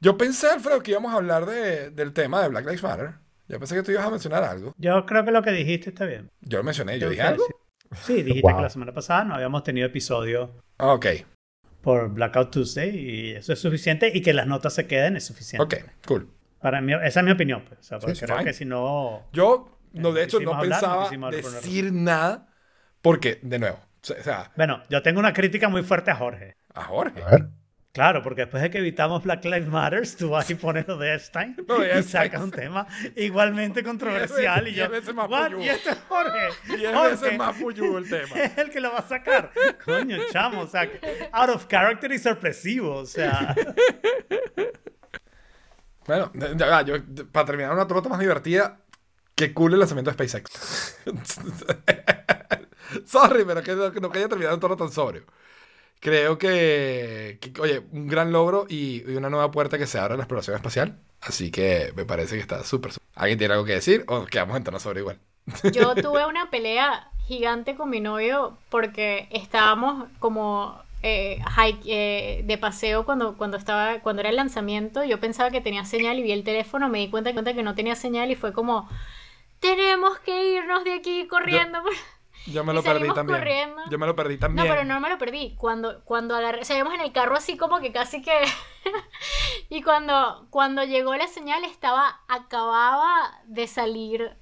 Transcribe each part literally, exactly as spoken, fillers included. Yo pensé, Alfredo, que íbamos a hablar de, del tema de Black Lives Matter. Yo pensé que tú ibas a mencionar algo. Yo creo que lo que dijiste está bien. Yo lo mencioné, yo dije algo. Sí, sí dijiste wow. que la semana pasada no habíamos tenido episodio Ok. por Blackout Tuesday y eso es suficiente y que las notas se queden es suficiente. Ok, cool. Para mí, esa es mi opinión. Pues. O sea, porque sí, creo fine. que si no... Yo, no, de hecho, no hablar, pensaba no decir nada porque, de nuevo, o sea... Bueno, yo tengo una crítica muy fuerte a Jorge. ¿A Jorge? A ver. Claro, porque después de que evitamos Black Lives Matter, tú vas y pones lo de Epstein no, y sacas un tema igualmente controversial. Veces, y yo, veces más ¿What? ¿Y este es Jorge? Diez Jorge veces más puyú el tema. Es el que lo va a sacar. Coño, chamo, o sea, out of character y sorpresivo, o sea... Bueno, ya, yo, para terminar una trota más divertida, qué cool el lanzamiento de SpaceX. Sorry, pero que no, que no haya terminado un tono tan sobrio. Creo que, que, oye, un gran logro y, y una nueva puerta que se abre a la exploración espacial. Así que me parece que está súper. ¿Alguien tiene algo que decir o quedamos en tono sobre igual? Yo tuve una pelea gigante con mi novio porque estábamos como eh, hike, eh, de paseo cuando, cuando, estaba, cuando era el lanzamiento. Yo pensaba que tenía señal y vi el teléfono, me di cuenta, cuenta que no tenía señal y fue como, tenemos que irnos de aquí corriendo. Yo... Yo me lo perdí también. Corriendo. Yo me lo perdí también. No, pero no me lo perdí. Cuando, cuando agarré, salimos en el carro así como que casi que... y cuando, cuando llegó la señal estaba... Acababa de salir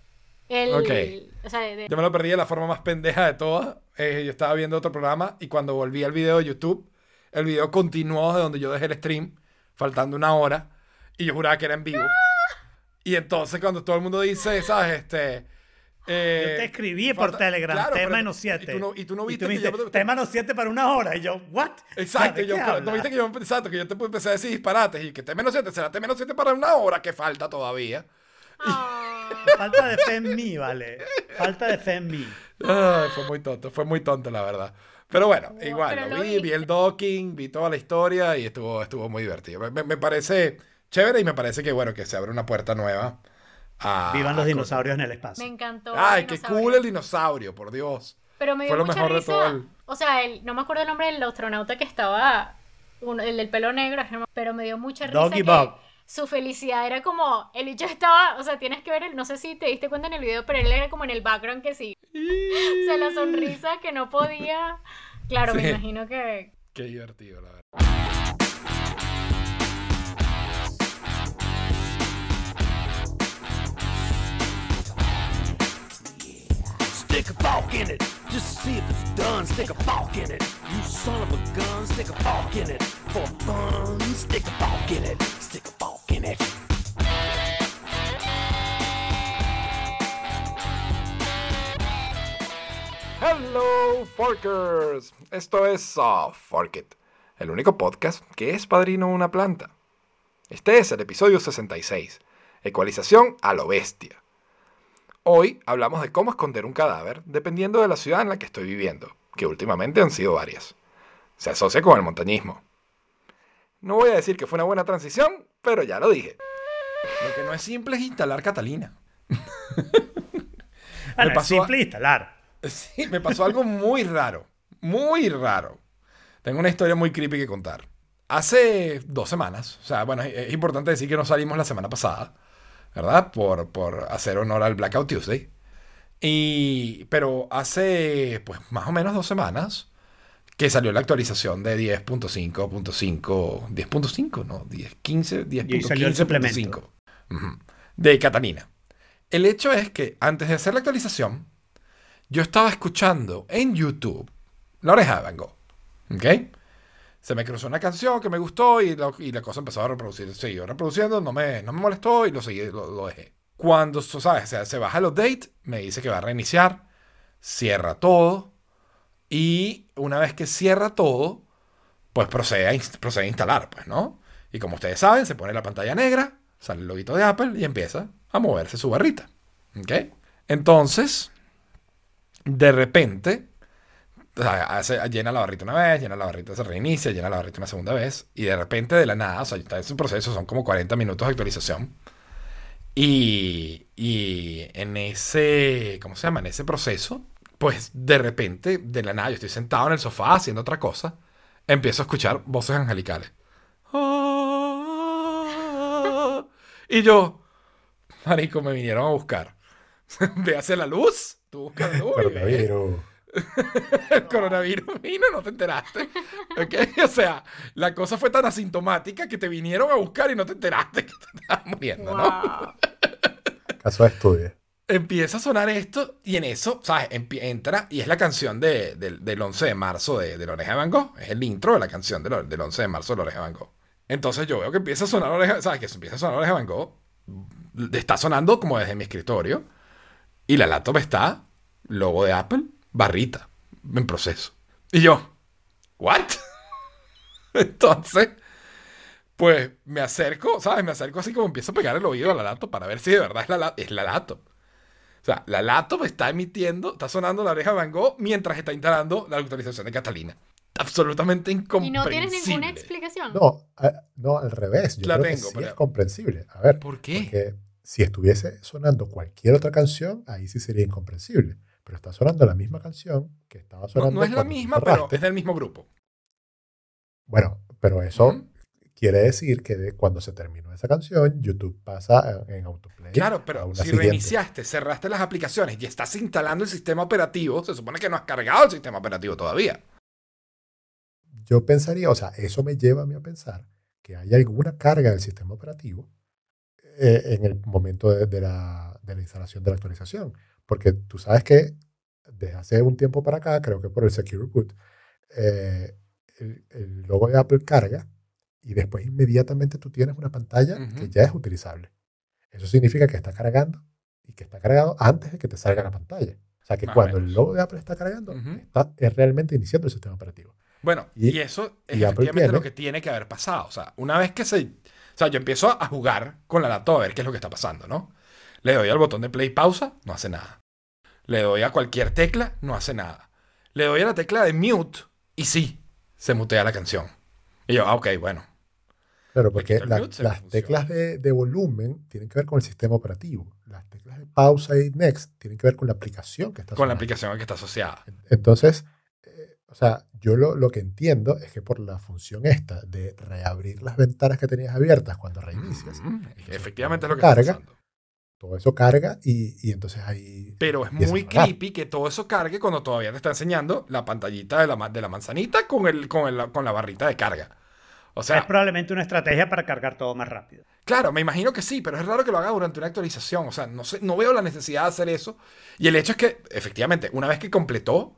el... Okay. el o sea, de, de... Yo me lo perdí de la forma más pendeja de todas. Eh, yo estaba viendo otro programa y cuando volví al video de YouTube, el video continuó de donde yo dejé el stream, faltando una hora, y yo juraba que era en vivo. ¡Ah! Y entonces cuando todo el mundo dice, ¿sabes? Este... Eh, yo te escribí falta, por Telegram, claro, tema no siete. Y tú no, y tú no viste, y tú viste que yo, tema no siete para una hora. Y yo, ¿what? Exacto, yo, no viste que yo, exacto, que yo te empecé a decir disparates. Y que tema no siete, será tema no siete para una hora que falta todavía. Oh. Y... Falta de fe en mí, vale. Falta de fe en mí. Ay, fue muy tonto, fue muy tonto, la verdad. Pero bueno, no, igual, pero lo vi, vi, vi el docking, vi toda la historia y estuvo, estuvo muy divertido. Me, me parece chévere y me parece que, bueno, que se abre una puerta nueva. Ah, vivan los dinosaurios en el espacio. Me encantó. Ay, qué cool el dinosaurio, por Dios. Pero me dio mucha mejor risa. De todo el... O sea, el, no me acuerdo el nombre del astronauta que estaba, un, el del pelo negro, pero me dio mucha risa. Doggy Bob. Su felicidad era como, el bicho estaba, o sea, tienes que ver, el, no sé si te diste cuenta en el video, pero él era como en el background que sí. O sea, la sonrisa que no podía. Claro, sí. Me imagino que... Qué divertido, la verdad. Stick a fork in it, just see if it's done. Stick a fork in it, you son of a gun. Stick a fork in it, for fun. Stick a fork in it, stick a fork in it. Hello, Forkers. Esto es uh, Fork It, el único podcast que es padrino de una planta. Este es el episodio sesenta y seis, ecualización a lo bestia. Hoy hablamos de cómo esconder un cadáver dependiendo de la ciudad en la que estoy viviendo, que últimamente han sido varias. Se asocia con el montañismo. No voy a decir que fue una buena transición, pero ya lo dije. Lo que no es simple es instalar Catalina. Ahora, me pasó es simple a... instalar. Sí, me pasó algo muy raro, muy raro. Tengo una historia muy creepy que contar. Hace dos semanas, o sea, bueno, es importante decir que no salimos la semana pasada, ¿verdad? Por, por hacer honor al Blackout Tuesday. Y, pero hace pues más o menos dos semanas que salió la actualización de diez punto cinco punto cinco. diez punto cinco, no, diez punto quince. diez punto quince punto cinco uh-huh, de Catalina. El hecho es que antes de hacer la actualización, yo estaba escuchando en YouTube La Oreja de Van Gogh. ¿Ok? Se me cruzó una canción que me gustó y la, y la cosa empezó a reproducir. Seguí reproduciendo, no me, no me molestó y lo seguí, lo, lo dejé. Cuando, ¿sabes? Se, se baja el update, me dice que va a reiniciar, cierra todo y una vez que cierra todo, pues procede a, procede a instalar, pues, ¿no? Y como ustedes saben, se pone la pantalla negra, sale el loguito de Apple y empieza a moverse su barrita. ¿Ok? Entonces, de repente... O sea, hace, llena la barrita una vez, llena la barrita, se reinicia, llena la barrita una segunda vez. Y de repente, de la nada, o sea, está en su proceso, son como cuarenta minutos de actualización. Y, y en ese, ¿cómo se llama? En ese proceso, pues de repente, de la nada, yo estoy sentado en el sofá haciendo otra cosa, empiezo a escuchar voces angelicales. Oh, Y yo, marico, me vinieron a buscar. Ve hacia la luz. Tú buscas luz. Coronavirus. El coronavirus vino, no te enteraste. ¿Okay? O sea, la cosa fue tan asintomática que te vinieron a buscar y no te enteraste que te estabas muriendo, wow. ¿No? Caso de estudio. Empieza a sonar esto y en eso, ¿sabes? Entra y es la canción de, de, del once de marzo de, de La Oreja de Van Gogh. Es el intro de la canción de lo, del once de marzo de La Oreja de Van Gogh. Entonces yo veo que empieza a sonar La Oreja, ¿sabes? Que empieza a sonar La Oreja de Van Gogh. Está sonando como desde mi escritorio. Y la laptop está, logo de Apple, barrita, en proceso. Y yo, ¿what? Entonces, pues me acerco, ¿sabes? Me acerco así como empiezo a pegar el oído a la laptop para ver si de verdad es la, la, es la laptop. O sea, la laptop está emitiendo, está sonando La Oreja de Van Gogh mientras está instalando la actualización de Catalina. Absolutamente incomprensible. ¿Y no tienes ninguna explicación? No, a, no al revés. Yo la creo tengo, que sí pero... es comprensible. A ver, ¿por qué? Porque si estuviese sonando cualquier otra canción, ahí sí sería incomprensible. Pero está sonando la misma canción que estaba sonando. No, no es la misma, pero es del mismo grupo. Bueno, pero eso... ¿Mm? Quiere decir que de cuando se terminó esa canción, YouTube pasa en autoplay. Claro, pero si siguiente. Reiniciaste, cerraste las aplicaciones y estás instalando el sistema operativo, se supone que no has cargado el sistema operativo todavía. Yo pensaría, o sea, eso me lleva a mí a pensar que hay alguna carga del sistema operativo eh, en el momento de, de, la, de la instalación de la actualización. Porque tú sabes que desde hace un tiempo para acá, creo que por el Secure Boot, eh, el, el logo de Apple carga. Y después inmediatamente tú tienes una pantalla uh-huh. que ya es utilizable. Eso significa que está cargando y que está cargado antes de que te salga la pantalla. O sea que más cuando menos. El logo de Apple está cargando, uh-huh. está, es realmente iniciando el sistema operativo. Bueno, y, y eso es efectivamente lo que tiene que haber pasado. O sea, una vez que se... O sea, yo empiezo a jugar con la laptop a ver qué es lo que está pasando, ¿no? Le doy al botón de play pausa, no hace nada. Le doy a cualquier tecla, no hace nada. Le doy a la tecla de mute y sí, se mutea la canción. Y yo, ah, ok, bueno. Claro, porque la, las teclas de, de volumen tienen que ver con el sistema operativo. Las teclas de pausa y next tienen que ver con la aplicación que está asociada. Con la aplicación que está asociada. Entonces, eh, o sea, yo lo, lo que entiendo es que por la función esta de reabrir las ventanas que tenías abiertas cuando reinicias. Mm-hmm. Entonces, efectivamente es lo que carga, está pasando. Todo eso carga y, y entonces ahí... Pero es muy creepy que todo eso cargue cuando todavía te está enseñando la pantallita de la, de la manzanita con, el, con, el, con la barrita de carga. O sea, es probablemente una estrategia para cargar todo más rápido. Claro, me imagino que sí, pero es raro que lo haga durante una actualización. O sea, no sé, no veo la necesidad de hacer eso. Y el hecho es que, efectivamente, una vez que completó,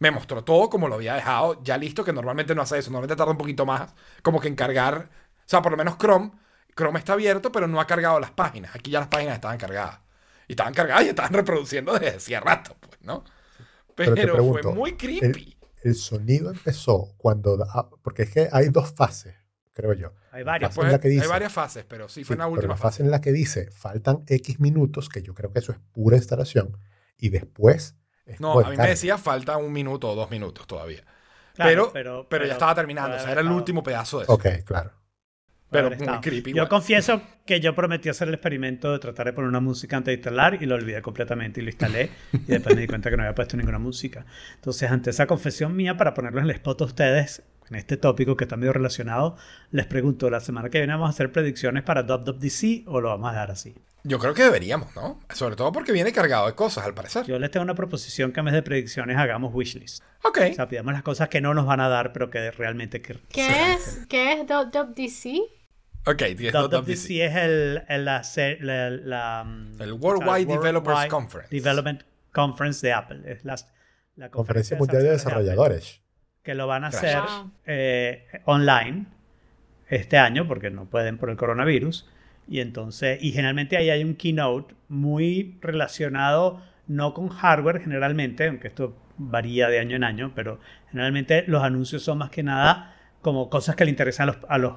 me mostró todo como lo había dejado ya listo, que normalmente no hace eso. Normalmente tarda un poquito más como que en cargar. O sea, por lo menos Chrome. Chrome está abierto, pero no ha cargado las páginas. Aquí ya las páginas estaban cargadas. Y estaban cargadas y estaban reproduciendo desde hacía rato, pues, ¿no? Pero, pero pregunto, fue muy creepy. El... El sonido empezó cuando... Da, porque es que hay dos fases, creo yo. Hay varias, pues, la que dice, hay varias fases, pero sí fue sí, una última pero la fase. fase en la que dice, faltan X minutos, que yo creo que eso es pura instalación. Y después... No, a mí carga. Me decía, falta un minuto o dos minutos todavía. Claro, pero, pero, pero, pero ya estaba terminando. O sea, era el último pedazo de eso. Ok, claro. Pero muy creepy. Yo igual. Confieso que yo prometí hacer el experimento de tratar de poner una música antes de instalar y lo olvidé completamente y lo instalé y después me di cuenta que no había puesto ninguna música. Entonces, ante esa confesión mía, para ponerlo en el spot a ustedes, en este tópico que está medio relacionado, les pregunto, ¿la semana que viene vamos a hacer predicciones para D W D C o lo vamos a dar así? Yo creo que deberíamos, ¿no? Sobre todo porque viene cargado de cosas, al parecer. Yo les tengo una proposición que en vez de predicciones hagamos wishlist. Ok. O sea, pidamos las cosas que no nos van a dar, pero que realmente... Que, ¿Qué, que es, ¿Qué es D W D C? Ok, D W D C es el, el, la, la, la, el Worldwide uh, Developers Worldwide Conference. Development Conference de Apple. Es la, la Conferencia, Conferencia Mundial de Desarrolladores. De Apple, que lo van a Crash. hacer wow. eh, online este año porque no pueden por el coronavirus. Y entonces, y generalmente ahí hay un keynote muy relacionado, no con hardware generalmente, aunque esto varía de año en año, pero generalmente los anuncios son más que nada como cosas que le interesan a los, a los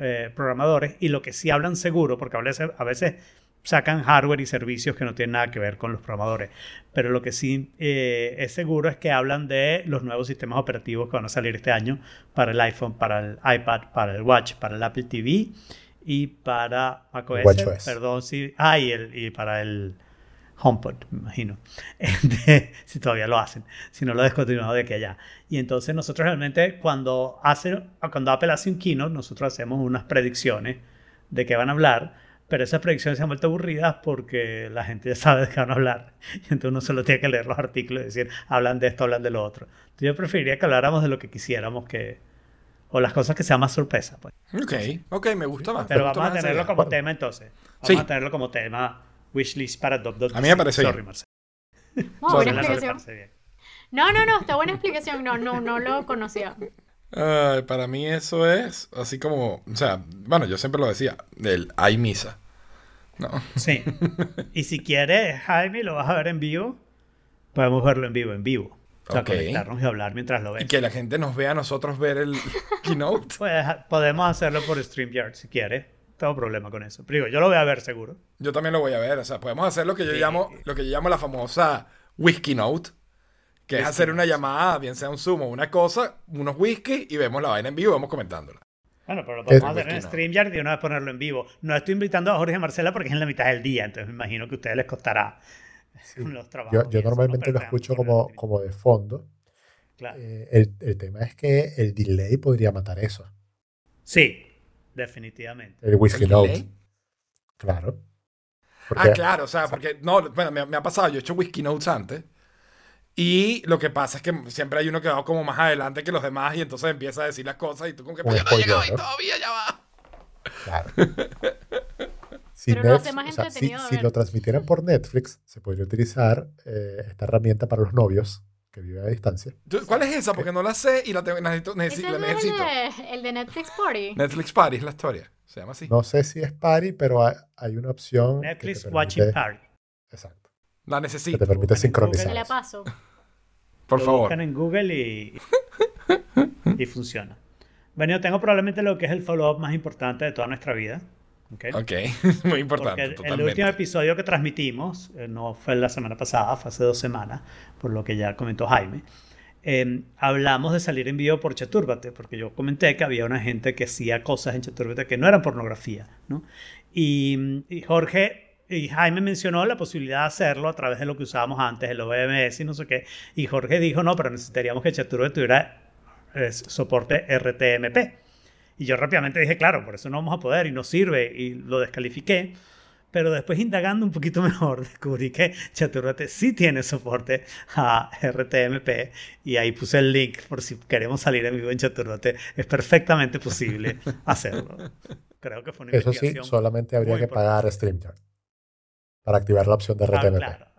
Eh, programadores y lo que sí hablan seguro, porque a veces, a veces sacan hardware y servicios que no tienen nada que ver con los programadores, pero lo que sí eh, es seguro es que hablan de los nuevos sistemas operativos que van a salir este año para el iPhone, para el iPad, para el Watch, para el Apple T V y para macOS, perdón, sí, ah, y, el, y para el HomePod, me imagino, de, si todavía lo hacen, si no lo he descontinuado de aquí allá. Y entonces nosotros realmente cuando, hace, cuando Apple hace un keynote, nosotros hacemos unas predicciones de qué van a hablar, Pero esas predicciones se han vuelto aburridas porque la gente ya sabe de qué van a hablar. Y entonces uno solo tiene que leer los artículos y decir, hablan de esto, hablan de lo otro. Entonces yo preferiría que habláramos de lo que quisiéramos que... O las cosas que sean más sorpresa, pues. Ok, ok, me gusta más. Pero vamos a tenerlo como tema entonces. Vamos a tenerlo como tema wishlist para Dop Dop. A mí me parece bien. Sorry, Marcelo. No, buena explicación. No, no, no, está buena explicación. No, no, no lo conocía. Uh, para mí eso es así como, o sea, bueno, yo siempre lo decía, el hay misa, ¿no? Sí. Y si quieres, Jaime, lo vas a ver en vivo, podemos verlo en vivo, en vivo. O sea, okay. Conectarnos y hablar mientras lo ves. Y que la gente nos vea a nosotros ver el keynote. Pues podemos hacerlo por StreamYard si quieres. Tengo problema con eso. Pero yo lo voy a ver seguro. Yo también lo voy a ver. O sea, podemos hacer lo que yo sí. llamo, lo que yo llamo la famosa Whisky Note. Que es hacer una llamada, bien sea un Zoom o una cosa, unos whisky, y vemos la vaina en vivo y vamos comentándola. Bueno, pero lo podemos hacer en StreamYard y una vez ponerlo en vivo. No estoy invitando a Jorge y Marcela porque es en la mitad del día, entonces me imagino que a ustedes les costará sí. los trabajos. Yo, yo eso, normalmente ¿no? lo escucho como, como de fondo. Claro. Eh, el, el tema es que el delay podría matar eso. Sí, definitivamente. El whisky note. Claro. Porque, ah, claro, o sea, porque no, bueno, me, me ha pasado, yo he hecho whisky notes antes. Y lo que pasa es que siempre hay uno que va como más adelante que los demás y entonces empieza a decir las cosas y tú como que... Pues yo no he llegado ahí todavía, ya va. Claro. si Pero Netflix, lo hace más entretenido. O sea, si, si lo transmitieran por Netflix, se podría utilizar eh, esta herramienta para los novios que viven a distancia. ¿Cuál es esa? Porque no la sé y la, tengo, la necesito. Necesi- ¿Ese la necesito. Es el, de, el de Netflix Party? Netflix Party es la historia. Se llama así. No sé si es Party, pero hay, hay una opción... Netflix permite... Watching Party. Exacto. La necesito. Que te permite sincronizar. La paso. Por lo favor. Buscan en Google y, y funciona. Bueno, yo tengo probablemente lo que es el follow-up más importante de toda nuestra vida. Ok, okay. Muy importante. Porque totalmente. El último episodio que transmitimos, eh, no fue la semana pasada, fue hace dos semanas, por lo que ya comentó Jaime, eh, hablamos de salir en vivo por Chatúrbate, porque yo comenté que había una gente que hacía cosas en Chatúrbate que no eran pornografía, ¿no? Y, y Jorge... Y Jaime mencionó la posibilidad de hacerlo a través de lo que usábamos antes, el O B M S y no sé qué. Y Jorge dijo, no, pero necesitaríamos que Chatúrbate tuviera eh, soporte R T M P. Y yo rápidamente dije, claro, por eso no vamos a poder y no sirve. Y lo descalifiqué. Pero después, indagando un poquito mejor, descubrí que Chatúrbate sí tiene soporte a R T M P. Y ahí puse el link por si queremos salir en vivo en Chatúrbate. Es perfectamente posible hacerlo. Creo que fue una eso investigación. Eso sí, solamente habría que pagar a StreamYard. Para activar la opción de R T M P. Ah, claro.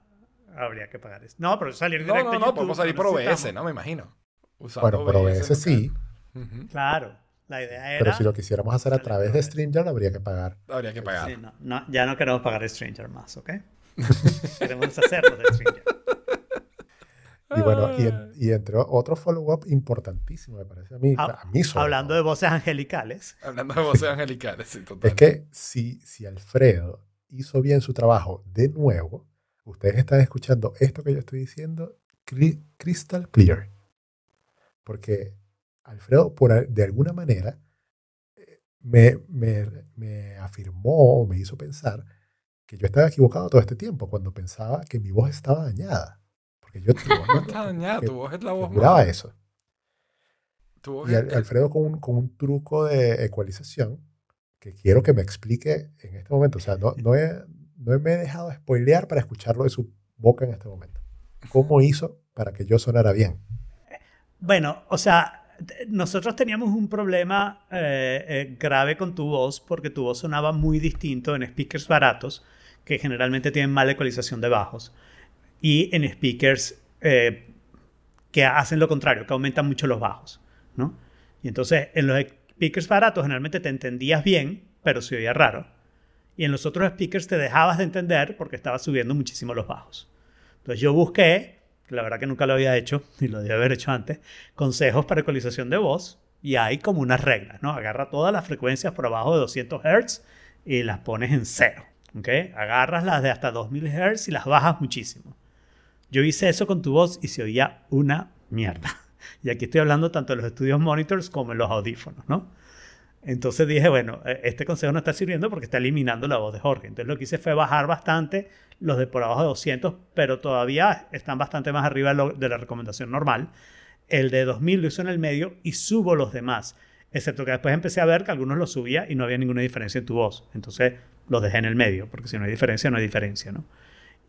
Habría que pagar eso. No, pero salir directo. No, no, no, YouTube, podemos salir por O B S, ¿no? Me imagino. Usando bueno, por O B S, O B S sí. Uh-huh. Claro. La idea era... Pero si lo quisiéramos hacer a través de StreamYard, habría que pagar. Habría que pagar. Sí, no, no, ya no queremos pagar StreamYard más, ¿ok? Queremos hacerlo de StreamYard. Y bueno, y, en, y entre otro follow-up importantísimo, me parece a mí. A, a mí solo, hablando ¿no? de voces angelicales. Hablando de voces angelicales, sí, total. Es que si, si Alfredo hizo bien su trabajo de nuevo, ustedes están escuchando esto que yo estoy diciendo cri- crystal clear. Porque Alfredo, por, de alguna manera, me, me, me afirmó, me hizo pensar que yo estaba equivocado todo este tiempo cuando pensaba que mi voz estaba dañada. Porque yo... Tu voz no está dañada, tu voz es la voz mala. Eso. Tu voz y al, es... Alfredo con un, con un truco de ecualización que quiero que me explique en este momento. O sea, no, no, he, no me he dejado spoilear para escucharlo de su boca en este momento. ¿Cómo hizo para que yo sonara bien? Bueno, o sea, nosotros teníamos un problema eh, eh, grave con tu voz porque tu voz sonaba muy distinto en speakers baratos que generalmente tienen mala ecualización de bajos y en speakers eh, que hacen lo contrario, que aumentan mucho los bajos, ¿no? Y entonces en los speakers baratos generalmente te entendías bien, pero se oía raro. Y en los otros speakers te dejabas de entender porque estabas subiendo muchísimo los bajos. Entonces yo busqué, la verdad que nunca lo había hecho, ni lo debía haber hecho antes, consejos para ecualización de voz y hay como unas reglas, ¿no? Agarra todas las frecuencias por abajo de doscientos hertz y las pones en cero, ¿ok? Agarras las de hasta dos mil hertz y las bajas muchísimo. Yo hice eso con tu voz y se oía una mierda. Y aquí estoy hablando tanto de los estudios monitors como en los audífonos, ¿no? Entonces dije, bueno, este consejo no está sirviendo porque está eliminando la voz de Jorge. Entonces lo que hice fue bajar bastante los de por abajo de doscientos, pero todavía están bastante más arriba de la recomendación normal. El de dos mil lo hizo en el medio y subo los demás. excepto que después empecé a ver que algunos los subía y no había ninguna diferencia en tu voz. Entonces los dejé en el medio, porque si no hay diferencia, no hay diferencia, ¿no?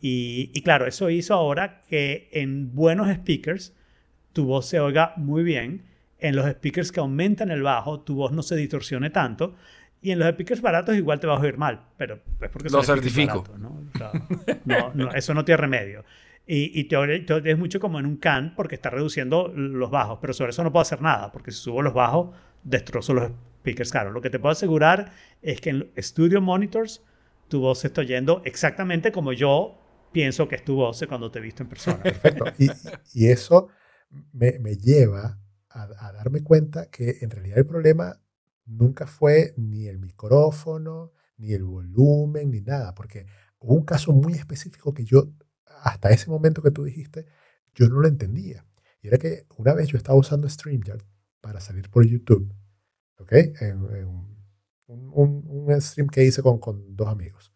Y, y claro, eso hizo ahora que en buenos speakers tu voz se oiga muy bien, en los speakers que aumentan el bajo tu voz no se distorsione tanto, y en los speakers baratos igual te vas a oír mal, pero es porque lo certifico baratos, ¿no? O sea, no, no, eso no tiene remedio. Y, y te oyes mucho como en un can, porque está reduciendo los bajos, pero sobre eso no puedo hacer nada, porque si subo los bajos destrozo los speakers caros. Lo que te puedo asegurar es que en Studio Monitors tu voz se está oyendo exactamente como yo pienso que es tu voz cuando te he visto en persona. Perfecto. Y, y eso me, me lleva a, a darme cuenta que en realidad el problema nunca fue ni el micrófono, ni el volumen, ni nada, porque hubo un caso muy específico que yo, hasta ese momento que tú dijiste, yo no lo entendía. Y era que una vez yo estaba usando StreamYard para salir por YouTube, ¿ok? En, en un, un, un stream que hice con, con dos amigos,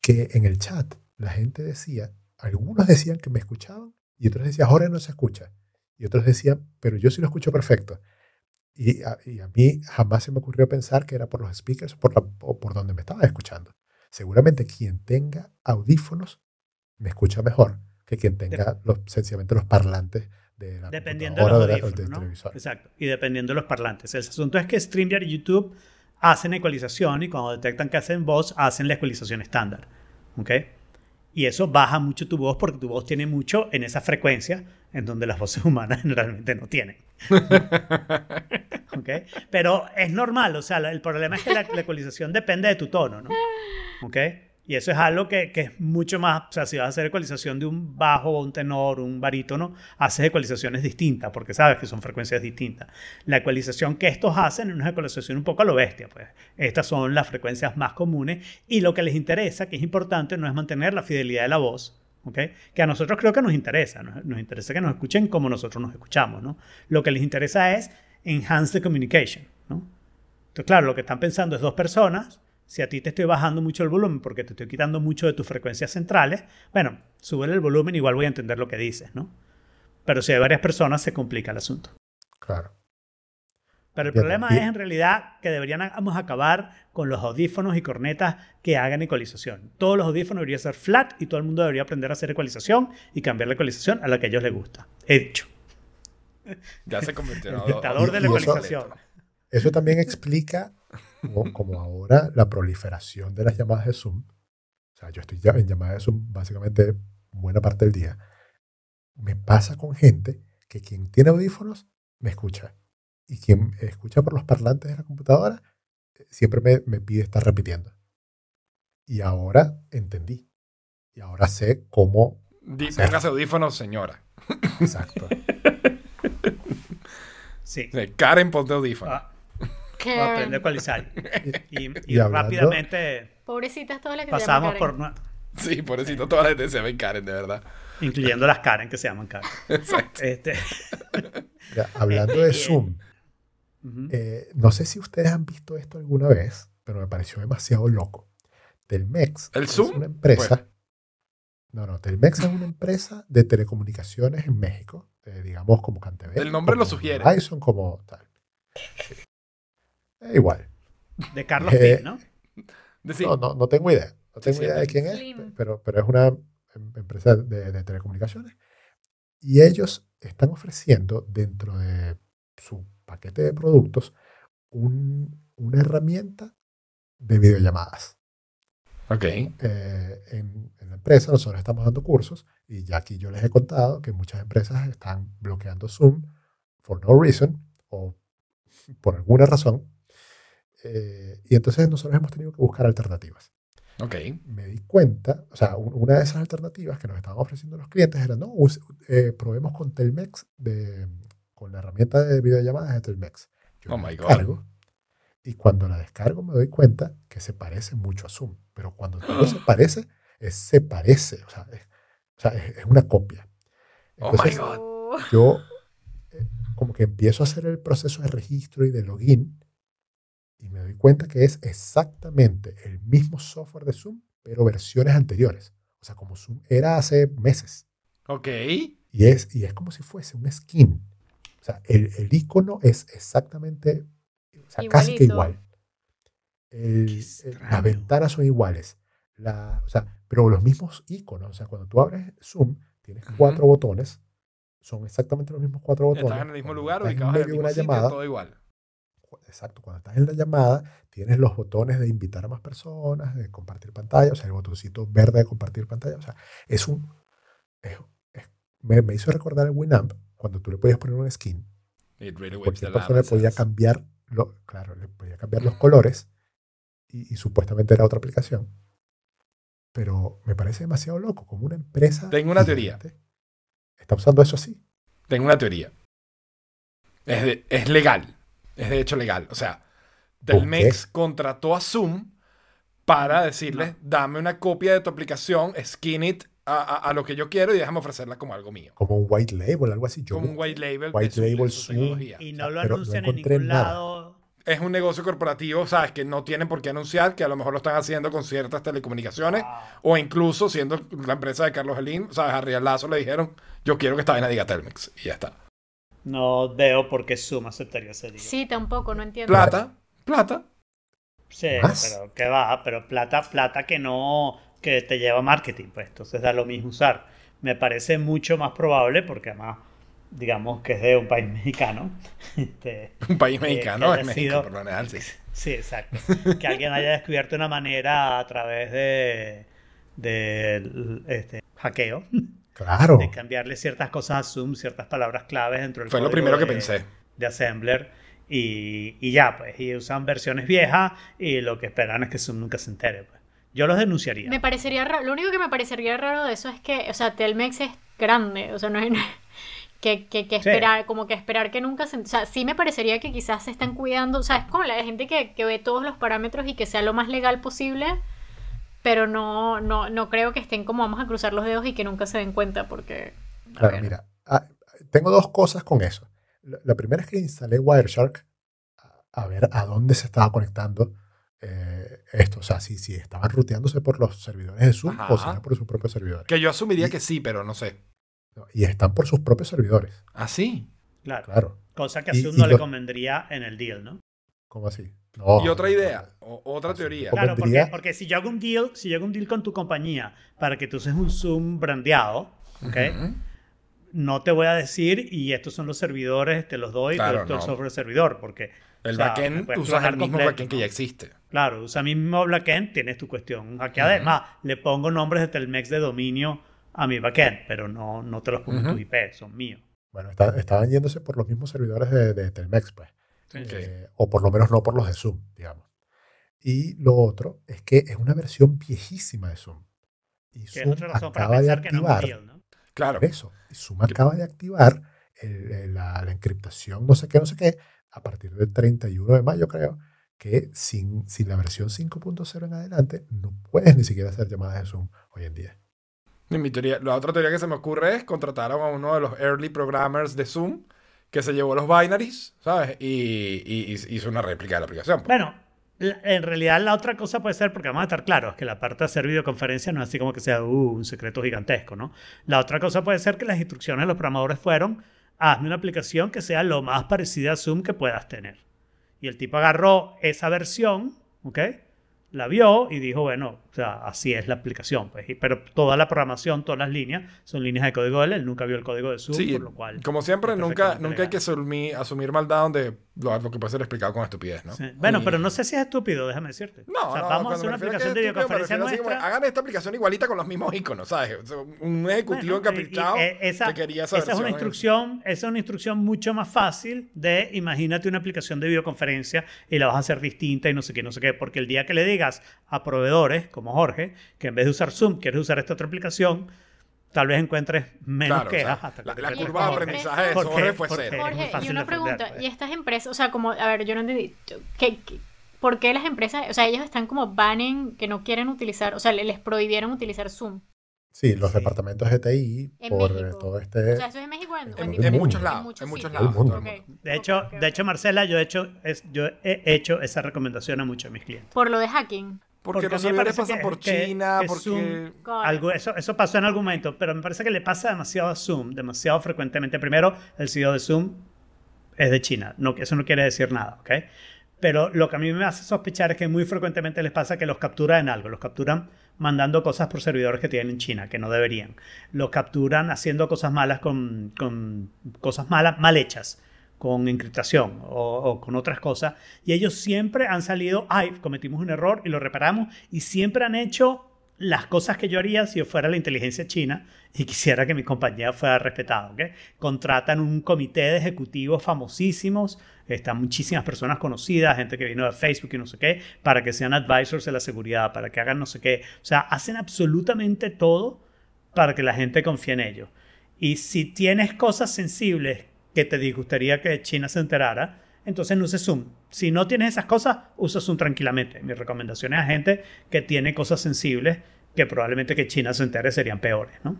que en el chat la gente decía, algunos decían que me escuchaban y otros decían, ahora no se escucha. Y otros decían, pero yo sí lo escucho perfecto. Y a, y a mí jamás se me ocurrió pensar que era por los speakers o por, la, o por donde me estaba escuchando. Seguramente quien tenga audífonos me escucha mejor que quien tenga los, sencillamente los parlantes de la dependiendo de los audífonos, de la, de, ¿no? Televisor. Exacto, y dependiendo de los parlantes. El asunto es que StreamYard y YouTube hacen ecualización y cuando detectan que hacen voz, hacen la ecualización estándar. ¿Ok? Y eso baja mucho tu voz porque tu voz tiene mucho en esa frecuencia en donde las voces humanas generalmente no tienen. ¿Okay? Pero es normal, o sea, el problema es que la, la ecualización depende de tu tono, ¿no? ¿Okay? Y eso es algo que, que es mucho más, o sea, si vas a hacer ecualización de un bajo, un tenor, un barítono, haces ecualizaciones distintas porque sabes que son frecuencias distintas. La ecualización que estos hacen es una ecualización un poco a lo bestia, pues. Estas son las frecuencias más comunes y lo que les interesa, que es importante, no es mantener la fidelidad de la voz, ¿okay? Que a nosotros creo que nos interesa, nos, nos interesa que nos escuchen como nosotros nos escuchamos, ¿no? Lo que les interesa es enhance the communication, ¿no? Entonces, claro, lo que están pensando es dos personas, si a ti te estoy bajando mucho el volumen porque te estoy quitando mucho de tus frecuencias centrales, bueno, súbele el volumen, igual voy a entender lo que dices, ¿no? Pero si hay varias personas se complica el asunto. Claro. Pero el bien, problema bien. es en realidad que deberíamos acabar con los audífonos y cornetas que hagan ecualización. Todos los audífonos deberían ser flat y todo el mundo debería aprender a hacer ecualización y cambiar la ecualización a la que a ellos les gusta. He dicho. Ya se convirtió en el dictador de la ecualización. Eso también explica como, como ahora la proliferación de las llamadas de Zoom. O sea, yo estoy ya en llamadas de Zoom básicamente buena parte del día. Me pasa con gente que quien tiene audífonos me escucha. Y quien escucha por los parlantes de la computadora siempre me, me pide estar repitiendo. Y ahora entendí. Y ahora sé cómo... Póngase audífonos, señora. Exacto. Sí. Karen, ponte audífonos. Ah. O aprende a ecualizar. Y, y, y, y rápidamente... Pobrecitas todas las que pasamos se llaman Karen. Por... Sí, pobrecitas todas las que se llaman Karen, de verdad. Incluyendo las Karen que se llaman Karen. Exacto. Este... Ya, hablando de Zoom, uh-huh. eh, no sé si ustedes han visto esto alguna vez, pero me pareció demasiado loco. Telmex ¿El Zoom? es una empresa... Pues... No, no, Telmex es una empresa de telecomunicaciones en México, eh, digamos como Cantel. El nombre como lo sugiere. Verizon, como tal. Sí. Eh, igual. De Carlos eh, Pim, ¿no? No, ¿no? No tengo idea. No tengo sí, idea de quién Slim. es, pero, pero es una empresa de, de telecomunicaciones. Y ellos están ofreciendo dentro de su paquete de productos un, una herramienta de videollamadas. Ok. Eh, en, en la empresa nosotros estamos dando cursos y ya aquí yo les he contado que muchas empresas están bloqueando Zoom for no reason o por alguna razón. Eh, y entonces nosotros hemos tenido que buscar alternativas. Okay. Me di cuenta, o sea, un, una de esas alternativas que nos estaban ofreciendo los clientes era, no, use, eh, probemos con Telmex, de, con la herramienta de videollamadas de Telmex. Yo oh la my descargo, God. Y cuando la descargo me doy cuenta que se parece mucho a Zoom, pero cuando todo se parece, es, se parece, o sea, es, o sea, es, es una copia. Entonces, oh my God. Yo eh, como que empiezo a hacer el proceso de registro y de login, y me doy cuenta que es exactamente el mismo software de Zoom, pero versiones anteriores. O sea, como Zoom era hace meses. Ok. Y es, y es como si fuese un skin. O sea, el, el icono es exactamente o sea, casi que igual. El, el, las ventanas son iguales. La, o sea, pero los mismos iconos. O sea, cuando tú abres Zoom, tienes uh-huh. cuatro botones. Son exactamente los mismos cuatro botones. Estás en el mismo lugar, ubicados en el mismo sitio, llamada, todo igual. Exacto. Cuando estás en la llamada, tienes los botones de invitar a más personas, de compartir pantalla, o sea, el botoncito verde de compartir pantalla. O sea, es un... Es, es, me, me hizo recordar el Winamp, cuando tú le podías poner un skin. It really cualquier persona le podía cambiar... Lo, claro, le podía cambiar los colores y, y supuestamente era otra aplicación. Pero me parece demasiado loco, como una empresa... Tengo una teoría. ¿Está usando eso así? Tengo una teoría. Es, de, es legal. Es de hecho legal. O sea, Telmex contrató a Zoom para decirles, no. dame una copia de tu aplicación, skin it a, a, a lo que yo quiero y déjame ofrecerla como algo mío. Como un white label, algo así. Yo como un white label. White label Zoom. Y no lo anuncian en ningún lado. Es un negocio corporativo, sabes, que no tienen por qué anunciar, que a lo mejor lo están haciendo con ciertas telecomunicaciones, ah. o incluso siendo la empresa de Carlos Slim, sabes, a Rial Lazo le dijeron, yo quiero que esta vaina diga Telmex, y ya está. No veo por qué Zoom aceptaría ese día. Sí, tampoco, no entiendo. Plata, plata. Sí, ¿más? Pero que va, pero plata, plata que no, que te lleva marketing, pues entonces da lo mismo usar. Me parece mucho más probable, porque además... digamos que es de un país mexicano. Este, un país mexicano, es México, por lo general, sí. Sí, exacto. Que alguien haya descubierto una manera a través de, de este, hackeo. Claro. De cambiarle ciertas cosas a Zoom, ciertas palabras claves dentro del Fue código lo primero de, que pensé. De Assembler. Y, y ya, pues. Y usan versiones viejas y lo que esperan es que Zoom nunca se entere. Pues. Yo los denunciaría. Me parecería raro. Lo único que me parecería raro de eso es que, o sea, Telmex es grande. O sea, no es... Que, que, que esperar, sí. como que esperar que nunca se... O sea, sí me parecería que quizás se están cuidando, o sea, es como la gente que, que ve todos los parámetros y que sea lo más legal posible, pero no, no, no creo que estén como vamos a cruzar los dedos y que nunca se den cuenta, porque... Claro, ver. Mira, ah, tengo dos cosas con eso. La, la primera es que instalé Wireshark a, a ver a dónde se estaba conectando eh, esto, o sea, si, si estaban ruteándose por los servidores de Zoom Ajá. o si era por sus propios servidores. Que yo asumiría y, que sí, pero no sé. Y están por sus propios servidores. ¿Ah, sí? Claro. claro. Cosa que a Zoom no le convendría en el deal, ¿no? ¿Cómo así? No, y otra idea, o, otra teoría. Claro, porque, porque si yo hago un deal, si yo hago un deal con tu compañía para que tú uses un Zoom brandeado, ¿ok? Uh-huh. No te voy a decir, y estos son los servidores, te los doy, claro, te doy no. el software servidor, porque... El o sea, backend usas el mismo completo, backend que ya existe. Claro, usa el mismo backend, tienes tu cuestión. Aquí uh-huh. además le pongo nombres de Telmex de dominio a mi backend, pero no, no te los pongo uh-huh. tus I P, son míos. Bueno, está, estaban yéndose por los mismos servidores de, de Telmex, pues. Sí, eh, sí. O por lo menos no por los de Zoom, digamos. Y lo otro es que es una versión viejísima de Zoom. Y Zoom es acaba para de activar... No es deal, ¿no? Claro. Eso. Y Zoom acaba de activar el, el, la, la encriptación no sé qué, no sé qué, a partir del treinta y uno de mayo, creo, que sin, sin la versión cinco punto cero en adelante no puedes ni siquiera hacer llamadas de Zoom hoy en día. Mi teoría, la otra teoría que se me ocurre es contrataron a uno de los early programmers de Zoom que se llevó los binaries, ¿sabes? Y, y, y hizo una réplica de la aplicación. Pues. Bueno, en realidad la otra cosa puede ser, porque vamos a estar claros, que la parte de hacer videoconferencia no es así como que sea uh, un secreto gigantesco, ¿no? La otra cosa puede ser que las instrucciones de los programadores fueron hazme una aplicación que sea lo más parecida a Zoom que puedas tener. Y el tipo agarró esa versión, ¿ok? La vio y dijo, bueno, o sea, así es la aplicación. Pues. Pero toda la programación, todas las líneas, son líneas de código de él. Él nunca vio el código de Zoom, sí, por lo cual... Como siempre, nunca, nunca hay que asumir, asumir maldad donde lo, lo que puede ser explicado con estupidez, ¿no? Sí. Bueno, y... pero no sé si es estúpido, déjame decirte. No, o sea, no, vamos a hacer una aplicación de videoconferencia nuestra... Como, hagan esta aplicación igualita con los mismos iconos, ¿sabes? Un ejecutivo bueno, encaprichado y, y, esa, que quería esa esa es una instrucción Esa es una instrucción mucho más fácil de imagínate una aplicación de videoconferencia y la vas a hacer distinta y no sé qué, no sé qué. Porque el día que le digas a proveedores, como Jorge, que en vez de usar Zoom quieres usar esta otra aplicación, tal vez encuentres menos claro, quejas. O sea, hasta que la, la curva de aprendizaje de Jorge fue cero. Jorge, y una pregunta, ¿y estas empresas, o sea, como, a ver, yo no entendí, ¿qué, qué, por qué las empresas, o sea, ellos están como banning, que no quieren utilizar, o sea, les prohibieron utilizar Zoom? Sí, los sí. departamentos de T I por México. Todo este... O sea, eso es en México en, en, en, en muchos lados. En muchos, en muchos lados. Okay. De, hecho, okay, okay. de hecho, Marcela, yo he hecho, es, yo he hecho esa recomendación a muchos de mis clientes. ¿Por lo de hacking? Porque, porque los servidores pasan que, por China, que, que porque... Zoom, algo, eso, eso pasó en algún momento, pero me parece que le pasa demasiado a Zoom, demasiado frecuentemente. Primero, el C E O de Zoom es de China. No, eso no quiere decir nada, ¿ok? Pero lo que a mí me hace sospechar es que muy frecuentemente les pasa que los capturan en algo. Los capturan mandando cosas por servidores que tienen en China, que no deberían. Los capturan haciendo cosas malas con, con cosas malas, mal hechas, con encriptación o, o con otras cosas. Y ellos siempre han salido, ay, cometimos un error y lo reparamos. Y siempre han hecho las cosas que yo haría si yo fuera la inteligencia china y quisiera que mi compañía fuera respetada, ¿okay? Contratan un comité de ejecutivos famosísimos, están muchísimas personas conocidas, gente que vino de Facebook y no sé qué, para que sean advisors de la seguridad, para que hagan no sé qué. O sea, hacen absolutamente todo para que la gente confíe en ellos. Y si tienes cosas sensibles que te disgustaría que China se enterara, entonces no uses Zoom. Si no tienes esas cosas, usa Zoom tranquilamente. Mi recomendación es a gente que tiene cosas sensibles que probablemente que China se entere serían peores, ¿no?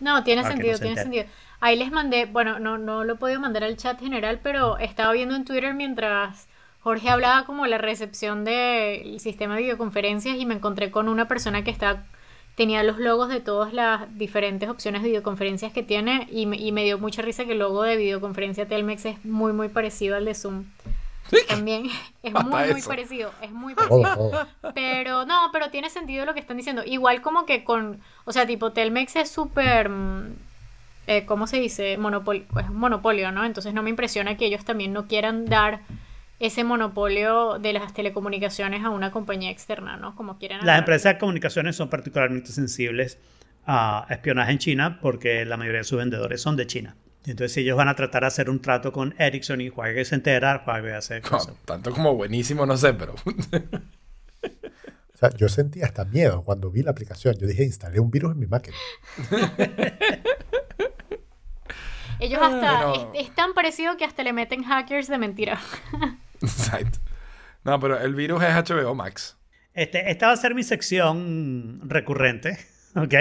No, tiene Para sentido, no se tiene entere. sentido. Ahí les mandé, bueno, no, no lo he podido mandar al chat general, pero estaba viendo en Twitter mientras Jorge hablaba como la recepción del sistema de videoconferencias y me encontré con una persona que está, tenía los logos de todas las diferentes opciones de videoconferencias que tiene y me, y me dio mucha risa que el logo de videoconferencia Telmex es muy muy parecido al de Zoom. ¿Sí? También es Hasta muy eso. muy parecido, es muy parecido. Oh, oh. Pero no, pero tiene sentido lo que están diciendo. Igual como que con, o sea, tipo Telmex es súper, eh, ¿cómo se dice? Monopolio, es un monopolio, ¿no? Entonces no me impresiona que ellos también no quieran dar ese monopolio de las telecomunicaciones a una compañía externa, ¿no? Como quieran hablar. Las empresas de comunicaciones son particularmente sensibles a espionaje en China porque la mayoría de sus vendedores son de China. Entonces, si ellos van a tratar de hacer un trato con Ericsson y Huawei se entera, Huawei hace cosas. No, tanto como buenísimo, no sé, pero... O sea, yo sentí hasta miedo cuando vi la aplicación. Yo dije, instalé un virus en mi máquina. Ellos hasta... No. Es, es tan parecido que hasta le meten hackers de mentira. Exacto. No, pero el virus es H B O Max. Este, esta va a ser mi sección recurrente, ¿ok?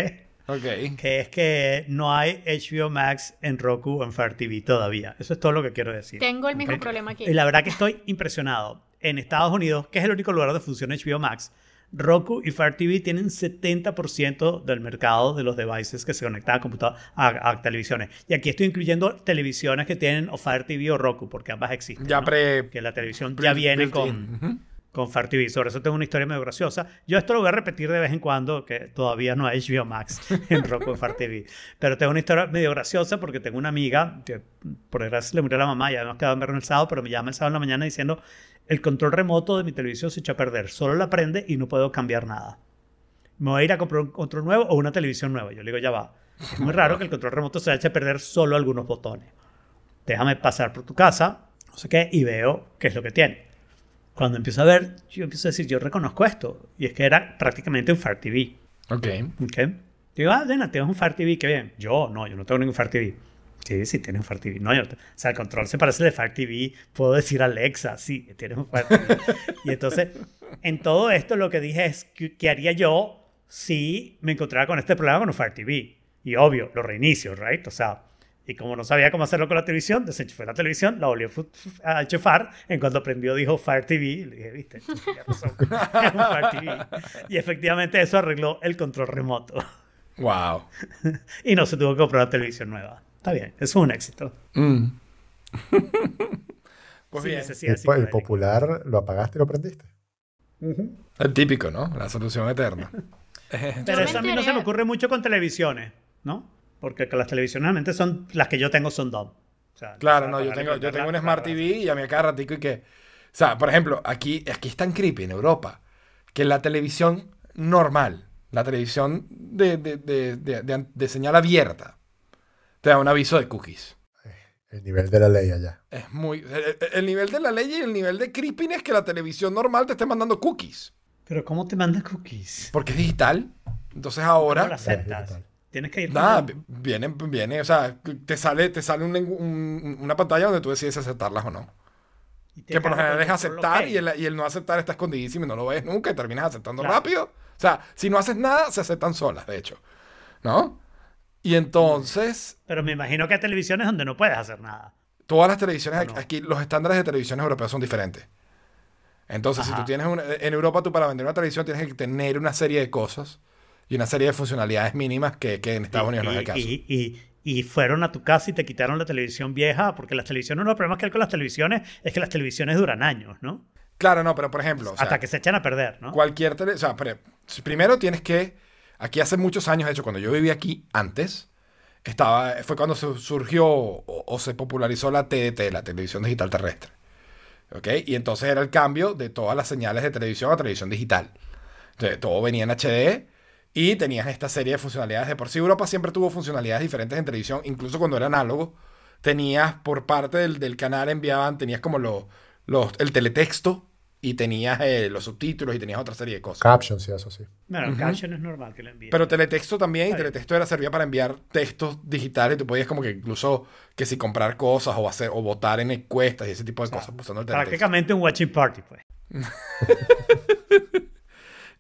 Ok. Que es que no hay H B O Max en Roku o en Fire T V todavía. Eso es todo lo que quiero decir. Tengo el mismo okay. problema aquí. Y la verdad que estoy impresionado. En Estados Unidos, que es el único lugar donde funciona H B O Max, Roku y Fire T V tienen setenta por ciento del mercado de los devices que se conectan a, computadoras, a, a televisiones. Y aquí estoy incluyendo televisiones que tienen o Fire T V o Roku, porque ambas existen. Ya ¿no? pre... Que la televisión pre, ya viene con, uh-huh. con Fire T V. Sobre eso tengo una historia medio graciosa. Yo esto lo voy a repetir de vez en cuando, que todavía no hay H B O Max en Roku o Fire T V. Pero tengo una historia medio graciosa porque tengo una amiga, que por desgracia le murió a la mamá, ya nos quedamos vernos el sábado, pero me llama el sábado en la mañana diciendo... El control remoto de mi televisión se echó a perder. Solo la prende y no puedo cambiar nada. Me voy a ir a comprar un control nuevo o una televisión nueva. Yo le digo, ya va. Es muy raro que el control remoto se eche a perder solo algunos botones. Déjame pasar por tu casa, no sé qué, y veo qué es lo que tiene. Cuando empiezo a ver, yo empiezo a decir, yo reconozco esto. Y es que era prácticamente un Fire T V. Ok. okay. Digo, ah, Dena, tienes un Fire T V, qué bien. Yo, no, yo no tengo ningún Fire T V. Sí, sí, tienes un Fire T V. No, yo, o sea, el control se parece al de Fire T V. Puedo decir Alexa, sí, tienes un Fire T V. Y entonces, en todo esto lo que dije es ¿qué, qué haría yo si me encontrara con este problema con un Fire T V? Y obvio, lo reinicio, ¿right? O sea, y como no sabía cómo hacerlo con la televisión, desenchufé la televisión, la volví a enchufar. En cuanto prendió, dijo Fire T V. Le dije, viste, ya pasó. Es un Fire T V. Y efectivamente eso arregló el control remoto. Wow. Y no se tuvo que comprar una televisión nueva. Está bien, es un éxito. Mm. Pues sí, bien. Así el, el popular lo apagaste y lo prendiste. Uh-huh. El típico, ¿no? La solución eterna. Pero eso a mí no se me ocurre mucho con televisiones, ¿no? Porque las televisiones realmente son, las que yo tengo son D O M. O sea, claro, no, yo tengo, yo tengo un Smart T V y a mí acá ratico y que... O sea, por ejemplo, aquí, aquí es tan creepy en Europa que la televisión normal, la televisión de, de, de, de, de, de señal abierta, te da un aviso de cookies. El nivel de la ley allá. Es muy... El, el nivel de la ley y el nivel de creepiness que la televisión normal te esté mandando cookies. ¿Pero cómo te manda cookies? Porque es digital. Entonces ahora... ¿Cómo lo aceptas? Tienes que ir... Nada, viene, viene... O sea, te sale, te sale un, un, una pantalla donde tú decides aceptarlas o no. Que por lo general es aceptar y el, y el no aceptar está escondidísimo y no lo ves nunca y terminas aceptando claro. rápido. O sea, si no haces nada, se aceptan solas, de hecho. ¿No? Y entonces... Pero me imagino que hay televisiones donde no puedes hacer nada. Todas las televisiones, no. aquí los estándares de televisiones europeas son diferentes. Entonces, Ajá. si tú tienes una... En Europa, tú para vender una televisión tienes que tener una serie de cosas y una serie de funcionalidades mínimas que, que en Estados y, Unidos y, no es el caso. Y, y, y fueron a tu casa y te quitaron la televisión vieja, porque las televisiones... Uno de los problemas que hay con las televisiones es que las televisiones duran años, ¿no? Claro, no, pero por ejemplo... O sea, hasta que se echan a perder, ¿no? Cualquier tele... O sea, pero primero tienes que... Aquí hace muchos años, de hecho, cuando yo vivía aquí antes, estaba, fue cuando se surgió o, o se popularizó la T D T, la televisión digital terrestre. ¿Ok? Y entonces era el cambio de todas las señales de televisión a televisión digital. Entonces, todo venía en H D y tenías esta serie de funcionalidades. De por sí, Europa siempre tuvo funcionalidades diferentes en televisión, incluso cuando era análogo. Tenías, por parte del, del canal, enviaban, tenías como los... Los, el teletexto y tenías eh, los subtítulos y tenías otra serie de cosas. Captions y eso, sí. Bueno, uh-huh. Caption es normal que lo envíen. Pero teletexto también, y teletexto era, servía para enviar textos digitales. Tú podías como que incluso que si comprar cosas o hacer o votar en encuestas y ese tipo de o sea, cosas usando el teletexto. Prácticamente un watching party, pues.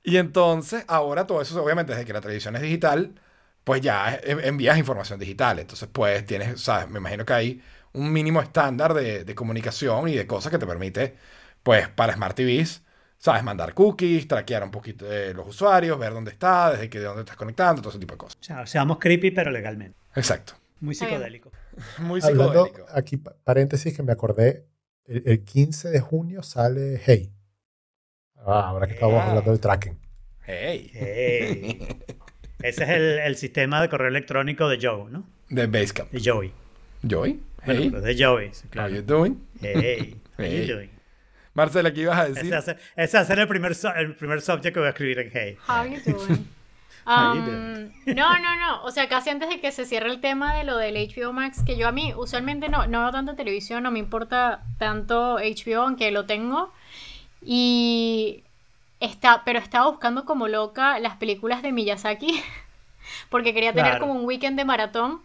Y entonces, ahora todo eso, obviamente, desde que la televisión es digital, pues ya envías información digital. Entonces, pues, tienes, sabes, me imagino que hay un mínimo estándar de, de comunicación y de cosas que te permite, pues, para Smart T Vs, ¿sabes? Mandar cookies, traquear un poquito de los usuarios, ver dónde está, desde que, de dónde estás conectando, todo ese tipo de cosas. O sea, seamos creepy, pero legalmente. Exacto. Muy psicodélico. Muy psicodélico. Hablando, aquí, paréntesis, que me acordé, el, el quince de junio sale Hey. Ah, ahora que hey. Estamos hablando del tracking. Hey. Hey. Ese es el, el sistema de correo electrónico de Joe, ¿no? De Basecamp. De Joey. ¿Joey? Bueno, hey. Pero de Joey, claro. ¿Cómo estás haciendo? Hey, ¿cómo estás haciendo? Marcela, ¿qué ibas a decir? Ese va a ser el primer, so, el primer subject que voy a escribir en Hey. ¿Cómo estás haciendo? No, no, no. O sea, casi antes de que se cierre el tema de lo del H B O Max, que yo a mí usualmente no, no veo tanta televisión, no me importa tanto H B O, aunque lo tengo. Y... Está, pero estaba buscando como loca las películas de Miyazaki porque quería tener claro. como un weekend de maratón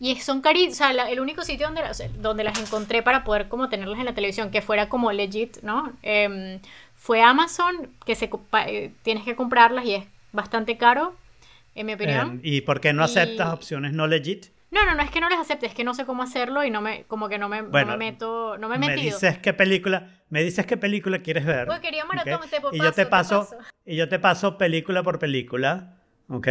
y son carísimas, o sea, la, el único sitio donde, o sea, donde las encontré para poder como tenerlas en la televisión, que fuera como legit, ¿no? Eh, fue Amazon, que se eh, tienes que comprarlas y es bastante caro, en mi opinión. Eh, ¿Y por qué no aceptas y... opciones no legit? No, no, no es que no les acepte, es que no sé cómo hacerlo y no me, como que no me, bueno, no me meto, no me he metido. Me dices qué película, me dices qué película quieres ver. Pues quería maratón, ¿okay? te, paso, y yo te, paso, te paso. Y yo te paso película por película, ¿ok?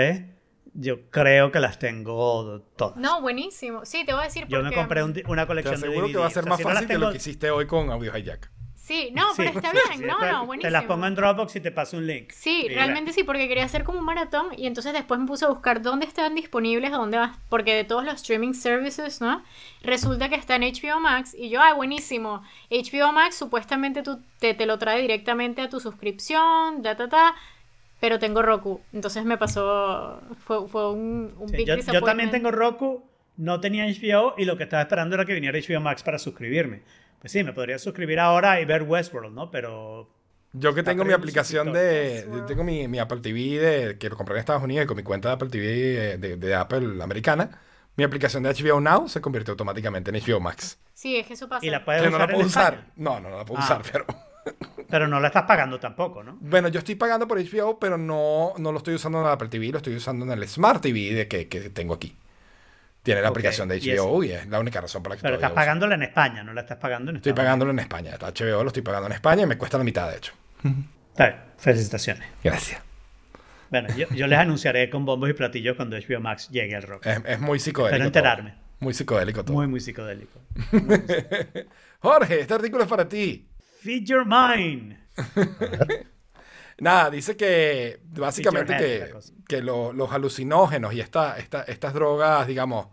Yo creo que las tengo todas. No, buenísimo. Sí, te voy a decir yo porque... Yo me compré un, una colección de D V D. Te aseguro que va a ser más o sea, fácil si no tengo... que lo que hiciste hoy con Audio Hijack. Sí, no, sí, pero está sí, bien, sí, no, te, no, buenísimo. Te las pongo en Dropbox y te paso un link. Sí, y realmente era. Sí, porque quería hacer como un maratón y entonces después me puse a buscar dónde están disponibles, dónde vas, porque de todos los streaming services, ¿no? Resulta que está en H B O Max y yo, ah, buenísimo. H B O Max supuestamente tú, te, te lo trae directamente a tu suscripción, ta, ta, ta, pero tengo Roku. Entonces me pasó, fue, fue un, un sí, big yo, disappointment. Yo también tengo Roku, no tenía H B O y lo que estaba esperando era que viniera H B O Max para suscribirme. Pues sí, me podría suscribir ahora y ver Westworld, ¿no? Pero... Yo que tengo mi aplicación de... de tengo mi, mi Apple T V de, que lo compré en Estados Unidos y con mi cuenta de Apple T V de, de, de Apple americana, mi aplicación de H B O Now se convirtió automáticamente en H B O Max. Sí, es que eso pasa. ¿Y la puedes usar? No la puedo usar. No, no, no la puedo ah, usar, pero... Pero no la estás pagando tampoco, ¿no? Bueno, yo estoy pagando por H B O, pero no, no lo estoy usando en la Apple T V, lo estoy usando en el Smart T V de que, que tengo aquí. Tiene la okay. aplicación de H B O y, y es la única razón por la que... Pero estás uso. Pagándola en España, no la estás pagando en España. Estoy pagándola en España. El H B O lo estoy pagando en España y me cuesta la mitad, de hecho. Está bien. Felicitaciones. Gracias. Bueno, yo, yo les anunciaré con bombos y platillos cuando H B O Max llegue al rock. Es, es muy psicodélico. Espero enterarme. Todo. Muy psicodélico todo. Muy, muy psicodélico. Muy psicodélico. Jorge, este artículo es para ti. Feed your mind. Nada, dice que básicamente que, que lo, los alucinógenos y esta, esta, estas drogas, digamos,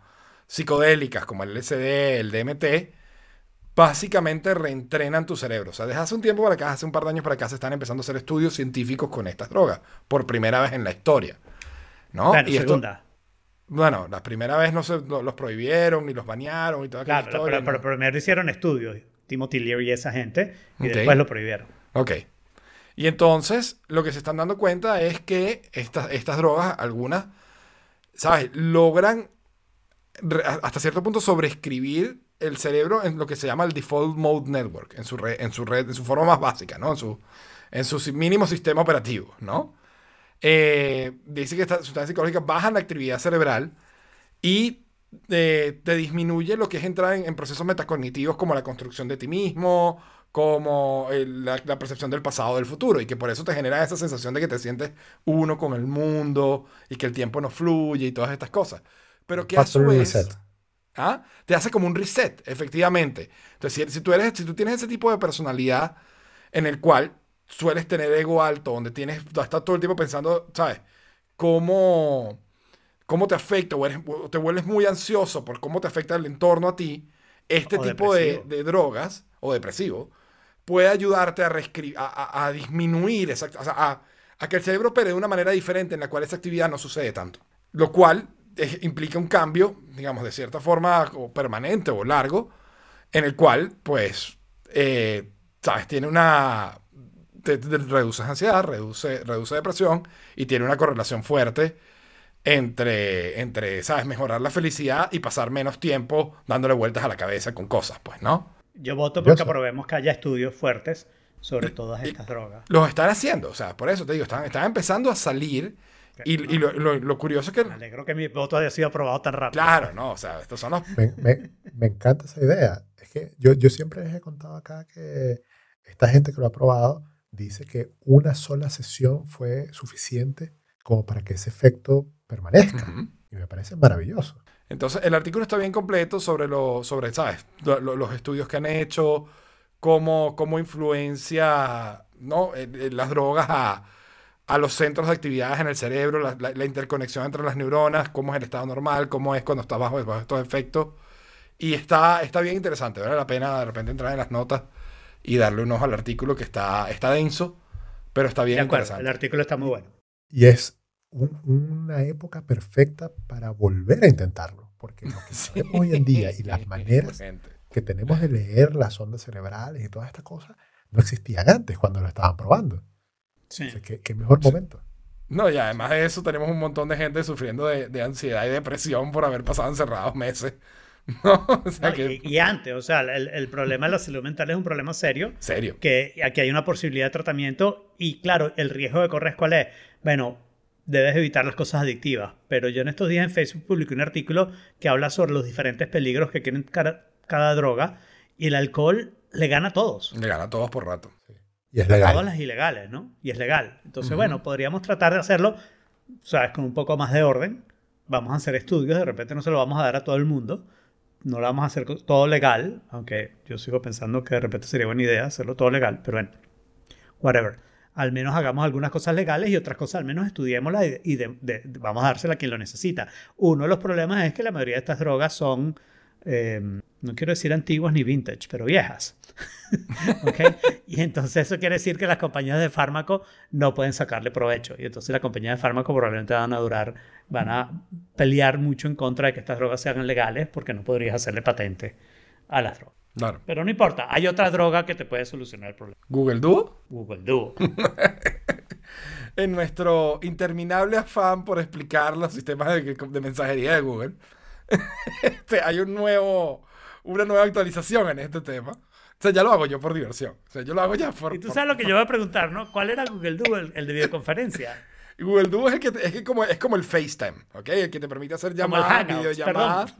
psicodélicas como el L S D, el D M T, básicamente reentrenan tu cerebro. O sea, desde hace un tiempo para acá, hace un par de años para acá, se están empezando a hacer estudios científicos con estas drogas, por primera vez en la historia, ¿no? Bueno, y esto, segunda. Bueno, la primera vez no se no, los prohibieron y los banearon y toda aquella claro, historia. Claro, pero, ¿no? Pero primero hicieron estudios, Timothy Leary y esa gente, y okay. después lo prohibieron. Ok. Y entonces, lo que se están dando cuenta es que estas, estas drogas, algunas, ¿sabes? Logran, re, hasta cierto punto, sobreescribir el cerebro en lo que se llama el Default Mode Network, en su, re, en su, red, en su forma más básica, ¿no? En su, en su mínimo sistema operativo, ¿no? Eh, dice que estas sustancias psicológicas bajan la actividad cerebral y eh, te disminuye lo que es entrar en, en procesos metacognitivos como la construcción de ti mismo, como el, la, la percepción del pasado, del futuro, y que por eso te genera esa sensación de que te sientes uno con el mundo y que el tiempo no fluye y todas estas cosas. Pero que a su vez ¿ah? te hace como un reset, efectivamente. Entonces, si, si, tú eres, si tú tienes ese tipo de personalidad, en el cual sueles tener ego alto, donde tienes, estás todo el tiempo pensando, ¿sabes? Cómo, cómo te afecta, o, eres, o te vuelves muy ansioso por cómo te afecta el entorno a ti, este o tipo de, de drogas, o depresivo, puede ayudarte a, reescri- a, a, a disminuir, esa, o sea, a, a que el cerebro opere de una manera diferente en la cual esa actividad no sucede tanto. Lo cual es, implica un cambio, digamos, de cierta forma o permanente o largo, en el cual, pues, eh, ¿sabes? Tiene una... Te, te reduces ansiedad, reduce, reduce depresión y tiene una correlación fuerte entre, entre, ¿sabes? Mejorar la felicidad y pasar menos tiempo dándole vueltas a la cabeza con cosas, pues, ¿no? Yo voto porque aprobemos que haya estudios fuertes sobre todas estas y, drogas. Los están haciendo, o sea, por eso te digo, están, están empezando a salir y, no, y lo, lo, lo curioso es que... Me alegro que mi voto haya sido aprobado tan rápido. Claro, no, o sea, estos son los... Me, me, me encanta esa idea. Es que yo, yo siempre les he contado acá que esta gente que lo ha aprobado dice que una sola sesión fue suficiente como para que ese efecto permanezca. Uh-huh. Y me parece maravilloso. Entonces, el artículo está bien completo sobre, lo, sobre ¿sabes? Lo, lo, los estudios que han hecho, cómo, cómo influencia, ¿no? las drogas a, a los centros de actividades en el cerebro, la, la, la interconexión entre las neuronas, cómo es el estado normal, cómo es cuando estás bajo, bajo estos efectos. Y está, está bien interesante, vale la pena de repente entrar en las notas y darle un ojo al artículo que está, está denso, pero está bien interesante. El artículo está muy bueno. Y es un, una época perfecta para volver a intentarlo, porque lo que sí. sabemos hoy en día y las maneras que tenemos de leer las ondas cerebrales y todas estas cosas no existían antes cuando lo estaban probando. Sí. O sea, ¿qué, qué mejor momento? No, y además de eso tenemos un montón de gente sufriendo de, de ansiedad y depresión por haber pasado encerrados meses. No, o sea no, que... y, y antes, o sea, el, el problema de la salud mental es un problema serio. Serio. Que aquí hay una posibilidad de tratamiento y claro, el riesgo que corres, ¿cuál es? Bueno, debes evitar las cosas adictivas. Pero yo en estos días en Facebook publiqué un artículo que habla sobre los diferentes peligros que tienen cada, cada droga y el alcohol le gana a todos. Le gana a todos por rato. Sí. Y es legal. Todas las ilegales, ¿no? Y es legal. Entonces, uh-huh. bueno, podríamos tratar de hacerlo, ¿sabes? Con un poco más de orden. Vamos a hacer estudios, de repente no se lo vamos a dar a todo el mundo. No lo vamos a hacer todo legal, aunque yo sigo pensando que de repente sería buena idea hacerlo todo legal, pero bueno, whatever. Al menos hagamos algunas cosas legales y otras cosas al menos estudiémoslas y, y de, de, de, vamos a dársela a quien lo necesita. Uno de los problemas es que la mayoría de estas drogas son, eh, no quiero decir antiguas ni vintage, pero viejas. ¿Okay? Y entonces eso quiere decir que las compañías de fármaco no pueden sacarle provecho. Y entonces las compañías de fármaco probablemente van a durar, van a pelear mucho en contra de que estas drogas sean legales porque no podrías hacerle patente a las drogas. Claro. Pero no importa, hay otra droga que te puede solucionar el problema. ¿Google Duo? Google Duo. En nuestro interminable afán por explicar los sistemas de, de mensajería de Google, este, hay un nuevo, una nueva actualización en este tema. O sea, ya lo hago yo por diversión. O sea, yo lo hago ya por... Y tú sabes por, lo que yo voy a preguntar, ¿no? ¿Cuál era Google Duo, el, el de videoconferencia? Google Duo es, el que te, es, que como, es como el FaceTime, ¿ok? El que te permite hacer llamadas, videollamadas.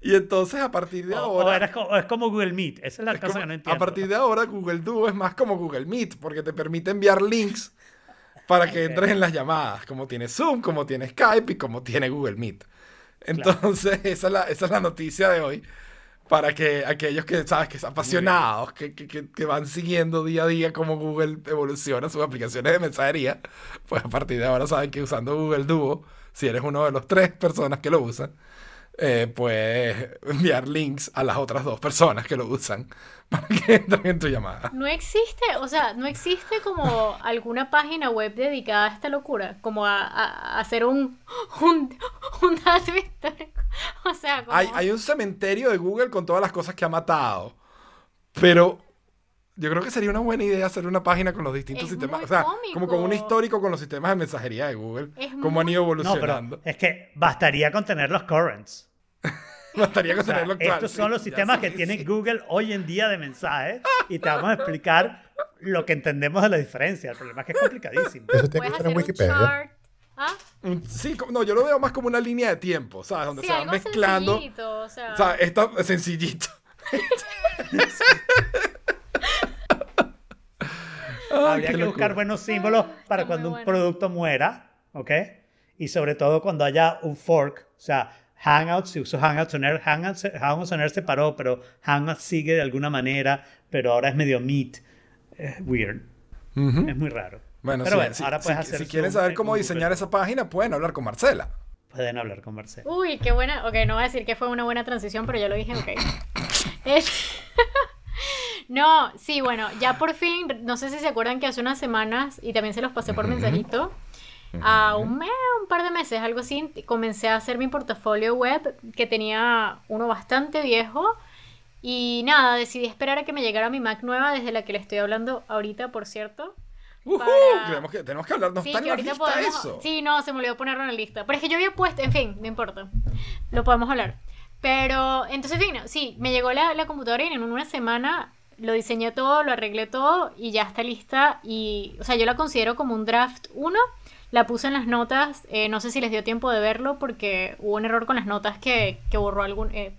Y entonces, a partir de o, ahora... O, como, o es como Google Meet. Esa es la es cosa como, que no entiendo. A partir de ahora, Google Duo es más como Google Meet, porque te permite enviar links para que entres en las llamadas, como tiene Zoom, como tiene Skype y como tiene Google Meet. Entonces, claro. esa, es la, esa es la noticia de hoy. Para que aquellos que, sabes, que son apasionados, que, que, que van siguiendo día a día cómo Google evoluciona sus aplicaciones de mensajería, pues a partir de ahora saben que usando Google Duo, si eres uno de los tres personas que lo usan, eh, puedes enviar links a las otras dos personas que lo usan para que entren en tu llamada. No existe, o sea, no existe como alguna página web dedicada a esta locura, como a, a, a hacer un un, un dato histórico. O sea, como... hay, hay un cementerio de Google con todas las cosas que ha matado, pero yo creo que sería una buena idea hacer una página con los distintos es sistemas, o sea, cómico. Como con un histórico con los sistemas de mensajería de Google, es cómo muy... han ido evolucionando. No, pero es que bastaría con tener los currents. Bastaría con o sea, tener los currents. Estos son los sistemas que tiene sí. Google hoy en día de mensajes y te vamos a explicar lo que entendemos de la diferencia. El problema es que es complicadísimo. Eso tiene que estar en Wikipedia. ¿Ah? Sí, no, yo lo veo más como una línea de tiempo, ¿sabes? Donde sí, se van mezclando. Sencillito, o sea, o sea está sencillito. Ah, habría que locura. Buscar buenos símbolos para cuando bueno. un producto muera, ¿ok? Y sobre todo cuando haya un fork, o sea, Hangouts se usó Hangouts on Air, Hangouts, Hangouts on Air se paró, pero Hangouts sigue de alguna manera, pero ahora es medio Meet. Es weird. Uh-huh. Es muy raro. Bueno, pero sí, bueno, sí, ahora puedes si, hacer si quieren saber cómo diseñar esa página, pueden hablar con Marcela. Pueden hablar con Marcela. Uy, qué buena. Ok, no voy a decir que fue una buena transición, pero ya lo dije, ok. Es... no, sí, bueno, ya por fin, no sé si se acuerdan que hace unas semanas, y también se los pasé por mensajito, a un mes, un par de meses, algo así, comencé a hacer mi portafolio web, que tenía uno bastante viejo, y nada, decidí esperar a que me llegara mi Mac nueva, desde la que le estoy hablando ahorita, por cierto. Uh-huh, para... tenemos, que, tenemos que hablar, no sí, está en la lista podemos... eso. Sí, no, se me olvidó ponerlo en la lista, pero es que yo había puesto, en fin, no importa, lo podemos hablar. Pero, entonces, en fin, no, sí, me llegó la, la computadora y en una semana lo diseñé todo, lo arreglé todo y ya está lista. Y, o sea, yo la considero como un draft uno, la puse en las notas, eh, no sé si les dio tiempo de verlo porque hubo un error con las notas que, que borró algún... Eh,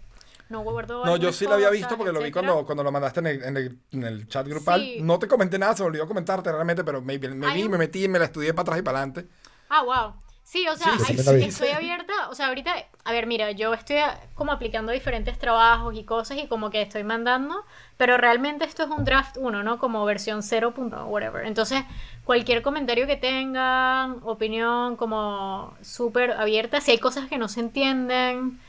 no, borró no yo sí la había visto porque etcétera. Lo vi cuando, cuando lo mandaste en el, en el, en el chat grupal. Sí. No te comenté nada, se me olvidó comentarte realmente, pero me, me vi, un... me metí, me la estudié para atrás y para adelante. Ah, wow. Sí, o sea, sí, sí, hay, estoy abierta, o sea, ahorita, a ver, mira, yo estoy como aplicando diferentes trabajos y cosas y como que estoy mandando, pero realmente esto es un draft uno, ¿no? Como versión cero punto uno, whatever. Entonces, cualquier comentario que tengan, opinión como súper abierta, si hay cosas que no se entienden,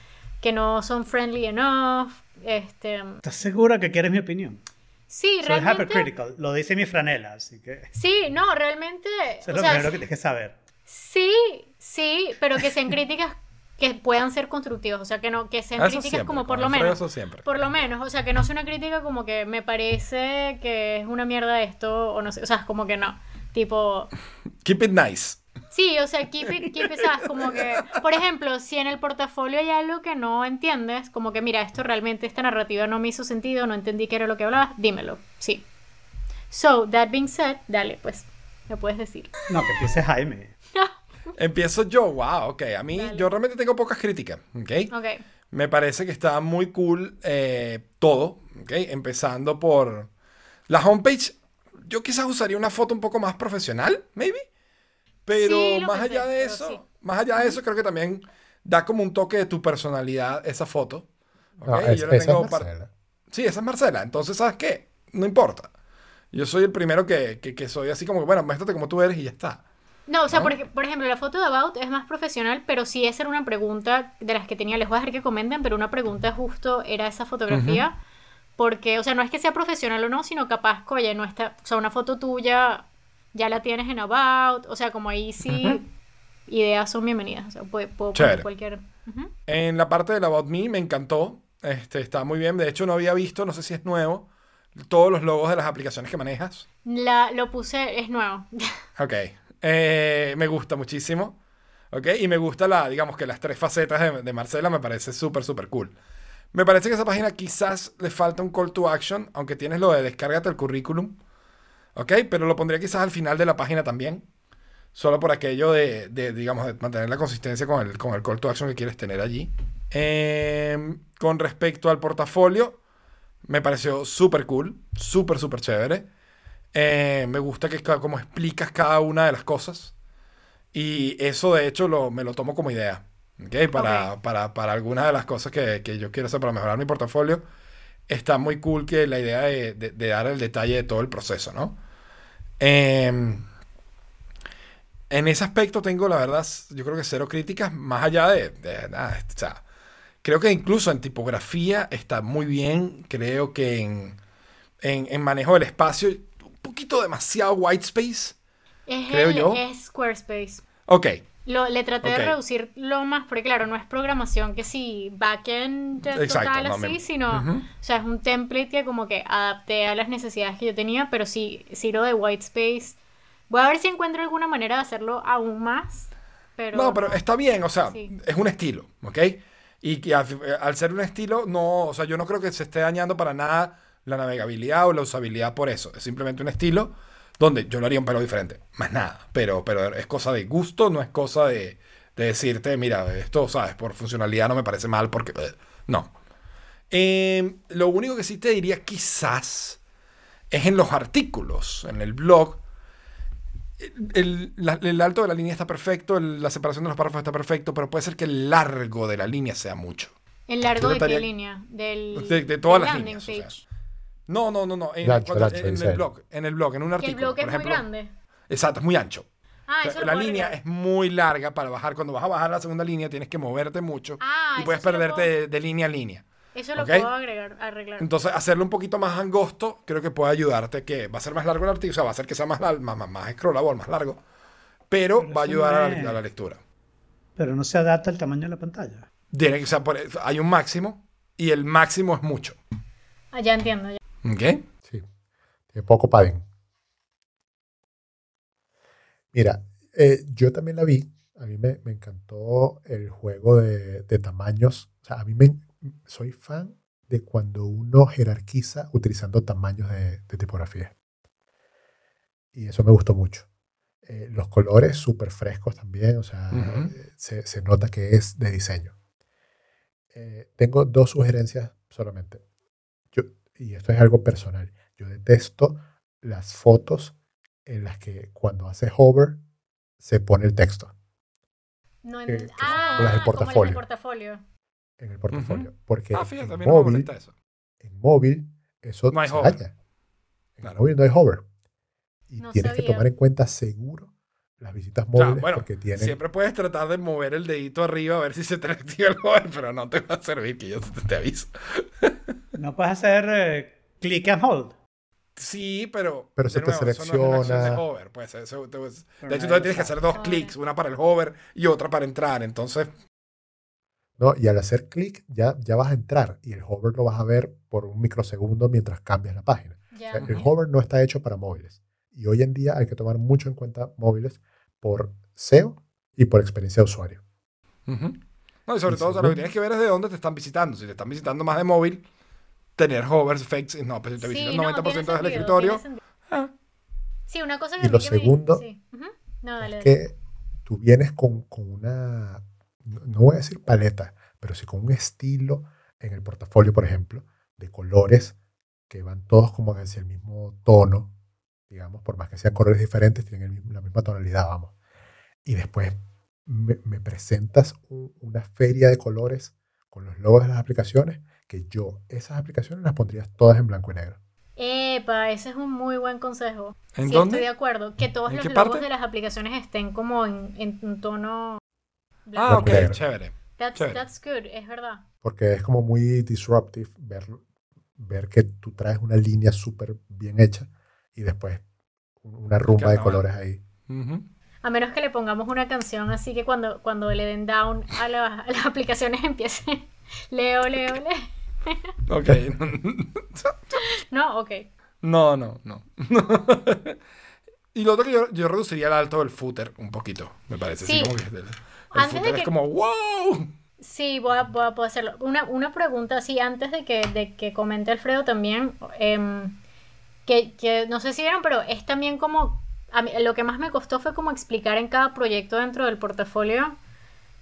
que no son friendly enough, este... ¿Estás segura que quieres mi opinión? Sí, soy realmente... Soy hypercritical, lo dice mi franela, así que... Sí, no, realmente... Eso es lo sea, primero que tienes que saber. Sí, sí, pero que sean críticas que puedan ser constructivas, o sea, que no que sean eso críticas siempre, como por lo menos, eso siempre. Por lo menos, o sea, que no sea una crítica como que me parece que es una mierda esto o no sé, o sea, como que no, tipo keep it nice. Sí, o sea, keep it, keep it, sabes, como que, por ejemplo, si en el portafolio hay algo que no entiendes, como que mira, esto realmente esta narrativa no me hizo sentido, no entendí qué era lo que hablabas, dímelo. Sí. So, that being said, dale, pues, me puedes decir. No, que empiece Jaime. Empiezo yo, wow, ok. A mí, dale. Yo realmente tengo pocas críticas, ¿okay? ¿Ok? Me parece que está muy cool eh, todo, ¿ok? Empezando por la homepage. Yo quizás usaría una foto un poco más profesional, maybe. Pero sí, más pensé, allá de eso, sí. más allá de eso, creo que también da como un toque de tu personalidad esa foto. ¿Okay? No, es, yo le tengo esa es Marcela. Sí, esa es Marcela. Entonces, ¿sabes qué? No importa. Yo soy el primero que, que, que soy así como que, bueno, muéstrate como tú eres y ya está. No, o sea, ¿no? Por, por ejemplo, la foto de About es más profesional, pero sí esa era una pregunta de las que tenía. Les voy a dejar que comenten, pero una pregunta justo era esa fotografía. Uh-huh. Porque, o sea, no es que sea profesional o no, sino capaz, oye, no está... O sea, una foto tuya ya la tienes en About. O sea, como ahí sí, uh-huh. Ideas son bienvenidas. O sea, puedo, puedo poner cualquier... Uh-huh. En la parte del About Me me encantó. Este, está muy bien. De hecho, no había visto, no sé si es nuevo, todos los logos de las aplicaciones que manejas. La, lo puse, es nuevo. Ok. Eh, me gusta muchísimo, ¿ok? Y me gusta la, digamos que las tres facetas de, de Marcela me parece súper, súper cool. Me parece que esa página quizás le falta un call to action, aunque tienes lo de descárgate el currículum, ¿ok? Pero lo pondría quizás al final de la página también, solo por aquello de, de digamos, de mantener la consistencia con el, con el call to action que quieres tener allí. Eh, con respecto al portafolio, me pareció súper cool, súper, súper chévere. Eh, me gusta que como explicas cada una de las cosas y eso de hecho lo, me lo tomo como idea, ¿okay? Para, okay. para, para algunas de las cosas que, que yo quiero hacer para mejorar mi portafolio está muy cool que la idea de, de, de dar el detalle de todo el proceso, ¿no? Eh, en ese aspecto tengo la verdad yo creo que cero críticas más allá de, de nada, o sea, creo que incluso en tipografía está muy bien, creo que en, en, en manejo del espacio poquito demasiado white space, es creo el, yo. Es Squarespace. Ok. Lo, le traté okay. de reducir lo más, porque claro, no es programación que sí, backend total Exacto, así, no me... sino, uh-huh. o sea, es un template que como que adapté a las necesidades que yo tenía, pero sí, sí lo de white space. Voy a ver si encuentro alguna manera de hacerlo aún más, pero... No, pero está bien, o sea, sí. Es un estilo, ¿ok? Y que al, al ser un estilo, no, o sea, yo no creo que se esté dañando para nada la navegabilidad o la usabilidad por eso. Es simplemente un estilo donde yo lo haría un pelo diferente. Más nada. Pero, pero es cosa de gusto, no es cosa de, de decirte, mira, esto, ¿sabes? Por funcionalidad no me parece mal porque... No. Eh, lo único que sí te diría quizás es en los artículos, en el blog. El, la, el alto de la línea está perfecto, el, la separación de los párrafos está perfecto, pero puede ser que el largo de la línea sea mucho. ¿El largo de qué línea? Del, de, de todas del las líneas. O sea. No, no, no, no. En, gacho, cuando, gacho, en, en el blog, en el blog, en un artículo. El blog es por ejemplo, muy grande. Exacto, es muy ancho. Ah, o sea, la línea ver. es muy larga para bajar. Cuando vas a bajar la segunda línea tienes que moverte mucho ah, y puedes sí perderte puedo... de, de línea a línea. Eso lo ¿okay? puedo agregar, arreglar. Entonces, hacerlo un poquito más angosto creo que puede ayudarte, que va a ser más largo el artículo, o sea, va a hacer que sea más, más, más, más scrollable, más largo, pero, pero va a ayudar a la, a la lectura. Pero no se adapta al tamaño de la pantalla. Tiene que, o sea, por, hay un máximo y el máximo es mucho. Ah, ya entiendo. Ya. ¿Ok? Sí. Tiene poco padding. Mira, eh, yo también la vi. A mí me, me encantó el juego de, de tamaños. O sea, a mí me... Soy fan de cuando uno jerarquiza utilizando tamaños de, de tipografía. Y eso me gustó mucho. Eh, los colores súper frescos también, o sea, uh-huh. se, se nota que es de diseño. Eh, tengo dos sugerencias solamente. Yo, y esto es algo personal. Yo detesto las fotos en las que cuando haces hover se pone el texto. No en, que, que ah, las del portafolio. Como las del portafolio. En el portafolio. Uh-huh. Porque ah, fíjate, en, también móvil, me eso. en móvil eso no hay se hover. Daña. En claro. móvil no hay hover. Y no tienes sabía. que tomar en cuenta seguro las visitas móviles. Claro, bueno, porque tienen... Siempre puedes tratar de mover el dedito arriba a ver si se te activa el hover, pero no te va a servir, que yo te, te aviso. ¿No puedes hacer eh, click and hold? Sí, pero... Pero se te nuevo, selecciona. Eso no es de hover, pues, eso, te, pues, de hecho, tú tienes que hacer dos clics, una para el hover y otra para entrar. Entonces... ¿no? Y al hacer clic ya, ya vas a entrar y el hover lo vas a ver por un microsegundo mientras cambias la página. Yeah. O sea, el hover no está hecho para móviles. Y hoy en día hay que tomar mucho en cuenta móviles por S E O y por experiencia de usuario. Uh-huh. No, y sobre y todo, o sea, lo que tienes que ver es de dónde te están visitando. Si te están visitando más de móvil, tener hovers fakes, no, pues si te visitan sí, el noventa por ciento no, sentido, del escritorio. Ah. Sí, una cosa que... Y lo que segundo me... sí. uh-huh. no, dale, es dale. que tú vienes con, con una... no voy a decir paleta, pero sí con un estilo en el portafolio, por ejemplo, de colores que van todos como hacia el mismo tono, digamos, por más que sean colores diferentes, tienen el mismo, la misma tonalidad, vamos. Y después me, me presentas un, una feria de colores con los logos de las aplicaciones, que yo esas aplicaciones las pondría todas en blanco y negro. Epa, ese es un muy buen consejo. ¿En sí, dónde? Estoy de acuerdo. Que todos los logos parte? de las aplicaciones estén como en, en un tono... Blanco. Ah, ok, negro. chévere. That's, chévere. That's good, es verdad. Porque es como muy disruptive ver, ver que tú traes una línea súper bien hecha y después una rumba de colores ahí. Uh-huh. A menos que le pongamos una canción, así que cuando, cuando le den down a, la, a las aplicaciones empiecen Leo, Leo, Leo. Ok. no, ok. No, no, no. y lo otro que yo, yo reduciría el alto del footer un poquito, me parece. Sí. Así como que... El antes de que, es como wow. Sí, voy a, voy a poder hacerlo. Una, una pregunta así antes de que, de que comente Alfredo también, eh, que, que no sé si vieron, pero es también como a mí, lo que más me costó fue como explicar en cada proyecto dentro del portafolio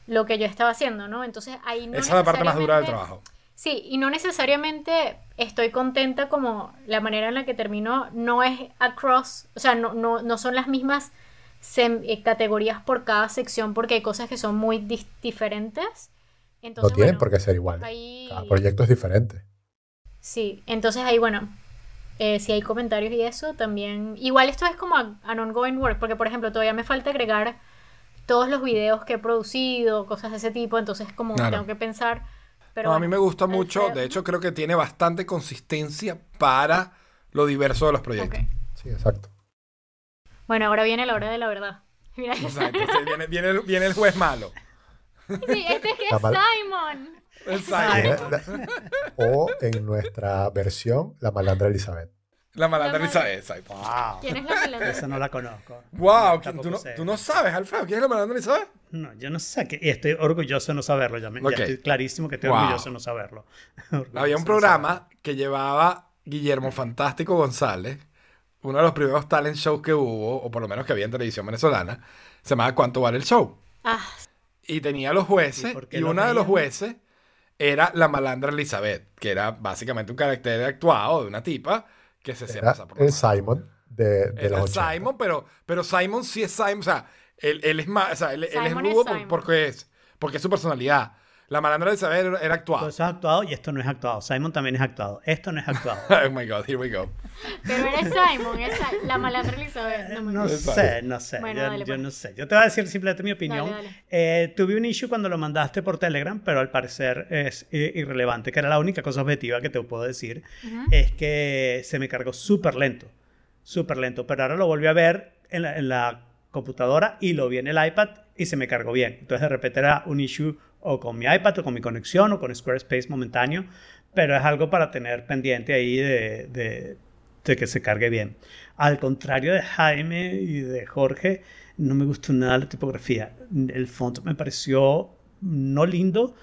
lo que yo estaba haciendo, ¿no? Entonces ahí no. Esa es la parte más dura del trabajo. Sí, y no necesariamente estoy contenta como la manera en la que terminó, no es across, o sea, no, no, no son las mismas categorías por cada sección porque hay cosas que son muy diferentes. Entonces, no tienen bueno, por qué ser iguales. Ahí... Cada proyecto es diferente. Sí, entonces ahí, bueno, eh, si hay comentarios y eso también. Igual esto es como an ongoing work, porque por ejemplo todavía me falta agregar todos los videos que he producido, cosas de ese tipo, entonces como claro. tengo que pensar. Pero no, bueno, a mí me gusta mucho, Alfredo... de hecho creo que tiene bastante consistencia para lo diverso de los proyectos. Okay. Sí, exacto. Bueno, ahora viene la hora de la verdad. Mira. Exacto, sí, viene, viene, el, viene el juez malo. Sí, este es, que es mal... Simon. El Simon. O en nuestra versión, la malandra Elizabeth. La malandra la Elizabeth, exacto. Wow. ¿Quién es la malandra? Esa no la conozco. Wow, no, ¿tú, no, ¿tú no sabes, Alfredo? ¿Quién es la malandra Elizabeth? No, yo no sé. Que, y estoy orgulloso de no saberlo. Ya, me, okay. ya estoy clarísimo que estoy wow. orgulloso de no saberlo. Había un programa no que llevaba Guillermo Fantástico González. Uno de los primeros talent shows que hubo, o por lo menos que había en televisión venezolana, se llamaba ¿Cuánto vale el show? Ah. Y tenía los jueces, y, y uno de los jueces era la malandra Elizabeth, que era básicamente un carácter actuado de una tipa que se hacía pasar por el Simon de, de los ochenta. Simon, pero, pero Simon sí es Simon. O sea, él, él es más, o sea, él, él es rudo por, porque, es, porque es su personalidad. La malandra de saber era, era actuado. Eso es actuado y esto no es actuado. Simon también es actuado. Esto no es actuado. Oh my God, here we go. Pero era Simon, esa, la malandra Elizabeth. No, me no sé, no sé. Bueno, yo dale, yo no sé. Yo te voy a decir simplemente mi opinión. Dale, dale. Eh, tuve un issue cuando lo mandaste por Telegram, pero al parecer es eh, irrelevante, que era la única cosa objetiva que te puedo decir. Uh-huh. Es que se me cargó súper lento. Súper lento. Pero ahora lo volví a ver en la, en la computadora y lo vi en el iPad y se me cargó bien. Entonces de repente era un issue o con mi iPad, o con mi conexión, o con Squarespace momentáneo, pero es algo para tener pendiente ahí de, de, de que se cargue bien. Al contrario de Jaime y de Jorge, no me gustó nada la tipografía. El font me pareció no lindo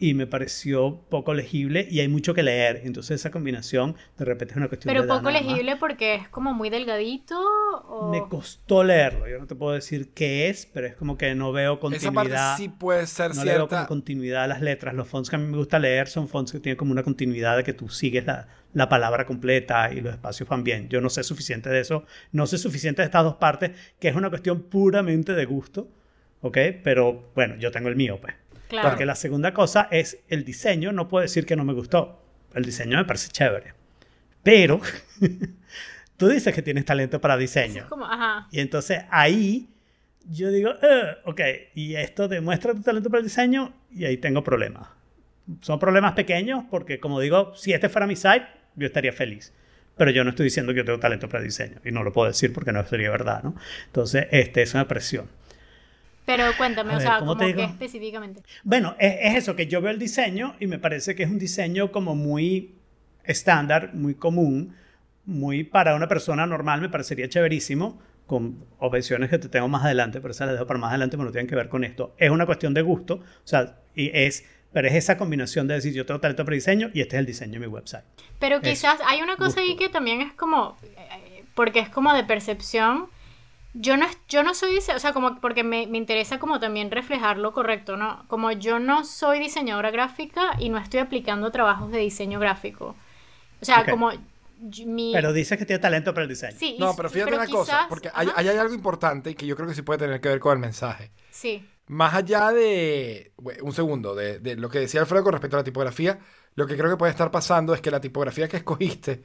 y me pareció poco legible y hay mucho que leer. Entonces esa combinación de repente es una cuestión de... Pero poco legible porque es como muy delgadito. ¿O? Me costó leerlo. Yo no te puedo decir qué es, pero es como que no veo continuidad. Esa parte sí puede ser cierta. No veo como continuidad a las letras. Los fonts que a mí me gusta leer son fonts que tienen como una continuidad de que tú sigues la, la palabra completa y los espacios van bien. Yo no sé suficiente de eso. No sé suficiente de estas dos partes, que es una cuestión puramente de gusto. ¿Ok? Pero bueno, yo tengo el mío, pues. Claro. Porque la segunda cosa es el diseño. No puedo decir que no me gustó. El diseño me parece chévere. Pero tú dices que tienes talento para diseño. Es como, ajá. Y entonces ahí yo digo, uh, ok, y esto demuestra tu talento para el diseño y ahí tengo problemas. Son problemas pequeños porque, como digo, si este fuera mi site, yo estaría feliz. Pero yo no estoy diciendo que yo tengo talento para el diseño. Y no lo puedo decir porque no sería verdad, ¿no? Entonces, este, es una presión. Pero cuéntame, ver, o sea, ¿cómo que específicamente? Bueno, es, es eso, que yo veo el diseño y me parece que es un diseño como muy estándar, muy común, muy para una persona normal, me parecería chéverísimo, con objeciones que te tengo más adelante, pero esas las dejo para más adelante, pero no tienen que ver con esto. Es una cuestión de gusto, o sea, y es, pero es esa combinación de decir, yo tengo talento para diseño y este es el diseño de mi website. Pero quizás es, hay una cosa gusto. Ahí que también es como, porque es como de percepción. Yo no, yo no soy diseñadora, o sea, como porque me, me interesa como también reflejar lo correcto, ¿no? Como yo no soy diseñadora gráfica y no estoy aplicando trabajos de diseño gráfico. O sea, okay. Como mi... Pero dices que tiene talento para el diseño. Sí, no, pero fíjate pero una quizás, cosa, porque hay, hay algo importante que yo creo que sí puede tener que ver con el mensaje. Sí. Más allá de... Un segundo, de, de lo que decía Alfredo con respecto a la tipografía, lo que creo que puede estar pasando es que la tipografía que escogiste,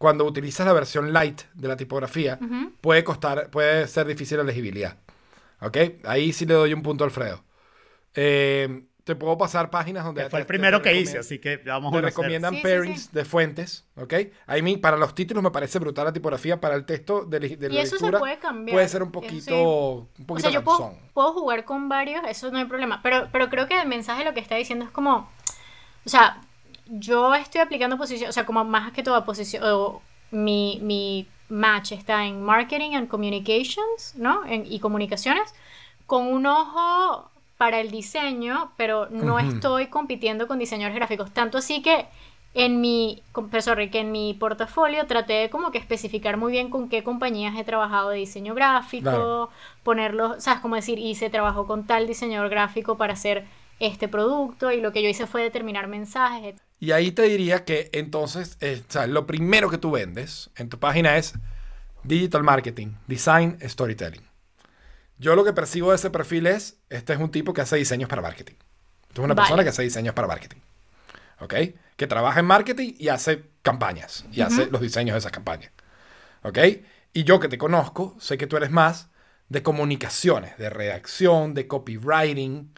cuando utilizas la versión light de la tipografía, uh-huh. puede costar, puede ser difícil la legibilidad. ¿Ok? Ahí sí le doy un punto a Alfredo. Eh, te puedo pasar páginas donde... Fue te, el primero te, te que hice, así que vamos a ver. Te recomiendan sí, pairings sí, sí. de fuentes, ¿ok? Ahí mí, para los títulos me parece brutal la tipografía, para el texto de, de la eso lectura se puede cambiar. Puede ser un poquito... Sí. Un poquito o sea, yo puedo, puedo jugar con varios, eso no hay problema. Pero, pero creo que el mensaje lo que está diciendo es como... O sea... Yo estoy aplicando posición, o sea, como más que toda posición, oh, mi, mi match está en marketing and communications, ¿no? En, y comunicaciones, con un ojo para el diseño, pero no uh-huh. estoy compitiendo con diseñadores gráficos. Tanto así que en mi, sorry, que en mi portafolio traté de como que especificar muy bien con qué compañías he trabajado de diseño gráfico, claro. Ponerlos, o sea, es como decir, hice trabajo con tal diseñador gráfico para hacer este producto y lo que yo hice fue determinar mensajes, etcétera. Y ahí te diría que entonces, eh, o sea, lo primero que tú vendes en tu página es digital marketing, design, storytelling. Yo lo que percibo de ese perfil es, este es un tipo que hace diseños para marketing. Esto es una vale. persona que hace diseños para marketing. ¿Ok? Que trabaja en marketing y hace campañas. Y uh-huh. hace los diseños de esas campañas. ¿Ok? Y yo que te conozco, sé que tú eres más de comunicaciones, de redacción, de copywriting,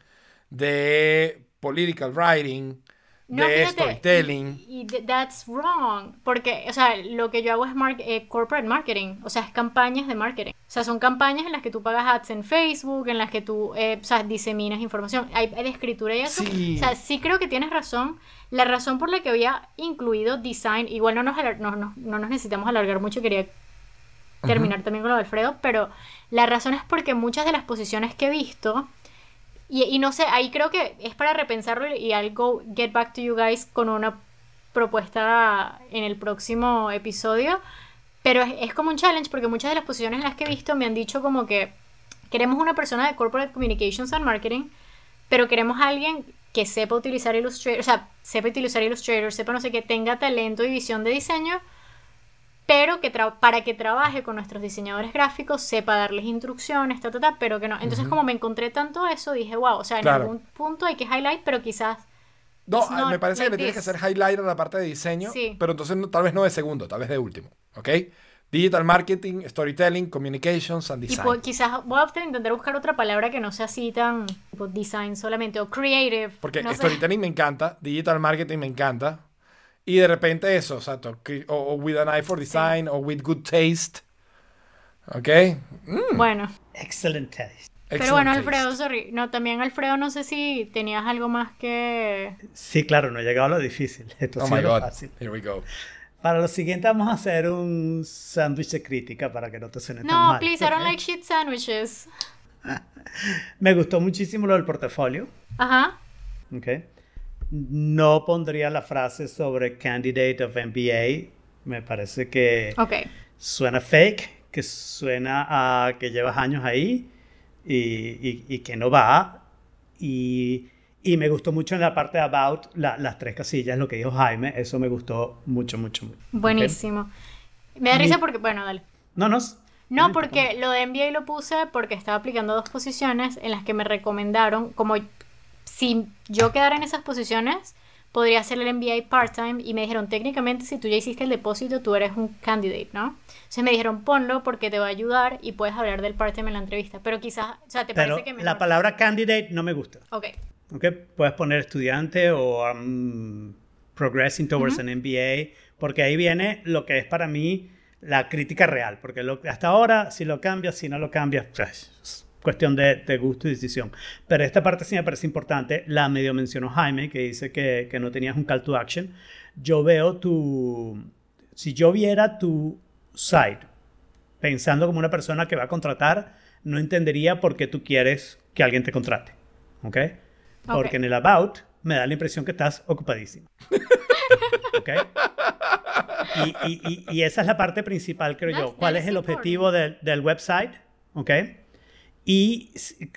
de political writing... No, de fíjate, storytelling. Y, y that's wrong. Porque, o sea, lo que yo hago es mar- eh, corporate marketing. O sea, es campañas de marketing. O sea, son campañas en las que tú pagas ads en Facebook, en las que tú, eh, o sea, diseminas información. Hay de escritura y eso. Sí. O sea, sí creo que tienes razón. La razón por la que había incluido design, igual no nos, alar- no, no, no nos necesitamos alargar mucho, quería terminar uh-huh. también con lo de Alfredo, pero la razón es porque muchas de las posiciones que he visto... Y, y no sé, ahí creo que es para repensarlo y I'll go get back to you guys con una propuesta en el próximo episodio. Pero es, es como un challenge porque muchas de las posiciones en las que he visto me han dicho como que queremos una persona de Corporate Communications and Marketing, pero queremos a alguien que sepa utilizar Illustrator, o sea, sepa utilizar Illustrator, sepa no sé qué, tenga talento y visión de diseño, pero que para que trabaje con nuestros diseñadores gráficos, sepa darles instrucciones, ta, ta, ta, pero que no. Entonces, uh-huh. como me encontré tanto eso, dije, wow, o sea, en claro. algún punto hay que highlight, pero quizás... No, me parece like que le tienes que hacer highlight a la parte de diseño, sí. pero entonces no, tal vez no de segundo, tal vez de último, ¿ok? Digital marketing, storytelling, communications and design. Y pues, quizás voy a intentar buscar otra palabra que no sea así tan tipo, design solamente, o creative. Porque no storytelling sé. Me encanta, digital marketing me encanta, y de repente eso, o sea, to, o, o with an eye for design, sí. o with good taste, ¿ok? Mm. Bueno. Excellent taste. Pero Excellent bueno, Alfredo, taste. sorry. No, también Alfredo, no sé si tenías algo más que... Sí, claro, no he llegado a lo difícil. Esto oh sí my God, fácil. Here we go. Para lo siguiente vamos a hacer un sándwich de crítica para que no te suene no, tan mal. No, please, I don't like shit sandwiches. Me gustó muchísimo lo del portafolio. Ajá. Ok. No pondría la frase sobre candidate of M B A. Me parece que okay. suena fake, que suena a que llevas años ahí. Y, y, y que no va y, y me gustó mucho en la parte de about la, las tres casillas, lo que dijo Jaime, eso me gustó mucho, mucho, mucho. Buenísimo, ¿okay? Me da risa porque, bueno, dale. No, no No, porque lo de M B A lo puse porque estaba aplicando dos posiciones en las que me recomendaron, como si yo quedara en esas posiciones podría hacer el M B A part-time y me dijeron, técnicamente si tú ya hiciste el depósito tú eres un candidate, ¿no? Entonces me dijeron, ponlo porque te va a ayudar y puedes hablar del part-time en la entrevista, pero quizás, o sea, te pero parece que mejor... la palabra candidate no me gusta. Ok. Ok, puedes poner estudiante o um, progressing towards uh-huh. an M B A, porque ahí viene lo que es para mí la crítica real, porque lo, hasta ahora si lo cambias, si no lo cambias, pues, cuestión de, de gusto y decisión. Pero esta parte sí me parece importante. La medio mencionó Jaime, que dice que, que no tenías un call to action. Yo veo tu... Si yo viera tu site, pensando como una persona que va a contratar, no entendería por qué tú quieres que alguien te contrate. ¿Ok? Porque okay. en el about me da la impresión que estás ocupadísimo. ¿Ok? Y, y, y, y esa es la parte principal, creo yo. ¿Cuál es el objetivo del, del website? ¿Ok? Y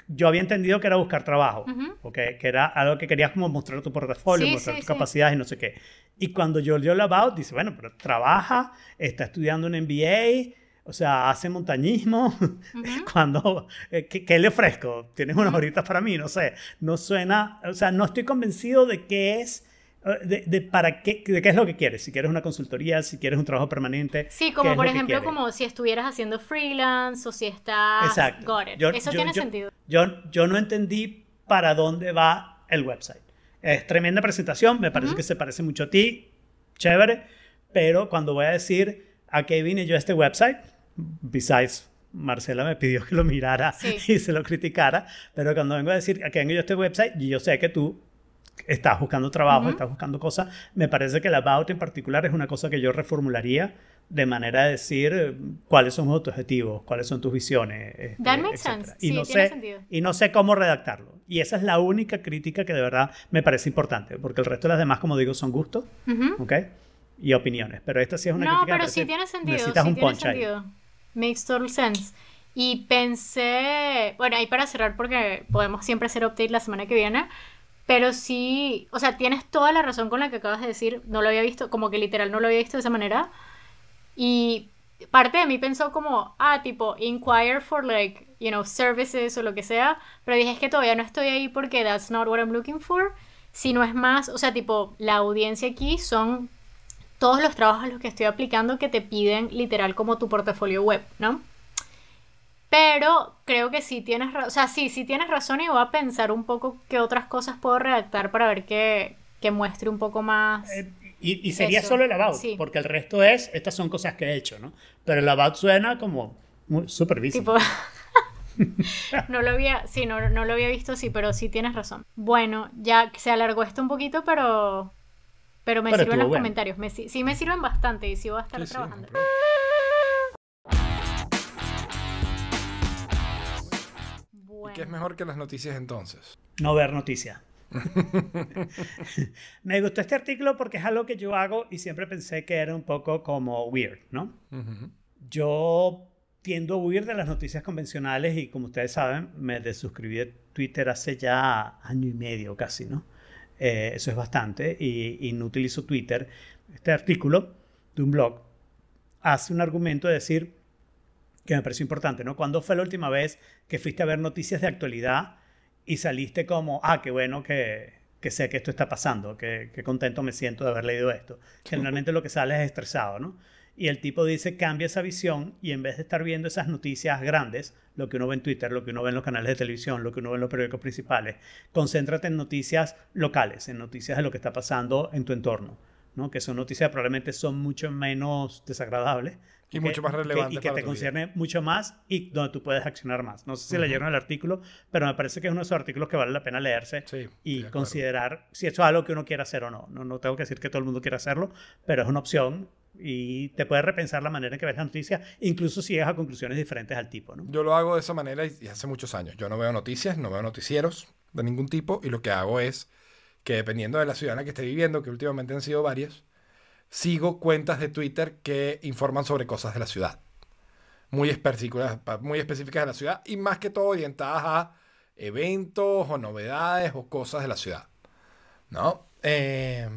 yo había entendido que era buscar trabajo, uh-huh. ¿okay? Que era algo que querías como mostrar tu portafolio, sí, mostrar sí, tus sí. capacidades y no sé qué. Y cuando yo leo el about, dice, bueno, pero trabaja, está estudiando un M B A, o sea, hace montañismo. Uh-huh. Cuando, eh, ¿qué, ¿Qué le ofrezco? ¿Tienes unas horitas para mí? No sé, no suena, o sea, no estoy convencido de qué es, de, de, para qué, de qué es lo que quieres. Si quieres una consultoría, si quieres un trabajo permanente. Sí, como por ejemplo, como si estuvieras haciendo freelance o si estás... Exacto. Got it. Yo, Eso yo, tiene yo, sentido. Yo, yo no entendí para dónde va el website. Es tremenda presentación, me parece uh-huh. que se parece mucho a ti, chévere, pero cuando voy a decir a qué vine yo a este website, besides... Marcela me pidió que lo mirara sí. y se lo criticara, pero cuando vengo a decir a qué vengo yo a este website, yo sé que tú estás buscando trabajo, uh-huh. estás buscando cosas. Me parece que el about en particular es una cosa que yo reformularía de manera de decir cuáles son tus objetivos, cuáles son tus visiones, este, that makes sense. Y, sí, no tiene sé, sentido. y no sé cómo redactarlo. Y esa es la única crítica que de verdad me parece importante, porque el resto de las demás, como digo, son gustos uh-huh. ¿okay? y opiniones. Pero esta sí es una no, crítica. No, pero sí tiene sentido. Necesitas sí un tiene punch sentido. Ahí. Makes total sense. Y pensé... Bueno, ahí para cerrar, porque podemos siempre hacer update la semana que viene... Pero sí, o sea, tienes toda la razón con la que acabas de decir, no lo había visto, como que literal no lo había visto de esa manera. Y parte de mí pensó como, ah, tipo, inquire for like, you know, services o lo que sea, pero dije, es que todavía no estoy ahí porque that's not what I'm looking for, sino es más, o sea, tipo, la audiencia aquí son todos los trabajos a los que estoy aplicando que te piden literal como tu portafolio web, ¿no? Pero creo que sí tienes razón, o sea, sí, sí tienes razón y voy a pensar un poco qué otras cosas puedo redactar para ver que, que muestre un poco más. Eh, y, y sería eso. Solo el about, sí. porque el resto es, estas son cosas que he hecho, ¿no? Pero el about suena como súper bici. Tipo, no lo había, sí, no, no lo había visto así, pero sí tienes razón. Bueno, ya se alargó esto un poquito, pero, pero me pero sirven los bueno. comentarios. Me, sí, me sirven bastante y sí voy a estar sí, trabajando. Sí, no, ¿qué es mejor que las noticias entonces? No ver noticias. Me gustó este artículo porque es algo que yo hago y siempre pensé que era un poco como weird, ¿no? Uh-huh. Yo tiendo a huir de las noticias convencionales y como ustedes saben, me desuscribí de Twitter hace ya año y medio casi, ¿no? Eh, eso es bastante y, y no utilizo Twitter. Este artículo de un blog hace un argumento de decir, que me pareció importante, ¿no? ¿Cuándo fue la última vez que fuiste a ver noticias de actualidad y saliste como, ah, qué bueno que, que sé que esto está pasando, que, que contento me siento de haber leído esto? Generalmente lo que sale es estresado, ¿no? Y el tipo dice, cambia esa visión y en vez de estar viendo esas noticias grandes, lo que uno ve en Twitter, lo que uno ve en los canales de televisión, lo que uno ve en los periódicos principales, concéntrate en noticias locales, en noticias de lo que está pasando en tu entorno, ¿no? Que son noticias que probablemente son mucho menos desagradables. Y que, mucho más relevantes. Que, y que para te concierne mucho más y donde tú puedes accionar más. No sé si uh-huh. leyeron el artículo, pero me parece que es uno de esos artículos que vale la pena leerse sí, y considerar claro. si eso es algo que uno quiera hacer o no. no. No tengo que decir que todo el mundo quiera hacerlo, pero es una opción. Y te puedes repensar la manera en que ves la noticia, incluso si llegas a conclusiones diferentes al tipo, ¿no? Yo lo hago de esa manera y hace muchos años. Yo no veo noticias, no veo noticieros de ningún tipo y lo que hago es que dependiendo de la ciudad en la que esté viviendo, que últimamente han sido varias, sigo cuentas de Twitter que informan sobre cosas de la ciudad. Muy específicas, muy específicas de la ciudad y más que todo orientadas a eventos o novedades o cosas de la ciudad, ¿no? Eh...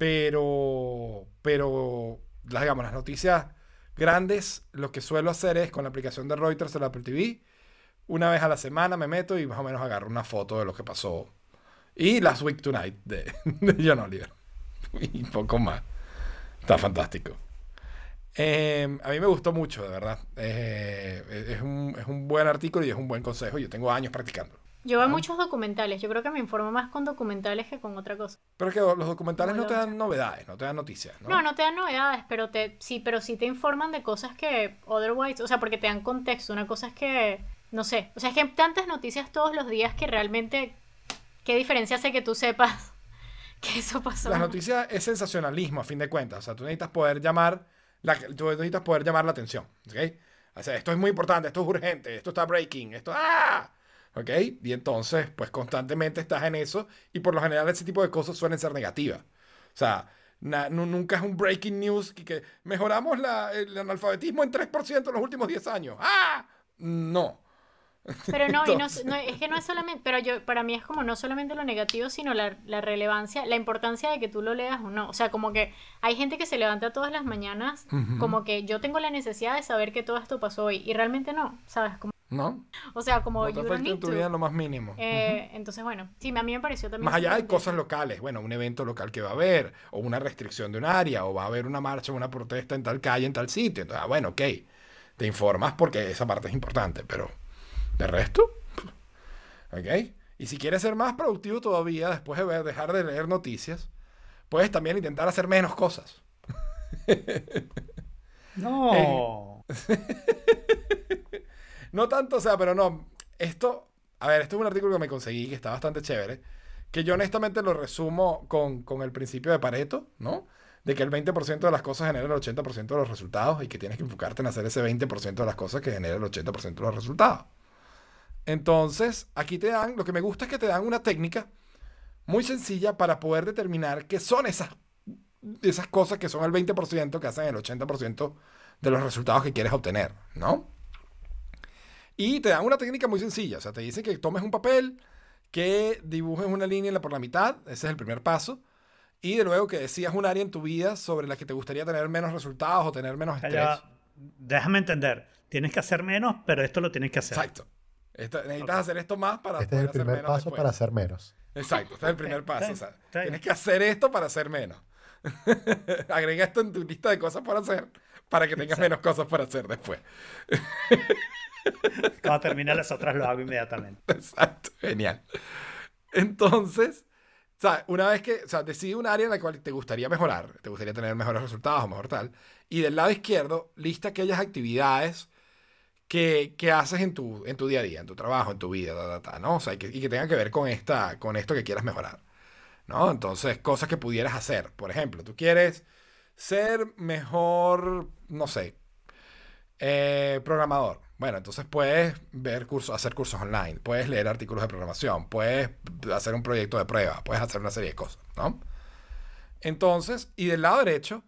Pero, pero las, digamos, las noticias grandes, lo que suelo hacer es con la aplicación de Reuters o la Apple T V, una vez a la semana me meto y más o menos agarro una foto de lo que pasó. Y Last Week Tonight de, de John Oliver. Y poco más. Está fantástico. Eh, a mí me gustó mucho, de verdad. Eh, es, un, es un buen artículo y es un buen consejo. Yo tengo años practicándolo. Yo veo ah. muchos documentales. Yo creo que me informo más con documentales que con otra cosa. Pero es que los documentales no, no te dan novedades, no te dan noticias, ¿no? No, no te dan novedades, pero te sí, pero sí te informan de cosas que otherwise, o sea, porque te dan contexto. Una cosa es que, no sé, o sea, es que hay tantas noticias todos los días que realmente, ¿qué diferencia hace que tú sepas que eso pasó? Las noticias es sensacionalismo, a fin de cuentas. O sea, tú necesitas poder llamar la, tú necesitas poder llamar la atención, ¿ok? O sea, esto es muy importante, esto es urgente, esto está breaking, esto... ¡Ah! ¿Ok? Y entonces, pues constantemente estás en eso y por lo general ese tipo de cosas suelen ser negativas. O sea, na, no, nunca es un breaking news que, que mejoramos la, el analfabetismo en tres por ciento en los últimos diez años. ¡Ah! No. Pero no, entonces... y no, no, es que no es solamente, pero yo, para mí es como no solamente lo negativo, sino la, la relevancia, la importancia de que tú lo leas o no. O sea, como que hay gente que se levanta todas las mañanas uh-huh. como que yo tengo la necesidad de saber que todo esto pasó hoy y realmente no, ¿sabes? Como ¿no? O sea, como no te afecta en tu vida en lo más mínimo. Eh, uh-huh. Entonces, bueno, sí, a mí me pareció también... Más allá hay cosas locales, bueno, un evento local que va a haber, o una restricción de un área, o va a haber una marcha, una protesta en tal calle, en tal sitio. Entonces, ah, bueno, ok, te informas porque esa parte es importante, pero ¿de resto? ¿Ok? Y si quieres ser más productivo todavía, después de ver, dejar de leer noticias, puedes también intentar hacer menos cosas. ¡No! Eh, No tanto, o sea, pero no, esto, a ver, esto es un artículo que me conseguí, que está bastante chévere, que yo honestamente lo resumo con, con el principio de Pareto, ¿no? De que el veinte por ciento de las cosas genera el ochenta por ciento de los resultados y que tienes que enfocarte en hacer ese veinte por ciento de las cosas que genera el ochenta por ciento de los resultados. Entonces, aquí te dan, lo que me gusta es que te dan una técnica muy sencilla para poder determinar qué son esas, esas cosas que son el veinte por ciento que hacen el ochenta por ciento de los resultados que quieres obtener, ¿no? Y te dan una técnica muy sencilla. O sea, te dicen que tomes un papel, que dibujes una línea por la mitad. Ese es el primer paso. Y de luego que decidas un área en tu vida sobre la que te gustaría tener menos resultados o tener menos estrés. Allá, déjame entender. Tienes que hacer menos, pero esto lo tienes que hacer. Exacto. Esto, necesitas okay. hacer esto más para este poder hacer menos. Este es el primer paso después. Para hacer menos. Exacto. Este es el primer paso. O sea, tienes que hacer esto para hacer menos. Agrega esto en tu lista de cosas por hacer para que tengas Exacto. menos cosas por hacer después. Cuando termine las otras lo hago inmediatamente. Exacto, genial. Entonces, o sea, una vez que, o sea, decide un área en la cual te gustaría mejorar, te gustaría tener mejores resultados, mejor tal, y del lado izquierdo lista aquellas actividades que, que haces en tu, en tu día a día, en tu trabajo, en tu vida, ta, ta, ta, ¿no? O sea, y que, y que tengan que ver con esta, con esto que quieras mejorar, ¿no? Entonces, cosas que pudieras hacer. Por ejemplo, tú quieres ser mejor, no sé, eh, programador. Bueno, entonces puedes ver cursos, hacer cursos online, puedes leer artículos de programación, puedes hacer un proyecto de prueba, puedes hacer una serie de cosas, ¿no? Entonces, y del lado derecho,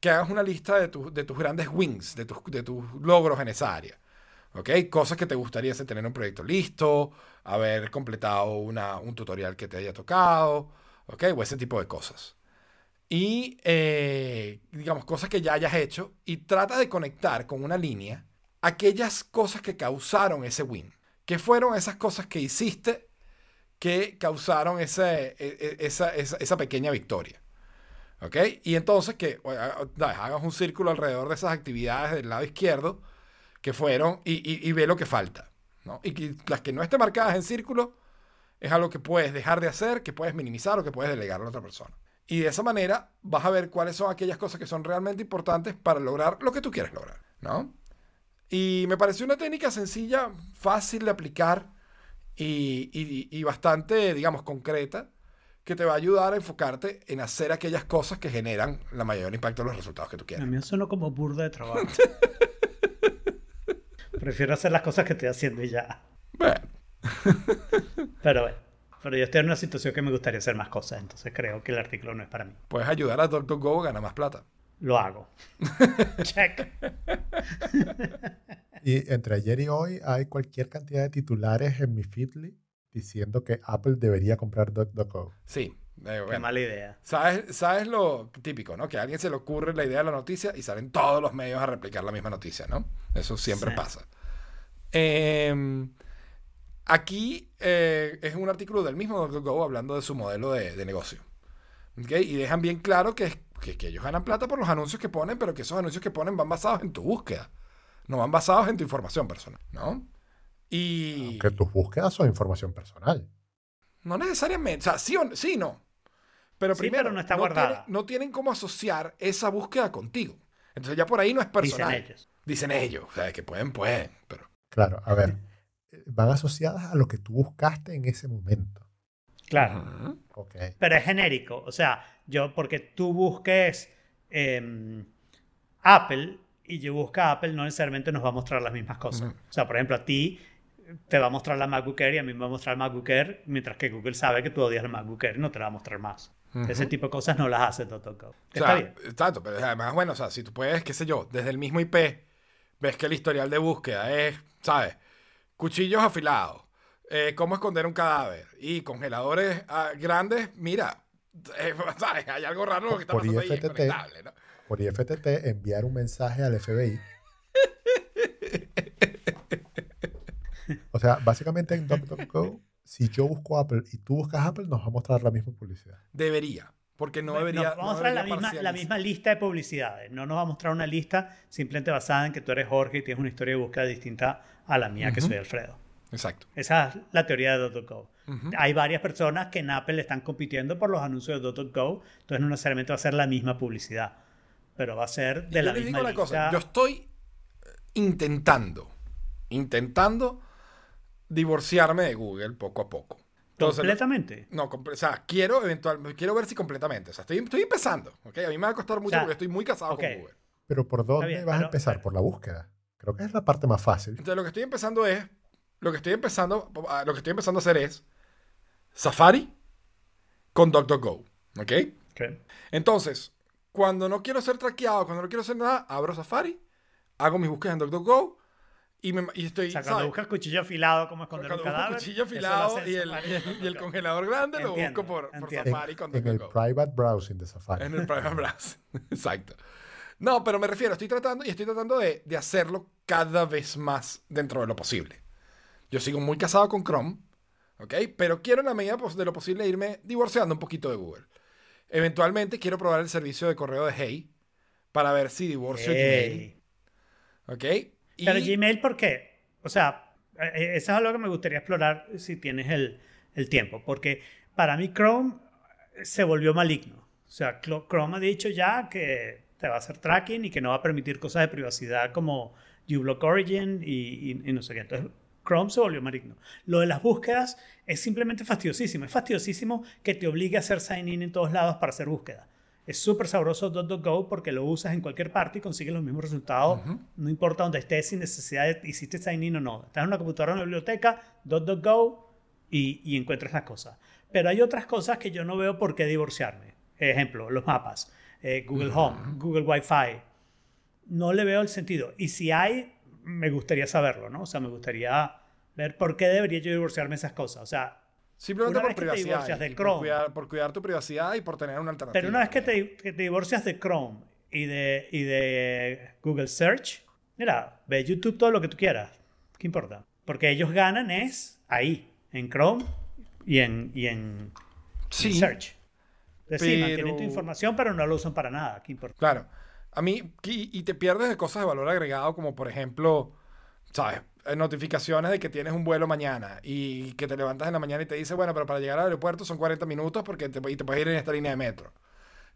que hagas una lista de, tu, de tus grandes wins, de tus, de tus logros en esa área, ¿ok? Cosas que te gustaría hacer, tener un proyecto listo, haber completado una, un tutorial que te haya tocado, ¿ok? O ese tipo de cosas. y eh, digamos cosas que ya hayas hecho, y trata de conectar con una línea aquellas cosas que causaron ese win. ¿Qué fueron esas cosas que hiciste que causaron ese, esa, esa, esa pequeña victoria? ¿Ok? Y entonces que hagas un círculo alrededor de esas actividades del lado izquierdo que fueron y, y, y ve lo que falta, ¿no? Y que las que no estén marcadas en círculo es algo que puedes dejar de hacer, que puedes minimizar o que puedes delegar a otra persona. Y de esa manera vas a ver cuáles son aquellas cosas que son realmente importantes para lograr lo que tú quieres lograr, ¿no? Y me pareció una técnica sencilla, fácil de aplicar y, y, y bastante, digamos, concreta, que te va a ayudar a enfocarte en hacer aquellas cosas que generan la mayor impacto en los resultados que tú quieras. A mí me suena como burda de trabajo. Prefiero hacer las cosas que estoy haciendo y ya. Bueno. Pero bueno, pero yo estoy en una situación que me gustaría hacer más cosas, entonces creo que el artículo no es para mí. Puedes ayudar a DuckDuckGo a ganar más plata. Lo hago. Check. Y entre ayer y hoy hay cualquier cantidad de titulares en mi Feedly diciendo que Apple debería comprar DuckDuckGo. Sí. Eh, bueno. Qué mala idea. ¿Sabes, ¿Sabes lo típico, no? Que a alguien se le ocurre la idea de la noticia y salen todos los medios a replicar la misma noticia, ¿no? Eso siempre sí. pasa. Eh, aquí eh, es un artículo del mismo DuckDuckGo hablando de su modelo de, de negocio. ¿Okay? Y dejan bien claro que es Que, que ellos ganan plata por los anuncios que ponen, pero que esos anuncios que ponen van basados en tu búsqueda, no van basados en tu información personal, ¿no? Y... Aunque tus búsquedas son información personal. No necesariamente. O sea, sí o sí, no. Pero sí, primero, pero no está no guardada. Tienen, no tienen cómo asociar esa búsqueda contigo. Entonces ya por ahí no es personal. Dicen ellos. Dicen ellos. O sea, que pueden, pueden. Pero... Claro, a ver. Van asociadas a lo que tú buscaste en ese momento. Claro. Uh-huh. Okay. Pero es genérico. O sea, yo, porque tú busques eh, Apple y yo busco Apple, no necesariamente nos va a mostrar las mismas cosas. Uh-huh. O sea, por ejemplo, a ti te va a mostrar la MacBook Air y a mí me va a mostrar el MacBook Air, mientras que Google sabe que tú odias el MacBook Air y no te la va a mostrar más. Uh-huh. Ese tipo de cosas no las hace DuckDuckGo. O sea, tanto, pero además, bueno, o sea, si tú puedes, qué sé yo, desde el mismo I P, ves que el historial de búsqueda es, ¿sabes? Cuchillos afilados. Eh, cómo esconder un cadáver y congeladores uh, grandes, mira, eh, ¿sabes? Hay algo raro lo que está pasando ahí, inconectable, ¿no? Por I F T T enviar un mensaje al F B I. O sea, básicamente en DuckDuckGo, si yo busco Apple y tú buscas Apple, nos va a mostrar la misma publicidad. Debería, porque no debería... Nos va a mostrar no la, misma, la misma lista de publicidades. No nos va a mostrar una lista simplemente basada en que tú eres Jorge y tienes una historia de búsqueda distinta a la mía, uh-huh, que soy Alfredo. Exacto. Esa es la teoría de DuckDuckGo. Uh-huh. Hay varias personas que en Apple están compitiendo por los anuncios de DuckDuckGo, entonces no necesariamente va a ser la misma publicidad, pero va a ser de y la yo misma les digo lista. Una cosa. Yo estoy intentando, intentando divorciarme de Google poco a poco. Entonces, ¿completamente? No, comple- o sea, quiero eventualmente, quiero ver si completamente. O sea, estoy, estoy empezando, ¿ok? A mí me va a costar mucho, o sea, porque estoy muy casado, okay, con Google. Pero ¿por dónde bien, vas pero, a empezar? Pero, por la búsqueda. Creo que es la parte más fácil. Entonces lo que estoy empezando es Lo que, estoy empezando, lo que estoy empezando a hacer es Safari con DuckDuckGo, ¿okay? ¿ok? Entonces, cuando no quiero ser traqueado, cuando no quiero hacer nada, abro Safari, hago mis búsquedas en DuckDuckGo y, me, y estoy... O sea, cuando ¿sabes? buscas cuchillo afilado, como esconder cuando un cadáver... Cuando cuchillo afilado y el, y, el, y el congelador grande, entiendo, lo busco por, por Safari con DuckDuckGo. En el private browsing de Safari. En el private browsing, exacto. No, pero me refiero, estoy tratando y estoy tratando de, de hacerlo cada vez más dentro de lo posible. Yo sigo muy casado con Chrome, ¿ok? Pero quiero en la medida de lo posible irme divorciando un poquito de Google. Eventualmente quiero probar el servicio de correo de Hey para ver si divorcio hey. Gmail. ¿Ok? Y... Pero Gmail, ¿por qué? O sea, eso es algo que me gustaría explorar si tienes el, el tiempo. Porque para mí Chrome se volvió maligno. O sea, Chrome ha dicho ya que te va a hacer tracking y que no va a permitir cosas de privacidad como uBlock Origin y, y, y no sé qué. Entonces... Chrome se volvió maligno. Lo de las búsquedas es simplemente fastidiosísimo. Es fastidiosísimo que te obligue a hacer sign-in en todos lados para hacer búsqueda. Es súper sabroso DuckDuckGo porque lo usas en cualquier parte y consigues los mismos resultados. Uh-huh. No importa dónde estés, sin necesidad de hiciste sign-in o no. Estás en una computadora, en una biblioteca, DuckDuckGo y, y encuentras las cosas. Pero hay otras cosas que yo no veo por qué divorciarme. Ejemplo, los mapas, eh, Google uh-huh. Home, Google Wi-Fi. No le veo el sentido. Y si hay... me gustaría saberlo, ¿no? O sea, me gustaría ver por qué debería yo divorciarme de esas cosas. O sea, Simplemente por privacidad, del Chrome, por, cuidar, por cuidar tu privacidad y por tener una alternativa. Pero una vez que te, que te divorcias de Chrome y de, y de Google Search, mira, ve YouTube todo lo que tú quieras. ¿Qué importa? Porque ellos ganan es ahí, en Chrome y en, y en, sí, en Search. Es decir, pero... mantienen tu información, pero no lo usan para nada. ¿Qué importa? Claro. A mí, y, y te pierdes de cosas de valor agregado, como por ejemplo, ¿sabes? Notificaciones de que tienes un vuelo mañana y que te levantas en la mañana y te dice, bueno, pero para llegar al aeropuerto son cuarenta minutos porque te, y te puedes ir en esta línea de metro.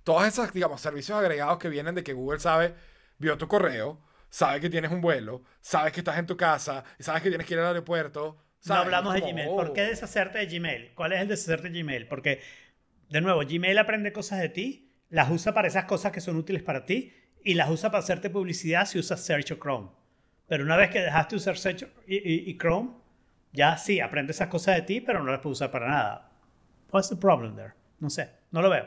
Todos esos, digamos, servicios agregados que vienen de que Google sabe, vio tu correo, sabe que tienes un vuelo, sabes que estás en tu casa, sabes que tienes que ir al aeropuerto. ¿Sabes? No hablamos como, de Gmail. Oh. ¿Por qué deshacerte de Gmail? ¿Cuál es el deshacerte de Gmail? Porque, de nuevo, Gmail aprende cosas de ti, las usa para esas cosas que son útiles para ti y las usa para hacerte publicidad si usas Search o Chrome. Pero una vez que dejaste usar Search y, y, y Chrome, ya sí, aprende esas cosas de ti, pero no las puedes usar para nada. What's the problem there? No sé, no lo veo.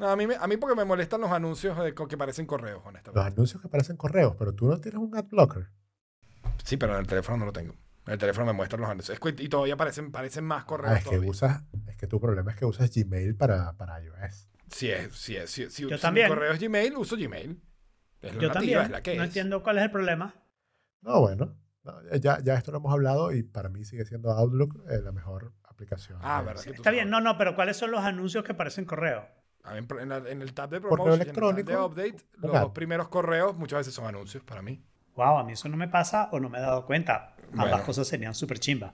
No, a, mí, a mí porque me molestan los anuncios de, que parecen correos, honestamente. Los anuncios que parecen correos, pero tú no tienes un ad blocker. Sí, pero en el teléfono no lo tengo. En el teléfono me muestran los anuncios. Y todavía parecen, parecen más correos. Ah, es, que usas, es que tu problema es que usas Gmail para, para iOS. Sí, es, sí, es. Sí, sí, yo si también. Mi correo es Gmail, uso Gmail. Es yo nativa, también. Es la que no es. Entiendo cuál es el problema. No, bueno, no, ya, ya esto lo hemos hablado y para mí sigue siendo Outlook eh, la mejor aplicación. Ah, verdad. Sí, está bien, no, no, pero ¿cuáles son los anuncios que parecen correos? En, la, en el tab de promotion, en el tab de update, los claro. primeros correos muchas veces son anuncios para mí. Wow, a mí eso no me pasa o no me he dado cuenta. Ambas bueno. cosas serían súper chimba.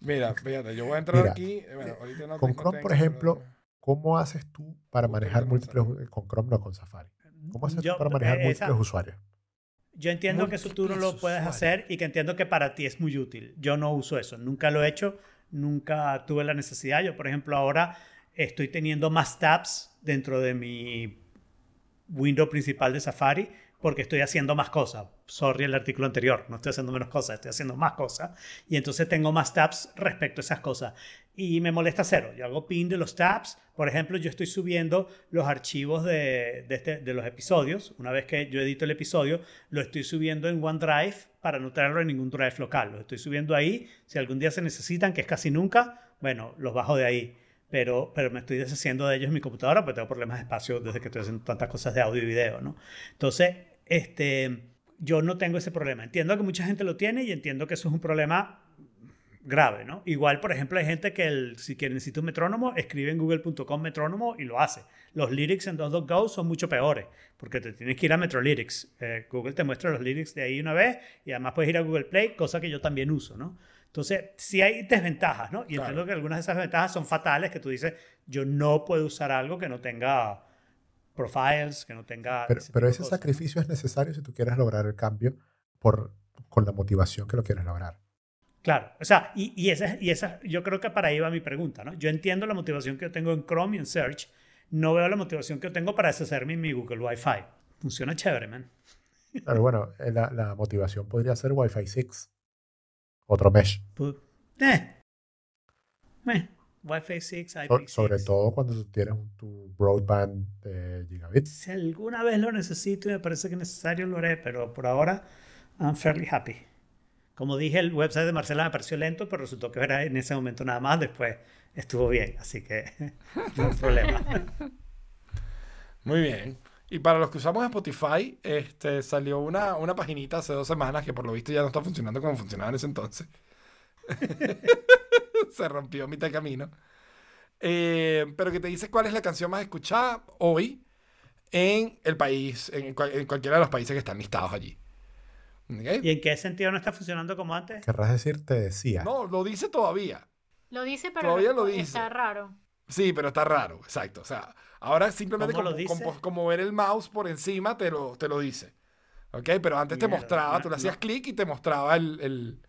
Mira, fíjate, yo voy a entrar Mira, aquí. Bueno, ahorita no con tengo, Chrome, tengo, por ejemplo, pero... ¿cómo haces tú para manejar múltiples usuarios? Con Chrome no, con Safari. ¿Cómo haces yo, tú para manejar eh, múltiples esa... usuarios? Yo entiendo múltiples que eso tú no lo puedes usuarios. hacer y que entiendo que para ti es muy útil. Yo no uso eso. Nunca lo he hecho. Nunca tuve la necesidad. Yo, por ejemplo, ahora estoy teniendo más tabs dentro de mi window principal de Safari porque estoy haciendo más cosas. Sorry el artículo anterior. No estoy haciendo menos cosas. Estoy haciendo más cosas. Y entonces tengo más tabs respecto a esas cosas. Y me molesta cero. Yo hago pin de los tabs. Por ejemplo, yo estoy subiendo los archivos de, de, este, de los episodios. Una vez que yo edito el episodio, lo estoy subiendo en OneDrive para no traerlo en ningún drive local. Lo estoy subiendo ahí. Si algún día se necesitan, que es casi nunca, bueno, los bajo de ahí. Pero, pero me estoy deshaciendo de ellos en mi computadora porque tengo problemas de espacio desde que estoy haciendo tantas cosas de audio y video, ¿no? Entonces, este, yo no tengo ese problema. Entiendo que mucha gente lo tiene y entiendo que eso es un problema grave, ¿no? Igual, por ejemplo, hay gente que el, si quiere, necesita un metrónomo, escribe en google punto com metrónomo y lo hace. Los lyrics en DuckDuckGo son mucho peores porque te tienes que ir a MetroLyrics. Eh, Google te muestra los lyrics de ahí una vez y además puedes ir a Google Play, cosa que yo también uso, ¿no? Entonces, sí hay desventajas, ¿no? Y claro. entiendo que algunas de esas ventajas son fatales, que tú dices, yo no puedo usar algo que no tenga profiles, que no tenga... Pero ese, pero ese cosas, sacrificio ¿no? es necesario si tú quieres lograr el cambio por, con la motivación que lo quieres lograr. Claro. O sea, y, y, esa, y esa, yo creo que para ahí va mi pregunta, ¿no? Yo entiendo la motivación que yo tengo en Chrome y en Search. No veo la motivación que yo tengo para deshacerme en mi Google Wi-Fi. Funciona chévere, man. Pero bueno, la, la motivación podría ser Wi-Fi seis. Otro mesh. Eh. Eh. Wi-Fi seis, I P seis. Sobre todo cuando tienes tu broadband de gigabit. Si alguna vez lo necesito y me parece que es necesario, lo haré, pero por ahora, I'm fairly happy. Como dije, el website de Marcela me pareció lento, pero resultó que era en ese momento nada más. Después estuvo bien, así que no hay problema. Muy bien. Y para los que usamos Spotify, este, salió una, una paginita hace dos semanas que por lo visto ya no está funcionando como funcionaba en ese entonces. Se rompió a mitad de camino. Eh, pero que te dice cuál es la canción más escuchada hoy en el país, en, cual, en cualquiera de los países que están listados allí. ¿Okay? ¿Y en qué sentido no está funcionando como antes? Querrás decir, te decía. No, lo dice todavía. Lo dice, pero todavía lo dice. Está raro. Sí, pero está raro, exacto. O sea, ahora simplemente como, como, como ver el mouse por encima te lo, te lo dice. ¿Ok? Pero antes Mierda, te mostraba, no, tú le hacías no. clic y te mostraba el... el,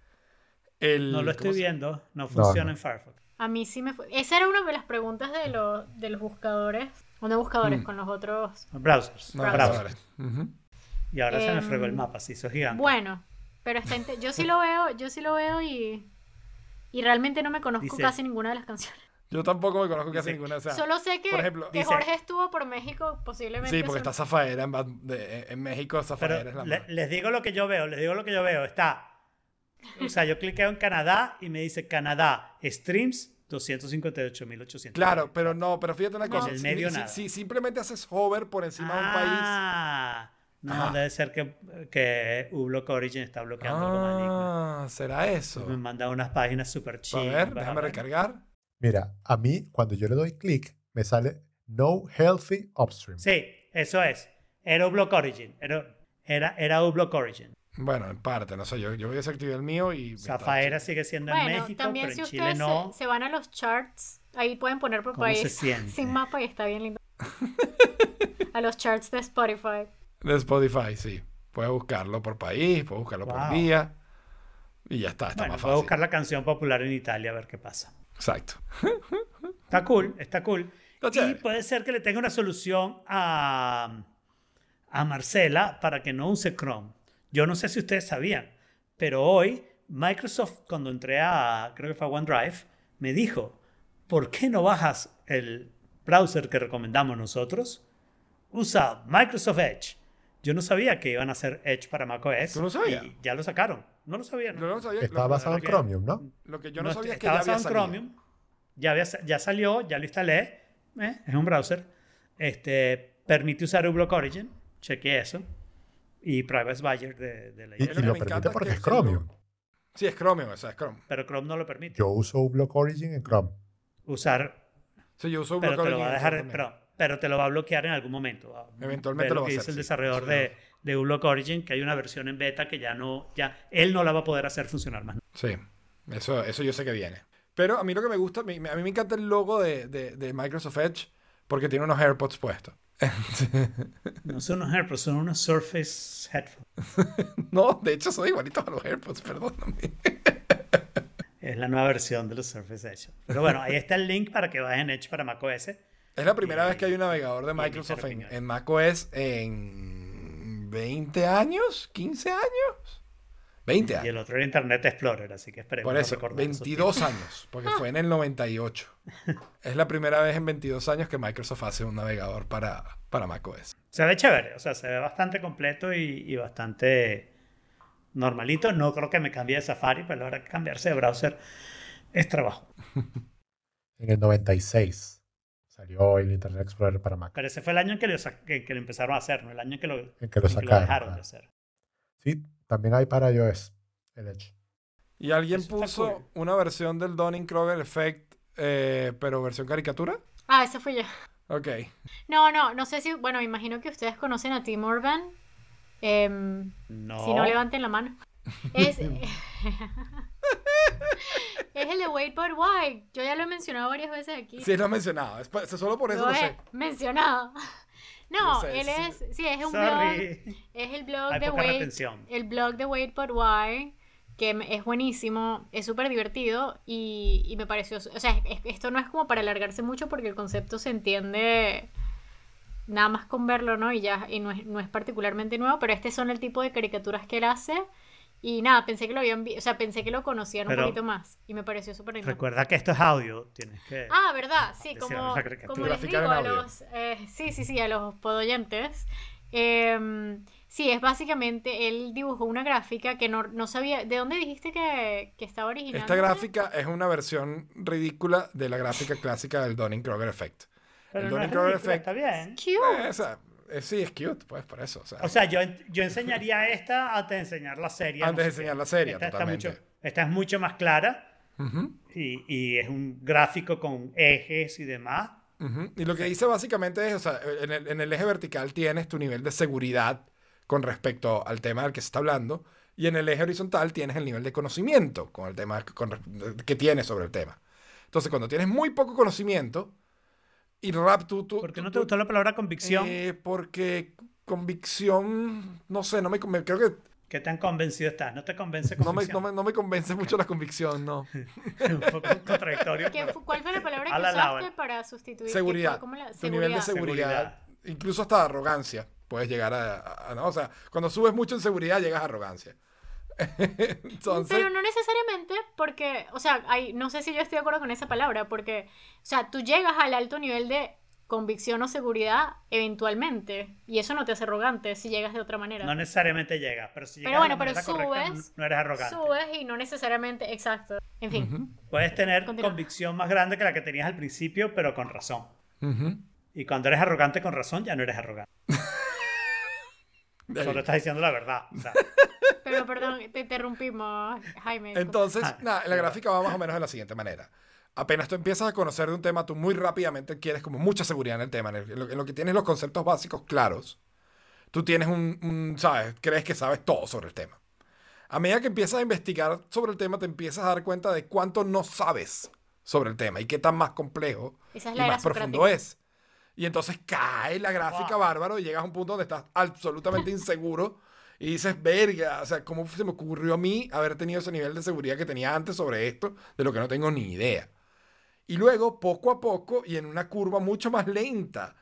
el no lo estoy viendo, no funciona no, no. en Firefox. A mí sí me fue. Esa era una de las preguntas de, lo, de los buscadores, o no buscadores, mm. con los otros... Browsers. No, browsers. browsers. Uh-huh. Y ahora eh, se me fregó el mapa, sí, eso es gigante. Bueno, pero está inter... yo sí lo veo, yo sí lo veo y, y realmente no me conozco dice, casi ninguna de las canciones. Yo tampoco me conozco casi ninguna. O sea, solo sé que, por ejemplo, que Jorge dice, estuvo por México, posiblemente. Sí, porque son... está Zafaera en, en, en México. Zafaera pero es la le, más. Les digo lo que yo veo, les digo lo que yo veo. Está, o sea, yo cliqueo en Canadá y me dice Canadá, streams, doscientos cincuenta y ocho mil ochocientos. Claro, pero no, pero fíjate una cosa. No, si, medio si, nada. si simplemente haces hover por encima ah, de un país. Ah, no, ah. debe ser que, que uBlock Origin está bloqueando ah, algo maligno. Ah, será eso. Me manda unas páginas súper chidas. A ver, déjame recargar. Mira, a mí, cuando yo le doy clic, me sale No Healthy Upstream. Sí, eso es. Era uBlock Origin. Era, era, era uBlock Origin. Bueno, en parte, no sé, yo, yo voy a desactivar el mío y... Zafaera sigue siendo bueno, en México, también pero si en Chile no. Se, se van a los charts, ahí pueden poner por país sin mapa y está bien lindo. A los charts de Spotify. De Spotify, sí. Puedes buscarlo por país, puedes buscarlo wow. por día y ya está, está bueno, más fácil. Puedes buscar la canción popular en Italia a ver qué pasa. Exacto. Está cool, está cool. No, y chévere. Puede ser que le tenga una solución a, a Marcela para que no use Chrome. Yo no sé si ustedes sabían, pero hoy Microsoft, cuando entré a, creo que fue a OneDrive, me dijo, ¿por qué no bajas el browser que recomendamos nosotros? Usa Microsoft Edge. Yo no sabía que iban a hacer Edge para macOS. ¿Tú lo sabías? Y ya lo sacaron. No lo sabía. No, no lo sabía. Estaba basado en Chromium, ¿no? Lo que yo no, no sabía es que ya había salido. Chromium, ya, había, ya salió, ya lo instalé. Eh, es un browser. Este, permite usar uBlock Origin. Chequeé eso. Y Privacy Buyer de, de la... Y, y lo, lo permite porque es Chromium. Sí, es Chromium, o sea, es Chrome. Pero Chrome no lo permite. Yo uso uBlock Origin en Chrome. Usar... Sí, yo uso uBlock Origin. Pero te lo va a dejar... Pero, pero te lo va a bloquear en algún momento. Eventualmente lo, lo va a hacer. Es el sí. desarrollador sí. de, de uBlock Origin, que hay una versión en beta que ya no... ya él no la va a poder hacer funcionar más. Sí, eso, eso yo sé que viene. Pero a mí lo que me gusta... A mí me encanta el logo de, de, de Microsoft Edge porque tiene unos AirPods puestos. No son unos AirPods, son unos Surface Headphones. No, de hecho son igualitos a los AirPods, perdóname. Es la nueva versión de los Surface Edge. Pero bueno, ahí está el link para que bajen Edge para macOS. Es la primera y, vez que hay un navegador de Microsoft en, en macOS en veinte años, quince años, veinte años. Y el otro era Internet Explorer, así que esperemos. Por eso, recordar veintidós años, porque fue en el noventa y ocho. Es la primera vez en veintidós años que Microsoft hace un navegador para, para macOS. Se ve chévere, o sea, se ve bastante completo y, y bastante normalito. No creo que me cambie de Safari, pero ahora cambiarse de browser es trabajo. En el noventa y seis salió el Internet Explorer para Mac. Pero ese fue el año en que lo, que, que lo empezaron a hacer, ¿no? El año en que lo, en que lo, en sacaron, que lo dejaron ah. de hacer. Sí. También hay para iOS, el Edge. Y alguien eso puso cool. una versión del Dunning-Kruger Effect, eh, pero versión caricatura. Ah, esa fue yo. Ok. No, no, no sé si... Bueno, me imagino que ustedes conocen a Tim Urban. Eh, no. Si no, levanten la mano. Es, es el de Wait But Why. Yo ya lo he mencionado varias veces aquí. Sí, lo he mencionado. Es, es solo por eso lo, lo sé. mencionado. No, no sé, él es, sí, es un sorry. blog, es el blog Hay de Wait, el blog de Wait But Why, que es buenísimo, es súper divertido y, y me pareció, o sea, es, esto no es como para alargarse mucho porque el concepto se entiende nada más con verlo, ¿no? Y ya, y no es, no es particularmente nuevo, pero este son el tipo de caricaturas que él hace y nada, pensé que lo habían, o sea, pensé que lo conocían pero, un poquito más y me pareció súper interesante. Recuerda que esto es audio, tienes que... Ah, verdad, sí, como, como les digo a los, eh, sí, sí, sí, a los podoyentes, eh, sí, es básicamente, él dibujó una gráfica que no, no sabía, ¿de dónde dijiste que, que estaba original? Esta gráfica es una versión ridícula de la gráfica clásica del Dunning-Kruger Effect. Pero el no Dunning-Kruger es ridícula, Effect, está bien. Es cute. Esa, Sí, es cute, pues, por eso. O sea, o sea yo, yo enseñaría esta antes de enseñar la serie. Antes no sé de enseñar qué. la serie, esta, totalmente. Está mucho, esta es mucho más clara uh-huh. y, y es un gráfico con ejes y demás. Uh-huh. Y lo que dice básicamente es, o sea, en el, en el eje vertical tienes tu nivel de seguridad con respecto al tema del que se está hablando y en el eje horizontal tienes el nivel de conocimiento con el tema con, que tienes sobre el tema. Entonces, cuando tienes muy poco conocimiento... Y rap, tú, tú... ¿Por qué no te gustó la palabra convicción? Eh, porque convicción... No sé, no me... me creo que... ¿Qué tan convencido estás? ¿No te convence convicción? No me, no me, no me convence okay. mucho la convicción, no. Un poco contradictorio. Pero... ¿Cuál fue la palabra que usaste para sustituir? Seguridad. ¿Cómo la... Tu seguridad. nivel de seguridad, seguridad. Incluso hasta arrogancia. Puedes llegar a... a, a no, o sea, cuando subes mucho en seguridad, llegas a arrogancia. Entonces... Pero no necesariamente porque, o sea, hay, no sé si yo estoy de acuerdo con esa palabra porque, o sea, tú llegas al alto nivel de convicción o seguridad eventualmente, y eso no te hace arrogante si llegas de otra manera. No necesariamente llegas, pero si llegas pero bueno, de la manera pero subes, correcta, no eres arrogante. Subes y no necesariamente, exacto. En fin. Uh-huh. Puedes tener Continúa. convicción más grande que la que tenías al principio, pero con razón. Uh-huh. Y cuando eres arrogante con razón, ya no eres arrogante. Solo estás diciendo la verdad. O sea. Pero perdón, te interrumpimos, Jaime. Entonces, ah, nada, la gráfica va más o menos de la siguiente manera. Apenas tú empiezas a conocer de un tema, tú muy rápidamente quieres como mucha seguridad en el tema. En lo, en lo que tienes los conceptos básicos claros, tú tienes un, un, ¿sabes? Crees que sabes todo sobre el tema. A medida que empiezas a investigar sobre el tema, te empiezas a dar cuenta de cuánto no sabes sobre el tema y qué tan más complejo y más profundo es. Y entonces cae la gráfica wow. bárbaro y llegas a un punto donde estás absolutamente inseguro y dices, verga, o sea, ¿cómo se me ocurrió a mí haber tenido ese nivel de seguridad que tenía antes sobre esto, de lo que no tengo ni idea? Y luego, poco a poco, y en una curva mucho más lenta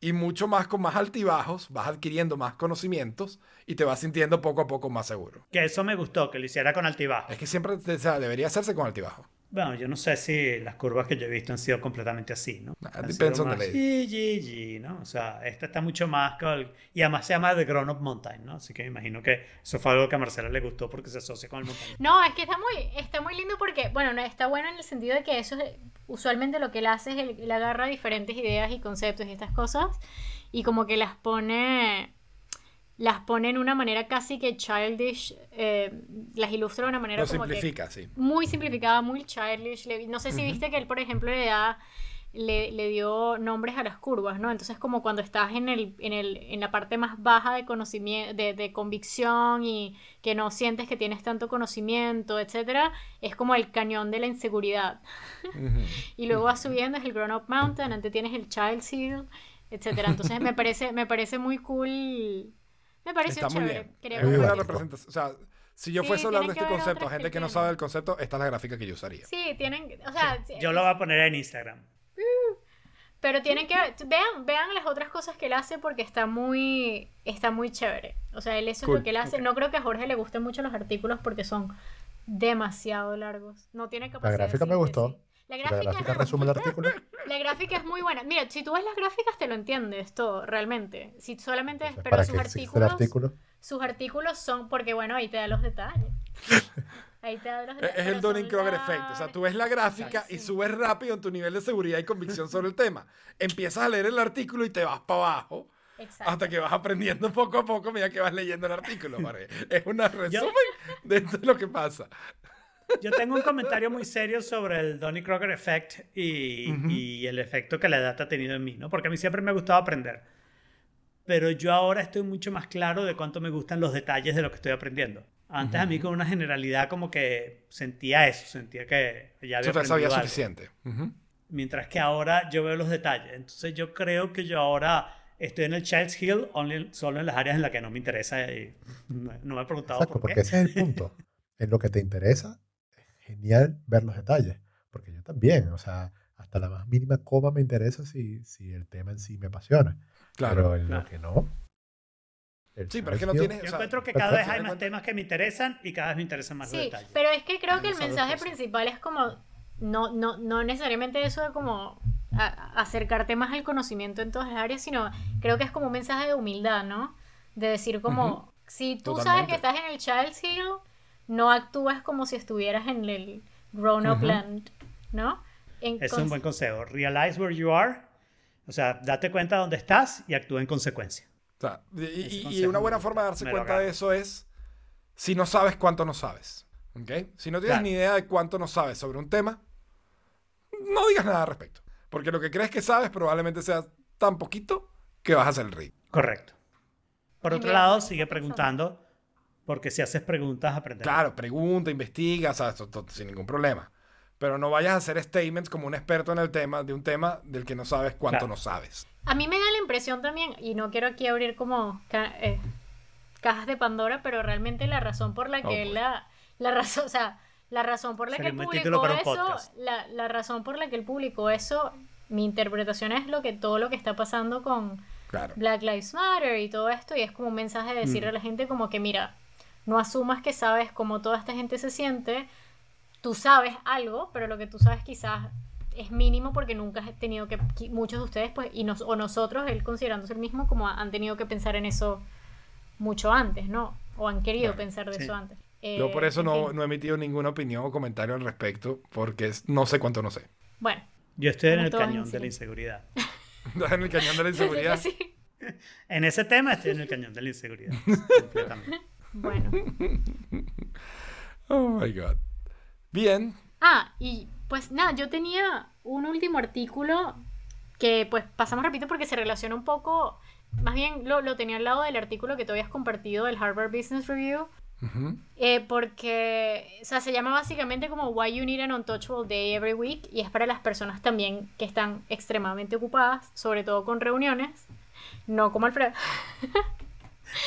y mucho más con más altibajos, vas adquiriendo más conocimientos y te vas sintiendo poco a poco más seguro. Que eso me gustó, que lo hiciera con altibajos. Es que siempre, o sea, debería hacerse con altibajos. Bueno, yo no sé si las curvas que yo he visto han sido completamente así, ¿no? Nah, depende de la idea, ¿no? O sea, esta está mucho más... Con... Y además se llama The Grown Up Mountain, ¿no? Así que me imagino que eso fue algo que a Marcela le gustó porque se asocia con el mountain. No, es que está muy, está muy lindo porque... Bueno, no, está bueno en el sentido de que eso es... Usualmente lo que él hace es él, él agarra diferentes ideas y conceptos y estas cosas y como que las pone... las pone en una manera casi que childish, eh, las ilustra de una manera Lo como simplifica, que sí. muy simplificada, muy childish. No sé si uh-huh. viste que él, por ejemplo, le da, le, le dio nombres a las curvas, ¿no? Entonces, como cuando estás en el, en el, en la parte más baja de conocimiento, de, de convicción y que no sientes que tienes tanto conocimiento, etcétera, es como el cañón de la inseguridad. Uh-huh. Y luego vas subiendo, es el Grown Up Mountain, antes tienes el Child's Hill, etcétera. Entonces, me parece, me parece muy cool. Me pareció chévere. Es una representación. O sea, si yo sí, fuese a hablar de este concepto a gente que, que no sabe del concepto, esta es la gráfica que yo usaría. Sí, tienen... O sea, sí. Yo lo voy a poner en Instagram. Pero tienen que... Vean, vean las otras cosas que él hace porque está muy... Está muy chévere. O sea, él eso cool. es lo que él hace. Okay. No creo que a Jorge le gusten mucho los artículos porque son demasiado largos. No tiene capacidad. La gráfica me gustó. La gráfica, la gráfica resume el artículo. La gráfica es muy buena. Mira, si tú ves las gráficas te lo entiendes todo, realmente. Si solamente es, pero sus artículos, artículo? sus artículos son, porque bueno, ahí te da los detalles. Ahí te da los detalles. Es el Dunning-Kruger efecto. O sea, tú ves la gráfica sí. y subes rápido en tu nivel de seguridad y convicción sobre el tema. Empiezas a leer el artículo y te vas para abajo. Exacto. Hasta que vas aprendiendo poco a poco, mira que vas leyendo el artículo. María. Es una resumen de lo que pasa. Yo tengo un comentario muy serio sobre el Dunning-Kruger Effect y, uh-huh. y el efecto que la edad ha tenido en mí, ¿no? Porque a mí siempre me ha gustado aprender. Pero yo ahora estoy mucho más claro de cuánto me gustan los detalles de lo que estoy aprendiendo. Antes uh-huh. a mí con una generalidad como que sentía eso, sentía que ya había aprendido sabía algo. Suficiente. Uh-huh. Mientras que ahora yo veo los detalles. Entonces yo creo que yo ahora estoy en el Child's Hill only, solo en las áreas en las que no me interesa y no, no me he preguntado Exacto, por qué. Porque ese es el punto. En lo que te interesa genial ver los detalles, porque yo también, o sea, hasta la más mínima coma me interesa si, si el tema en sí me apasiona. Claro. Pero en claro. lo que no. Sí, pero es que no tienes. Yo o sea, encuentro que cada vez hay más temas que me interesan y cada vez me interesan más sí, los detalles. Sí, pero es que creo no que el mensaje principal es como, no, no, no necesariamente eso de como a, acercarte más al conocimiento en todas las áreas, sino creo que es como un mensaje de humildad, ¿no? De decir como, uh-huh. si tú Totalmente. sabes que estás en el Child's Hill, no actúas como si estuvieras en el Grown Up uh-huh. Land, ¿no? En es cons- un buen consejo. Realize where you are. O sea, date cuenta de dónde estás y actúa en consecuencia. O sea, y, y una buena forma de darse cuenta de eso es si no sabes cuánto no sabes. ¿Okay? Si no tienes claro. ni idea de cuánto no sabes sobre un tema, no digas nada al respecto. Porque lo que crees que sabes probablemente sea tan poquito que vas a hacer el ritmo. Correcto. Por otro lado, sigue preguntando... Porque si haces preguntas, aprendes. Claro, pregunta, investiga, ¿sabes? T- t- sin ningún problema. Pero no vayas a hacer statements como un experto en el tema, de un tema del que no sabes cuánto claro. no sabes. A mí me da la impresión también, y no quiero aquí abrir como ca- eh, cajas de Pandora, pero realmente la razón por la que oh, la, la razón, o sea, la razón por la que él publicó eso, la, la razón por la que él publicó eso, mi interpretación es lo que todo lo que está pasando con claro. Black Lives Matter y todo esto, y es como un mensaje de decirle mm. a la gente como que mira, no asumas que sabes cómo toda esta gente se siente. Tú sabes algo, pero lo que tú sabes quizás es mínimo porque nunca has tenido que, muchos de ustedes, pues, y nos, o nosotros, él considerándose el mismo, como han tenido que pensar en eso mucho antes, ¿no? O han querido claro, pensar de sí. eso antes. Eh, Yo por eso no, no he emitido ninguna opinión o comentario al respecto, porque es, no sé cuánto no sé. Bueno. Yo estoy en el cañón en de la inseguridad. En el cañón de la inseguridad. Sí. En ese tema estoy en el cañón de la inseguridad. Completamente. Bueno. Oh my God. Bien. Ah, y pues nada, yo tenía un último artículo que pues pasamos rápido porque se relaciona un poco, más bien lo, lo tenía al lado del artículo que tú habías compartido del Harvard Business Review, uh-huh. eh, porque, o sea, se llama básicamente como Why You Need an Untouchable Day Every Week, y es para las personas también que están extremadamente ocupadas, sobre todo con reuniones, no como Alfredo.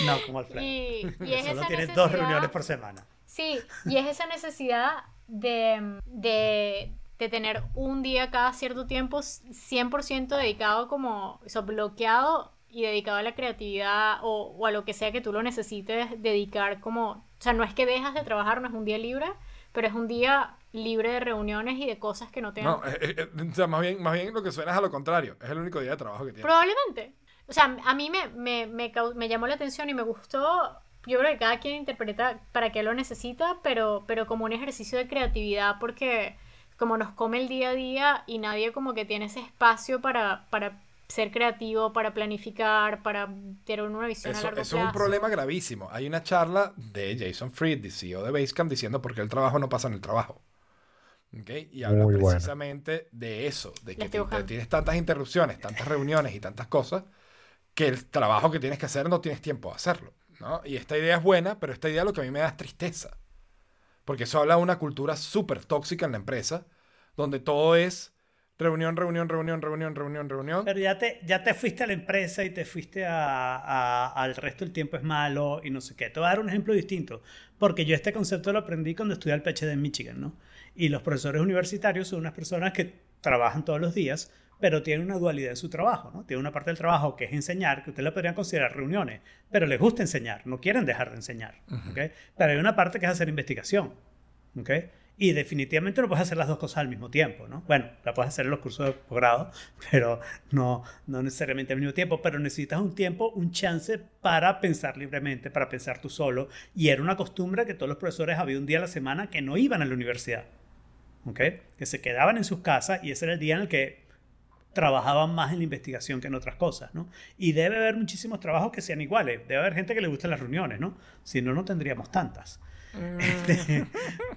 No como Alfredo. Y, y es solo tienes dos reuniones por semana. Sí, y es esa necesidad de, de, de tener un día cada cierto tiempo cien por ciento dedicado como, o sea, bloqueado y dedicado a la creatividad o, o a lo que sea que tú lo necesites dedicar como, o sea, no es que dejas de trabajar, no es un día libre, pero es un día libre de reuniones y de cosas que no tengas. No, eh, eh, o sea, más bien, más bien lo que suena es a lo contrario, es el único día de trabajo que tienes. Probablemente. O sea, a mí me, me, me, me llamó la atención y me gustó. Yo creo que cada quien interpreta para qué lo necesita, pero, pero como un ejercicio de creatividad, porque como nos come el día a día y nadie como que tiene ese espacio para, para ser creativo, para planificar, para tener una visión eso, a largo eso plazo. Eso es un problema gravísimo. Hay una charla de Jason Fried, C E O de Basecamp, diciendo por qué el trabajo no pasa en el trabajo. ¿Okay? Y habla Muy precisamente bueno. de eso, de que te, tienes tantas interrupciones, tantas reuniones y tantas cosas, que el trabajo que tienes que hacer no tienes tiempo de hacerlo, ¿no? Y esta idea es buena, pero esta idea lo que a mí me da es tristeza. Porque eso habla de una cultura súper tóxica en la empresa, donde todo es reunión, reunión, reunión, reunión, reunión, reunión. Pero ya te, ya te fuiste a la empresa y te fuiste a, a, al resto del tiempo es malo y no sé qué. Te voy a dar un ejemplo distinto, porque yo este concepto lo aprendí cuando estudié el P H D en Michigan, ¿no? Y los profesores universitarios son unas personas que trabajan todos los días, pero tiene una dualidad en su trabajo, ¿no? Tiene una parte del trabajo que es enseñar, que ustedes la podrían considerar reuniones, pero les gusta enseñar, no quieren dejar de enseñar, uh-huh. ¿okay? Pero hay una parte que es hacer investigación, ¿okay? Y definitivamente no puedes hacer las dos cosas al mismo tiempo, ¿no? Bueno, la puedes hacer en los cursos de posgrado, pero no, no necesariamente al mismo tiempo, pero necesitas un tiempo, un chance para pensar libremente, para pensar tú solo, y era una costumbre que todos los profesores había un día a la semana que no iban a la universidad, ¿okay? Que se quedaban en sus casas y ese era el día en el que trabajaban más en la investigación que en otras cosas, ¿no? Y debe haber muchísimos trabajos que sean iguales. Debe haber gente que le gusten las reuniones, ¿no? Si no, no tendríamos tantas. Mm. Este,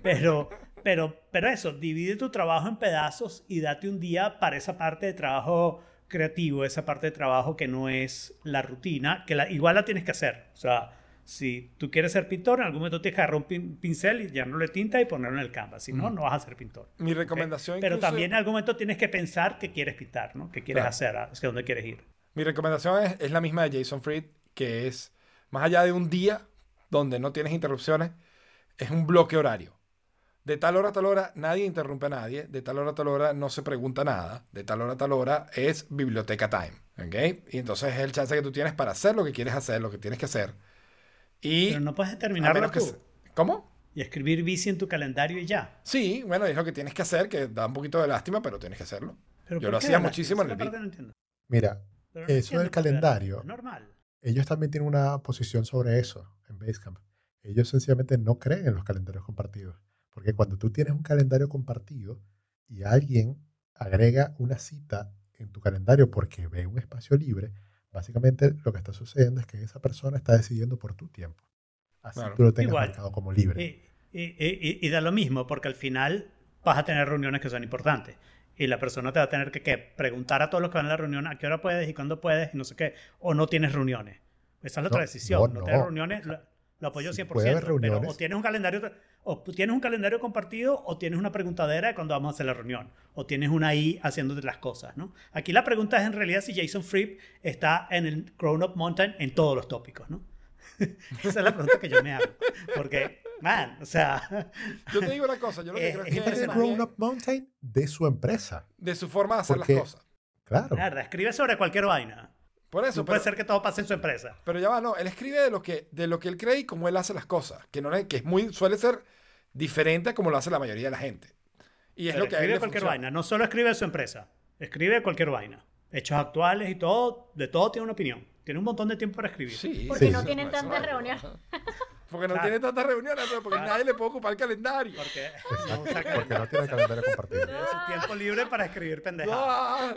pero, pero, pero eso, divide tu trabajo en pedazos y date un día para esa parte de trabajo creativo, esa parte de trabajo que no es la rutina, que la, igual la tienes que hacer. O sea, si tú quieres ser pintor, en algún momento tienes que agarrar un pincel y llenarle tinta y ponerlo en el canvas. Si no, no vas a ser pintor. Mi recomendación, ¿okay? Pero incluso... también en algún momento tienes que pensar qué quieres pintar, ¿no? Qué quieres claro. hacer, hacia dónde quieres ir. Mi recomendación es, es la misma de Jason Fried, que es, más allá de un día donde no tienes interrupciones, es un bloque horario. De tal hora a tal hora nadie interrumpe a nadie, de tal hora a tal hora no se pregunta nada, de tal hora a tal hora es biblioteca time, ¿okay? Y entonces es el chance que tú tienes para hacer lo que quieres hacer, lo que tienes que hacer. Y pero no puedes determinarlo tú. Que... ¿Cómo? Y escribir bici en tu calendario y ya. Sí, bueno, es lo que tienes que hacer, que da un poquito de lástima, pero tienes que hacerlo. Pero yo lo hacía muchísimo en el bici. No Mira, no eso del calendario, normal. Ellos también tienen una posición sobre eso en Basecamp. Ellos sencillamente no creen en los calendarios compartidos. Porque cuando tú tienes un calendario compartido y alguien agrega una cita en tu calendario porque ve un espacio libre, básicamente lo que está sucediendo es que esa persona está decidiendo por tu tiempo. Así claro. tú lo tengas Igual. marcado como libre. Y, y, y, y da lo mismo, porque al final vas a tener reuniones que son importantes. Y la persona te va a tener que ¿qué? preguntar a todos los que van a la reunión a qué hora puedes y cuándo puedes y no sé qué. O no tienes reuniones. Esa es la no, otra decisión. No, no, no tienes reuniones, lo, lo apoyo sí, cien por ciento. Puede haber reuniones. Pero o tienes un calendario... O tienes un calendario compartido o tienes una preguntadera de cuando vamos a hacer la reunión. O tienes una I haciéndote las cosas, ¿no? Aquí la pregunta es en realidad si Jason Fried está en el Grown Up Mountain en todos los tópicos, ¿no? Esa es la pregunta que yo me hago. Porque, man, o sea... Yo te digo una cosa. Yo lo que es, creo es que es... el Grown Up Mountain de su empresa. De su forma de hacer Porque, las cosas. Claro. La verdad, escribe sobre cualquier vaina. Por eso, no pero, puede ser que todo pase en su empresa. Pero ya va, no. Él escribe de lo que, de lo que él cree y cómo él hace las cosas. Que, no, que es muy, suele ser diferente a como lo hace la mayoría de la gente. Y es pero lo que escribe cualquier vaina, no solo escribe su empresa, escribe cualquier vaina. Hechos actuales y todo, de todo tiene una opinión. Tiene un montón de tiempo para escribir. Sí, porque sí, no tienen tantas reuniones. Porque no claro. tiene tantas reuniones, porque claro. nadie le puede ocupar el calendario. Porque no, o sea, porque no tiene el calendario compartido. Tiene su tiempo libre para escribir pendejadas.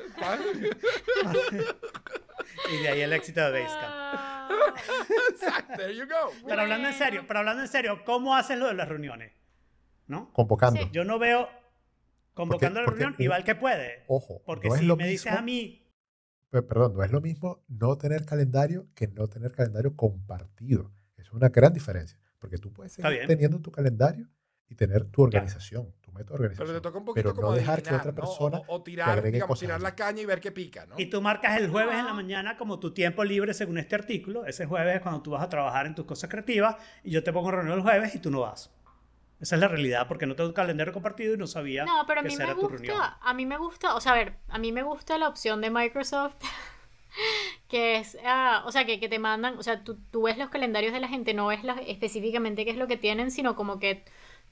Y de ahí el éxito de Basecamp. Exacto, there you go. Pero hablando en serio, pero hablando en serio, ¿cómo haces lo de las reuniones? ¿No? Convocando. Sí. Yo no veo convocando porque, la porque, reunión, igual que puede. Ojo, porque no si me mismo, dices a mí... Perdón, no es lo mismo no tener calendario que no tener calendario compartido. Es una gran diferencia, porque tú puedes seguir teniendo tu calendario y tener tu organización, claro. tu método de organización. Pero te toca un poquito como no dejar que otra persona ¿no? o, o tirar, digamos, tirar la caña y ver qué pica, ¿no? Y tú marcas el jueves en la mañana como tu tiempo libre según este artículo. Ese jueves es cuando tú vas a trabajar en tus cosas creativas y yo te pongo reunión el jueves y tú no vas. Esa es la realidad, porque no tengo un calendario compartido y no sabía no, pero a mí que será tu reunión. A mí me gusta, o sea, a ver, a mí me gusta la opción de Microsoft, que es, uh, o sea, que, que te mandan, o sea, tú, tú ves los calendarios de la gente, no ves los, específicamente qué es lo que tienen, sino como que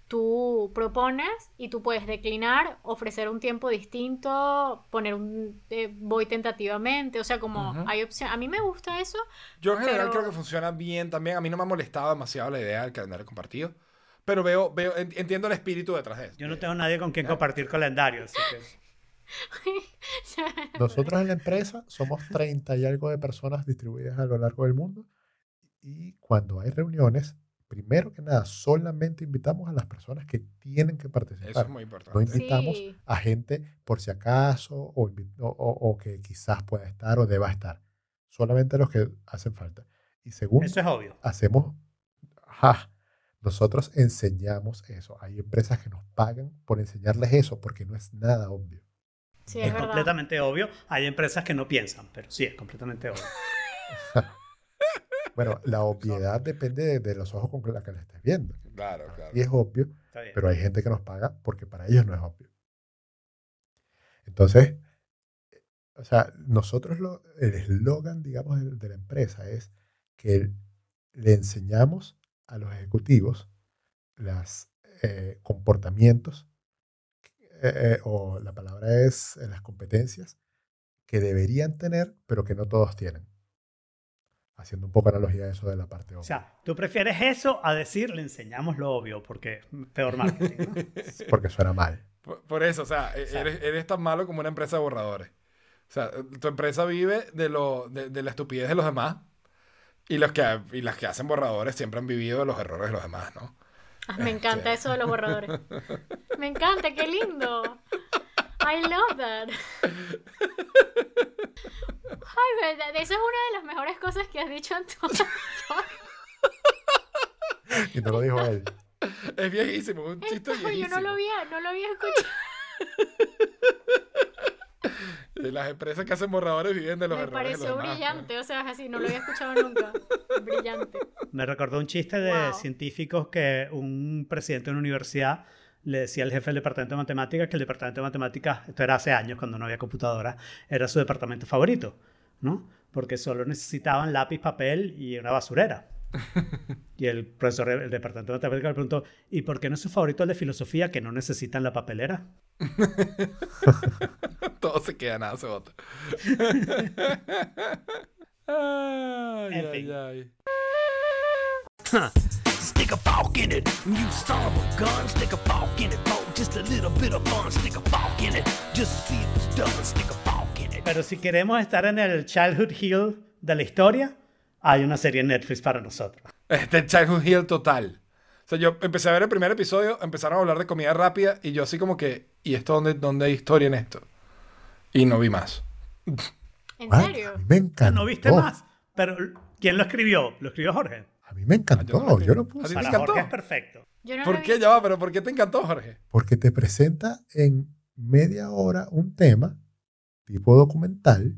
tú propones y tú puedes declinar, ofrecer un tiempo distinto, poner un eh, voy tentativamente, o sea, como uh-huh. hay opción. A mí me gusta eso. Yo en pero... general creo que funciona bien también. A mí no me ha molestado demasiado la idea del calendario compartido. Pero veo, veo, entiendo el espíritu detrás de eso. Yo no tengo nadie con quien ¿no? compartir calendarios. Que... Nosotros en la empresa somos treinta y algo de personas distribuidas a lo largo del mundo. Y cuando hay reuniones, primero que nada, solamente invitamos a las personas que tienen que participar. Eso es muy importante. No invitamos sí. a gente por si acaso o, o, o que quizás pueda estar o deba estar. Solamente a los que hacen falta. Y según eso es obvio. Hacemos... Ajá. Nosotros enseñamos eso. Hay empresas que nos pagan por enseñarles eso porque no es nada obvio. Sí, es, es completamente obvio. Hay empresas que no piensan, pero sí, es completamente obvio. Bueno, la obviedad depende de, de los ojos con los que la estés viendo. Claro, claro. Y es obvio, pero hay gente que nos paga porque para ellos no es obvio. Entonces, o sea, nosotros lo, el eslogan, digamos, de, de la empresa es que le enseñamos a los ejecutivos los eh, comportamientos eh, eh, o la palabra es eh, las competencias que deberían tener pero que no todos tienen, haciendo un poco analogía a eso de la parte obvia. O sea, tú prefieres eso a decir le enseñamos lo obvio porque peor marketing, ¿no? Porque suena mal. Por, por eso, o sea, o sea eres, eres tan malo como una empresa de borradores. O sea, tu empresa vive de, lo, de, de la estupidez de los demás. Y, los que, y las que hacen borradores siempre han vivido los errores de los demás, ¿no? Ah, me encanta sí. eso de los borradores. Me encanta, qué lindo. I love that. Ay, verdad, esa es una de las mejores cosas que has dicho en todo. Y te lo dijo él. Es viejísimo, un chiste viejísimo. Yo no lo había, no lo había escuchado. Las empresas que hacen borradores viven de los errores. Me pareció brillante, ¿no? O sea, es así, no lo había escuchado nunca. Brillante. Me recordó un chiste de wow. científicos que un presidente de una universidad le decía al jefe del departamento de matemáticas que el departamento de matemáticas, esto era hace años cuando no había computadora, era su departamento favorito, ¿no? Porque solo necesitaban lápiz, papel y una basurera. Y el profesor del departamento de matemáticas le preguntó, ¿y por qué no es su favorito el de filosofía que no necesitan la papelera? Todo se queda, nada se bota. Ay, en fin. Ay, ay. Stick a fork in it. You saw a gun, stick a fork in it. Just a little bit of fun, stick a fork in it. Just see what's done, stick a fork in it. Pero si queremos estar en el Childhood Hill de la historia, hay una serie en Netflix para nosotros. Este Childhood Hill total. O sea, yo empecé a ver el primer episodio, empezaron a hablar de comida rápida y yo así como que, ¿y esto dónde, dónde hay historia en esto? Y no vi más. ¿En serio? A mí me encantó. No viste más. Pero ¿quién lo escribió? Lo escribió Jorge. A mí me encantó. Ah, yo no puse. ¿A ti te encantó? Jorge es perfecto. Yo no ¿Por qué? Ya va, pero ¿por qué te encantó, Jorge? Porque te presenta en media hora un tema tipo documental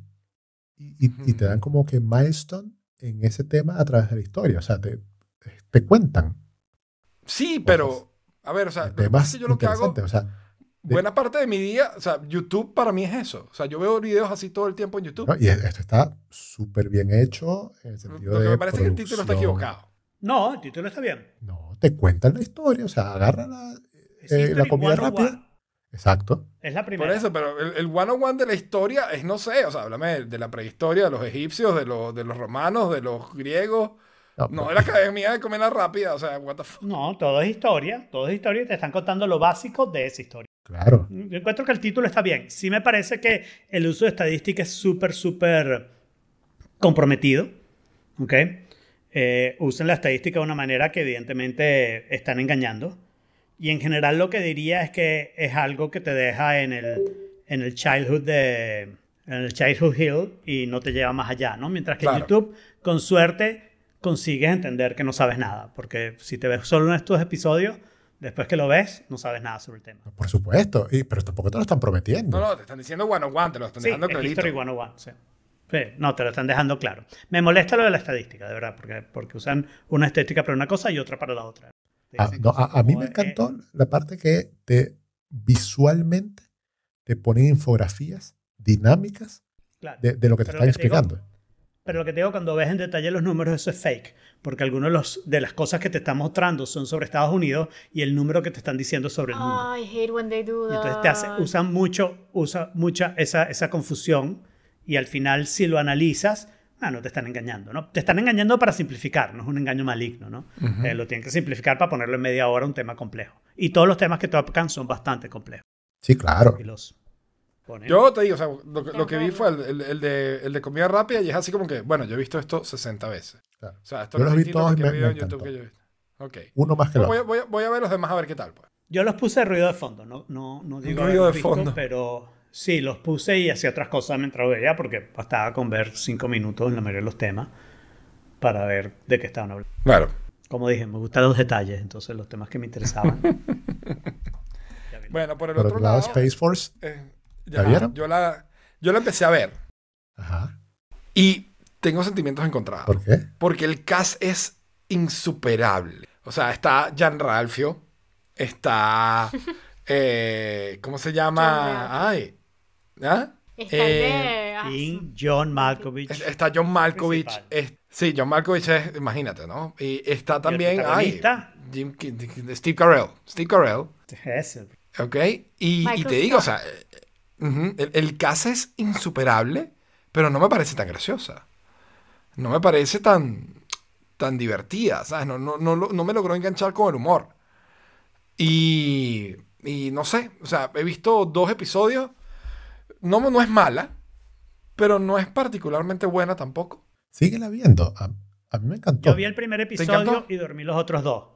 y, y, mm. y te dan como que milestone en ese tema a través de la historia. O sea, te, te cuentan. Sí, pero, a ver, o sea, además, yo lo que hago, o sea, de, buena parte de mi día, o sea, YouTube para mí es eso. O sea, yo veo videos así todo el tiempo en YouTube. No, y esto está súper bien hecho en el sentido lo que de me parece producción. Que el título está equivocado. No, el título está bien. No, te cuentan la historia, o sea, agarra la, eh, la comida rápida Exacto. Es la primera. Por eso, pero el, el one on one de la historia es, no sé, o sea, háblame de la prehistoria, de los egipcios, de los, de los romanos, de los griegos. No, no pues. De la academia de comerla rápida, o sea, what the fuck. No, todo es historia, todo es historia y te están contando lo básico de esa historia. Claro. Yo encuentro que el título está bien. Sí me parece que el uso de estadística es súper, súper comprometido, ¿ok? Eh, usan la estadística de una manera que evidentemente están engañando. Y en general lo que diría es que es algo que te deja en el, en el childhood de, en el childhood hill y no te lleva más allá, ¿no? Mientras que claro. En YouTube, con suerte, consigues entender que no sabes nada. Porque si te ves solo en estos episodios, después que lo ves, no sabes nada sobre el tema. Por supuesto. Y, pero tampoco te lo están prometiendo. No, no, te están diciendo one on one, te lo están dejando sí, clarito. History one on one, sí. Sí, no, te lo están dejando claro. Me molesta lo de la estadística, de verdad, porque, porque usan una estadística para una cosa y otra para la otra. Ah, no, a, a mí me encantó eh, la parte que te, visualmente te ponen infografías dinámicas claro, de, de lo que te están que explicando. Te digo, pero lo que te digo, cuando ves en detalle los números, eso es fake, porque algunas de, los, de las cosas que te están mostrando son sobre Estados Unidos y el número que te están diciendo sobre el mundo. I hate when they do that. Y entonces te hace, usan mucho, usa mucha esa, esa confusión y al final si lo analizas, ah, no te están engañando, ¿no? Te están engañando para simplificar, no es un engaño maligno, ¿no? Uh-huh. Eh, lo tienen que simplificar para ponerlo en media hora un tema complejo. Y todos los temas que tocan son bastante complejos. Sí, claro. Y los ponen. Yo te digo, o sea, lo, lo que vi fue el, el, el, de, el de comida rápida y es así como que, bueno, yo he visto esto sesenta veces. Claro. O sea, esto yo los vi todos que me, me en YouTube que yo he visto. Okay. Uno más que no, otro. Voy, voy, voy a ver los demás a ver qué tal, pues. Yo los puse de ruido de fondo, no, no, no digo ruido de visto, fondo, pero... Sí, los puse y hacía otras cosas mientras veía porque bastaba con ver cinco minutos en la mayoría de los temas para ver de qué estaban hablando. Claro. Como dije, me gustan los detalles, entonces los temas que me interesaban. Bueno, por el por otro lado, lado... Space Force, eh, ya, ¿la vieron? Yo la, yo la empecé a ver. Ajá. Y tengo sentimientos encontrados. ¿Por qué? Porque el cast es insuperable. O sea, está Jan Ralphio, está... eh, ¿cómo se llama? Ay... ¿Ah? Está eh, de... John Malkovich. Está John Malkovich. Es, sí, John Malkovich es, imagínate, ¿no? Y está también... ¿Y ay, Jim, Steve Carell. Steve Carell. Ok. Y, y te digo, Scott. O sea, uh-huh, el, el caso es insuperable, pero no me parece tan graciosa. No me parece tan, tan divertida, ¿sabes? No, no, no, no me logró enganchar con el humor. Y, y no sé, o sea, he visto dos episodios... No, no es mala, pero no es particularmente buena tampoco. Síguela viendo. A, a mí me encantó. Yo vi el primer episodio y dormí los otros dos.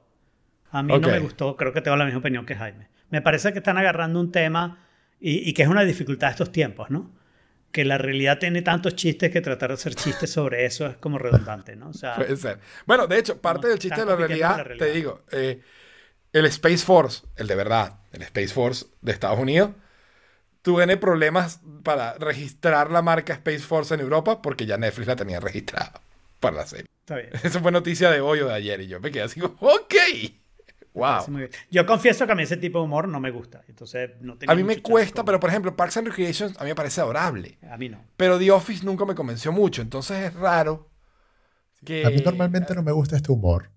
A mí okay. No me gustó. Creo que tengo la misma opinión que Jaime. Me parece que están agarrando un tema y, y que es una dificultad de estos tiempos, ¿no? Que la realidad tiene tantos chistes que tratar de hacer chistes sobre eso es como redundante, ¿no? O sea, puede ser. Bueno, de hecho, parte del chiste de la realidad, la realidad, te digo, eh, el Space Force, el de verdad, el Space Force de Estados Unidos, tuve problemas para registrar la marca Space Force en Europa porque ya Netflix la tenía registrada para la serie. Está bien. Eso fue noticia de hoy o de ayer y yo me quedé así como, ¡ok! ¡Wow! Yo confieso que a mí ese tipo de humor no me gusta. Entonces no tenía a mí me cuesta, como... pero por ejemplo, Parks and Recreation a mí me parece adorable. A mí no. Pero The Office nunca me convenció mucho, entonces es raro que... A mí normalmente no me gusta este humor,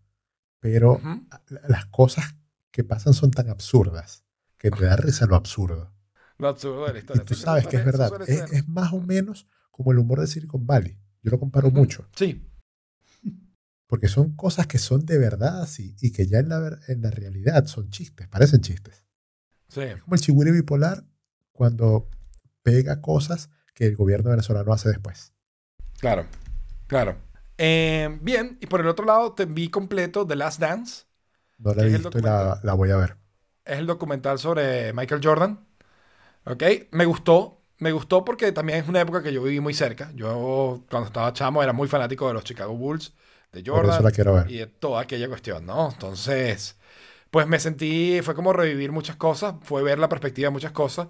pero uh-huh. Las cosas que pasan son tan absurdas que te da risa lo absurdo. Lo absurdo de la historia. Y tú sabes que es verdad. Es, es más o menos como el humor de Silicon Valley. Yo lo comparo uh-huh. mucho. Sí. Porque son cosas que son de verdad así y que ya en la, en la realidad son chistes, parecen chistes. Sí. Es como el chigüire bipolar cuando pega cosas que el gobierno venezolano hace después. Claro, claro. Eh, bien, y por el otro lado te vi completo The Last Dance. No la he visto y la, la voy a ver. Es el documental sobre Michael Jordan. Ok, me gustó, me gustó porque también es una época que yo viví muy cerca. Yo cuando estaba chamo era muy fanático de los Chicago Bulls, de Jordan y de toda aquella cuestión, ¿no? Entonces, pues me sentí, fue como revivir muchas cosas, fue ver la perspectiva de muchas cosas.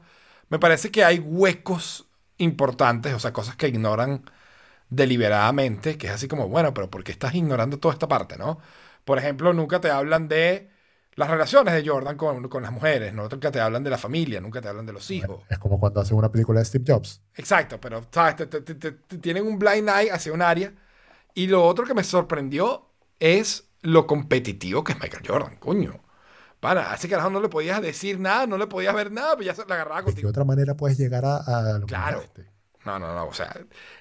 Me parece que hay huecos importantes, o sea, cosas que ignoran deliberadamente, que es así como, bueno, pero ¿por qué estás ignorando toda esta parte, no? Por ejemplo, nunca te hablan de... las relaciones de Jordan con, con las mujeres, ¿no? Nunca te hablan de la familia, nunca te hablan de los hijos. Es como cuando hacen una película de Steve Jobs. Exacto, pero ¿sabes? Te, te, te, te tienen un blind eye hacia un área. Y lo otro que me sorprendió es lo competitivo que es Michael Jordan, coño. Pana, así carajo no le podías decir nada, no le podías ver nada, pues ya se la agarraba contigo. ¿De qué otra manera puedes llegar a, a lo claro. que este? No, no, no, o sea,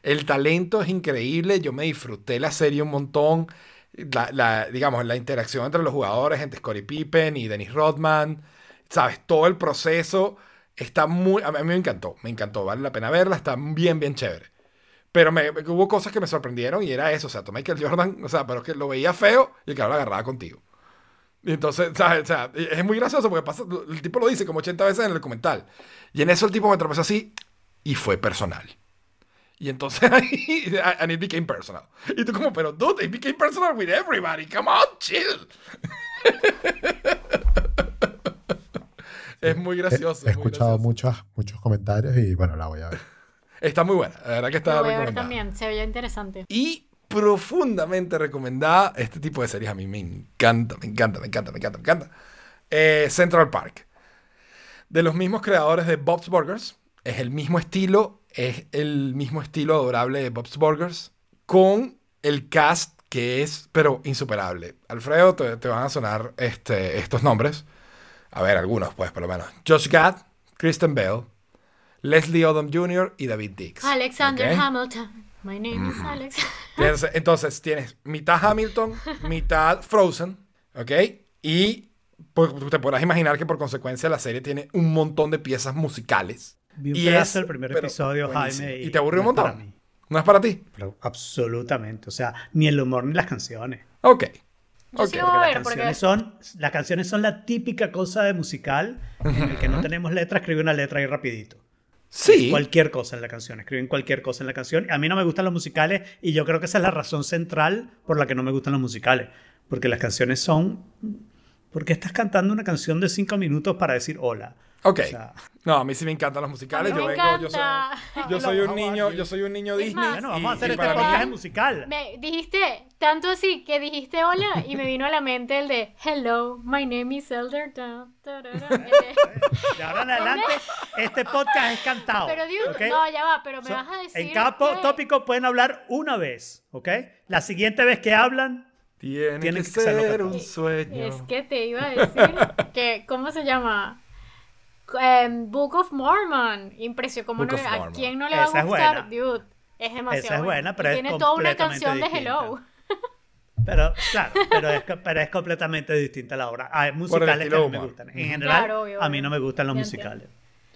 el talento es increíble, yo me disfruté la serie un montón, la, la, digamos, la interacción entre los jugadores, entre Scottie Pippen y Dennis Rodman, sabes, todo el proceso está muy, a mí me encantó, me encantó, vale la pena verla, está bien, bien chévere. Pero me, hubo cosas que me sorprendieron y era eso, o sea, Michael Jordan, o sea, pero que lo veía feo y el cabrón lo agarraba contigo. Y entonces, ¿sabes? O sea, es muy gracioso porque pasa, el tipo lo dice como ochenta veces en el documental. Y en eso el tipo me tropezó así y fue personal. Y entonces ahí, and it became personal. Y tú como, pero dude, it became personal with everybody. Come on, chill. Es muy gracioso. He, he muy escuchado gracioso. Muchos, muchos comentarios y bueno, la voy a ver. Está muy buena, la verdad que está recomendada. La voy a ver también, se veía interesante. Y profundamente recomendada este tipo de series. A mí me encanta, me encanta, me encanta, me encanta, me encanta. Eh, Central Park. De los mismos creadores de Bob's Burgers. Es el mismo estilo, es el mismo estilo adorable de Bob's Burgers. Con el cast que es, pero insuperable. Alfredo, te, te van a sonar este, estos nombres. A ver, algunos, pues, por lo menos. Josh Gad, Kristen Bell, Leslie Odom junior y David Diggs. Alexander ¿Okay? Hamilton. My name is Alex. Entonces, entonces tienes mitad Hamilton, mitad Frozen, ¿ok? Y por, te podrás imaginar que por consecuencia la serie tiene un montón de piezas musicales. Vi un y es el primer episodio, buenísimo. Jaime. Y, y te aburrió no un montón. ¿No es para ti? Pero absolutamente. O sea, ni el humor ni las canciones. Ok. Okay. Porque ver, las, canciones porque... son, las canciones son la típica cosa de musical en el que no tenemos letra, escribe una letra ahí rapidito. Sí. Cualquier cosa en la canción, escriben cualquier cosa en la canción. A mí no me gustan los musicales y yo creo que esa es la razón central por la que no me gustan los musicales. Porque las canciones son... Porque estás cantando una canción de cinco minutos para decir hola. Ok. O sea, no, a mí sí me encantan los musicales. Yo vengo, yo soy, yo soy un niño, yo soy un niño Disney. Más, bueno, vamos y, a hacer este podcast musical. Me dijiste, tanto así que dijiste hola y me vino a la mente el de hello, my name is Elder. Da, da, da, da, de ahora en adelante, este podcast es cantado. Pero digo, ¿okay? No, ya va, pero me so, vas a decir. En cada que... tópico pueden hablar una vez, ¿ok? La siguiente vez que hablan. Tiene, tiene que, que ser un sueño. Es que te iba a decir que, ¿cómo se llama? Um, Book of Mormon. Impresionante. ¿Cómo no, ¿A quién no le Esa va a gustar? Es Dude, es demasiado. Esa es buena, pero es tiene toda una canción distinta. De Hello. Pero, claro, pero es, pero es completamente distinta la obra. Hay musicales que no me gustan. En general, claro, obvio, a mí no me gustan los musicales.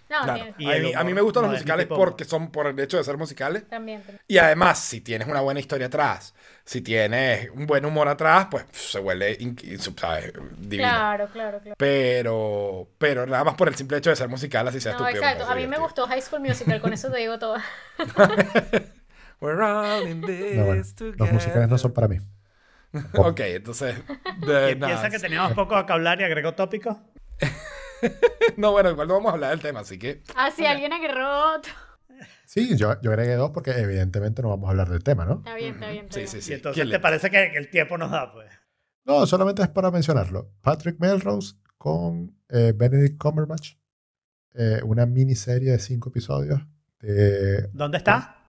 No, claro. A, mí, a mí me gustan no, los musicales porque son por el hecho de ser musicales. También, también. Y además, si tienes una buena historia atrás, si tienes un buen humor atrás, pues se vuelve in- in- ¿sabes? Divino. Claro, claro, claro. Pero, pero nada más por el simple hecho de ser musical, así sea no, estúpido. Exacto. A mí me gustó High School Musical, con eso te digo todo. We're all in this no, bueno, together. Los musicales no son para mí. Bueno. Ok, entonces... The, no, ¿Piensa que teníamos poco que hablar y agregó tópicos? No, bueno, igual no vamos a hablar del tema, así que... Ah, sí, okay. Alguien agarró otro. Sí, yo, yo agregué dos porque evidentemente no vamos a hablar del tema, ¿no? Está bien, está bien. Está sí, bien. Sí, sí. ¿Y entonces te le... parece que el tiempo nos da, pues? No, solamente es para mencionarlo. Patrick Melrose con eh, Benedict Cumberbatch. Eh, una miniserie de cinco episodios. De... ¿Dónde está?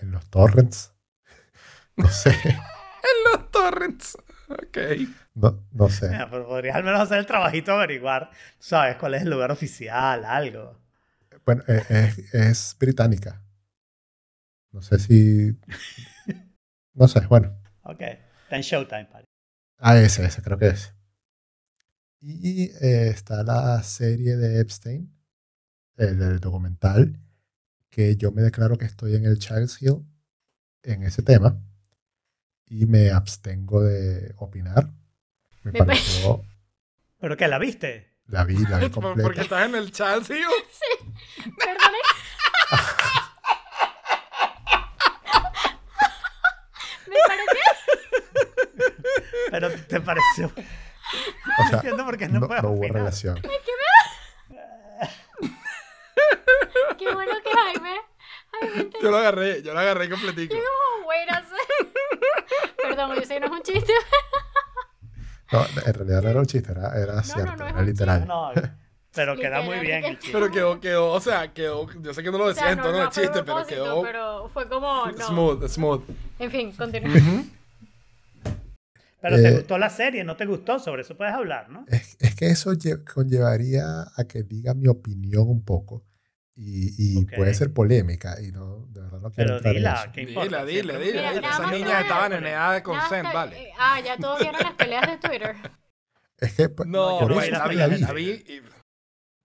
En los torrents. No sé. En los torrents. Ok. No, no sé. Mira, pero podrías al menos hacer el trabajito de averiguar, ¿sabes? ¿Cuál es el lugar oficial? Algo. Bueno, es, es, es británica. No sé si... No sé, bueno. Ok, está en Showtime, padre. Ah, ese, ese, creo que es. Y eh, está la serie de Epstein, el, el documental, que yo me declaro que estoy en el Child's Hill, en ese tema, y me abstengo de opinar. Me, me pareció... Pe... ¿Pero qué, la viste? La vi, la vi completa. ¿Porque estás en el chat, tío? Sí, perdón. ¿Me pareció? Pero te pareció. O sea, no entiendo por qué no, no puedo. No hubo opinar. Relación. Me quedé. Qué bueno que Jaime. Jaime te... Yo lo agarré, yo lo agarré completico. Yo como, güey, no sé. Perdón, yo sé que no es un chiste. No, en realidad no era un chiste, era, era no, cierto, no, no era literal. No, pero queda muy bien el chiste. Pero quedó, quedó, o sea, quedó, yo sé que no lo decía o sea, no, en tono no, de chiste, pero quedó... Pero fue como... No. Smooth, smooth. En fin, continúa. Uh-huh. Pero eh, te gustó la serie, no te gustó, sobre eso puedes hablar, ¿no? Es, es que eso conllevaría a que diga mi opinión un poco y, y okay. puede ser polémica y no, de verdad no quiero entrar en eso. Dila, dila, dila, dila. Esas niñas estaban en edad de consent, no, vale. Eh, ah, ya todos vieron las peleas de Twitter. Es que no, por eso la vi, la vi. La vi y...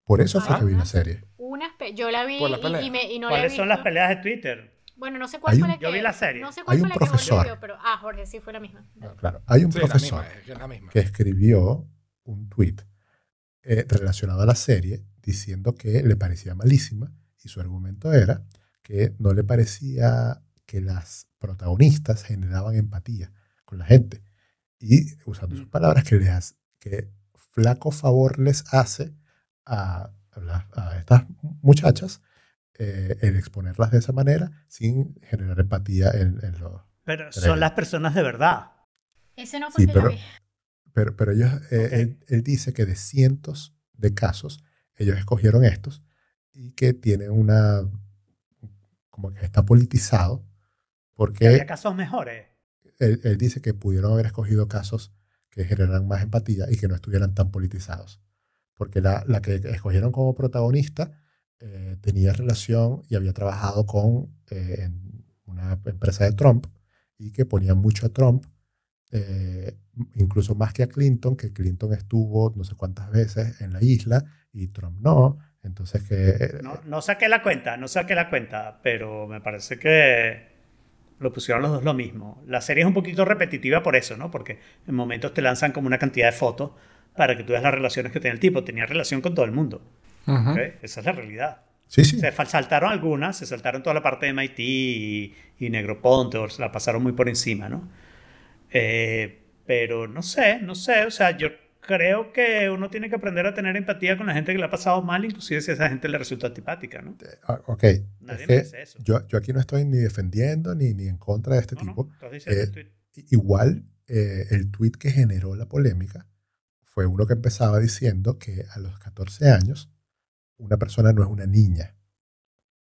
Por eso ah, fue que vi la serie. Unas pe... Yo la vi la y, y, me, y no la vi. ¿Cuáles son las peleas de Twitter? Bueno, no sé cuál fue la que... Yo vi la serie. No sé cuál fue la que volvió, pero... Ah, Jorge, sí, fue la misma. Ah, claro. Hay un sí, profesor la misma, la misma. que escribió un tweet eh, relacionado a la serie diciendo que le parecía malísima y su argumento era que no le parecía que las protagonistas generaban empatía con la gente. Y usando mm. sus palabras, que les hace, que flaco favor les hace a, a, a estas muchachas Eh, el exponerlas de esa manera sin generar empatía en, en los... Pero son ellos. Las personas de verdad. Ese no fue sí, pero, pero, pero ellos, eh, okay. él, él dice que de cientos de casos ellos escogieron estos y que tienen una... como que está politizado porque... ¿Había casos mejores? Él, él dice que pudieron haber escogido casos que generaran más empatía y que no estuvieran tan politizados. Porque la, la que escogieron como protagonista... Eh, tenía relación y había trabajado con eh, en una empresa de Trump y que ponía mucho a Trump, eh, incluso más que a Clinton, que Clinton estuvo no sé cuántas veces en la isla y Trump no. Entonces que... Eh, no, no saqué la cuenta, no saqué la cuenta, pero me parece que lo pusieron los dos lo mismo. La serie es un poquito repetitiva por eso, ¿no? Porque en momentos te lanzan como una cantidad de fotos para que tú veas las relaciones que tiene el tipo. Tenía relación con todo el mundo. Uh-huh. Okay. Esa es la realidad. Sí, sí. Se saltaron algunas, se saltaron toda la parte de M I T y, y Negroponte, o se la pasaron muy por encima, ¿no? Eh, pero no sé, no sé, o sea, yo creo que uno tiene que aprender a tener empatía con la gente que le ha pasado mal, inclusive si a esa gente le resulta antipática, ¿no? Ah, ok. Nadie es que me dice eso. Yo, yo aquí no estoy ni defendiendo ni, ni en contra de este no, tipo. No, eh, igual, eh, el tweet que generó la polémica fue uno que empezaba diciendo que a los catorce años una persona no es una niña.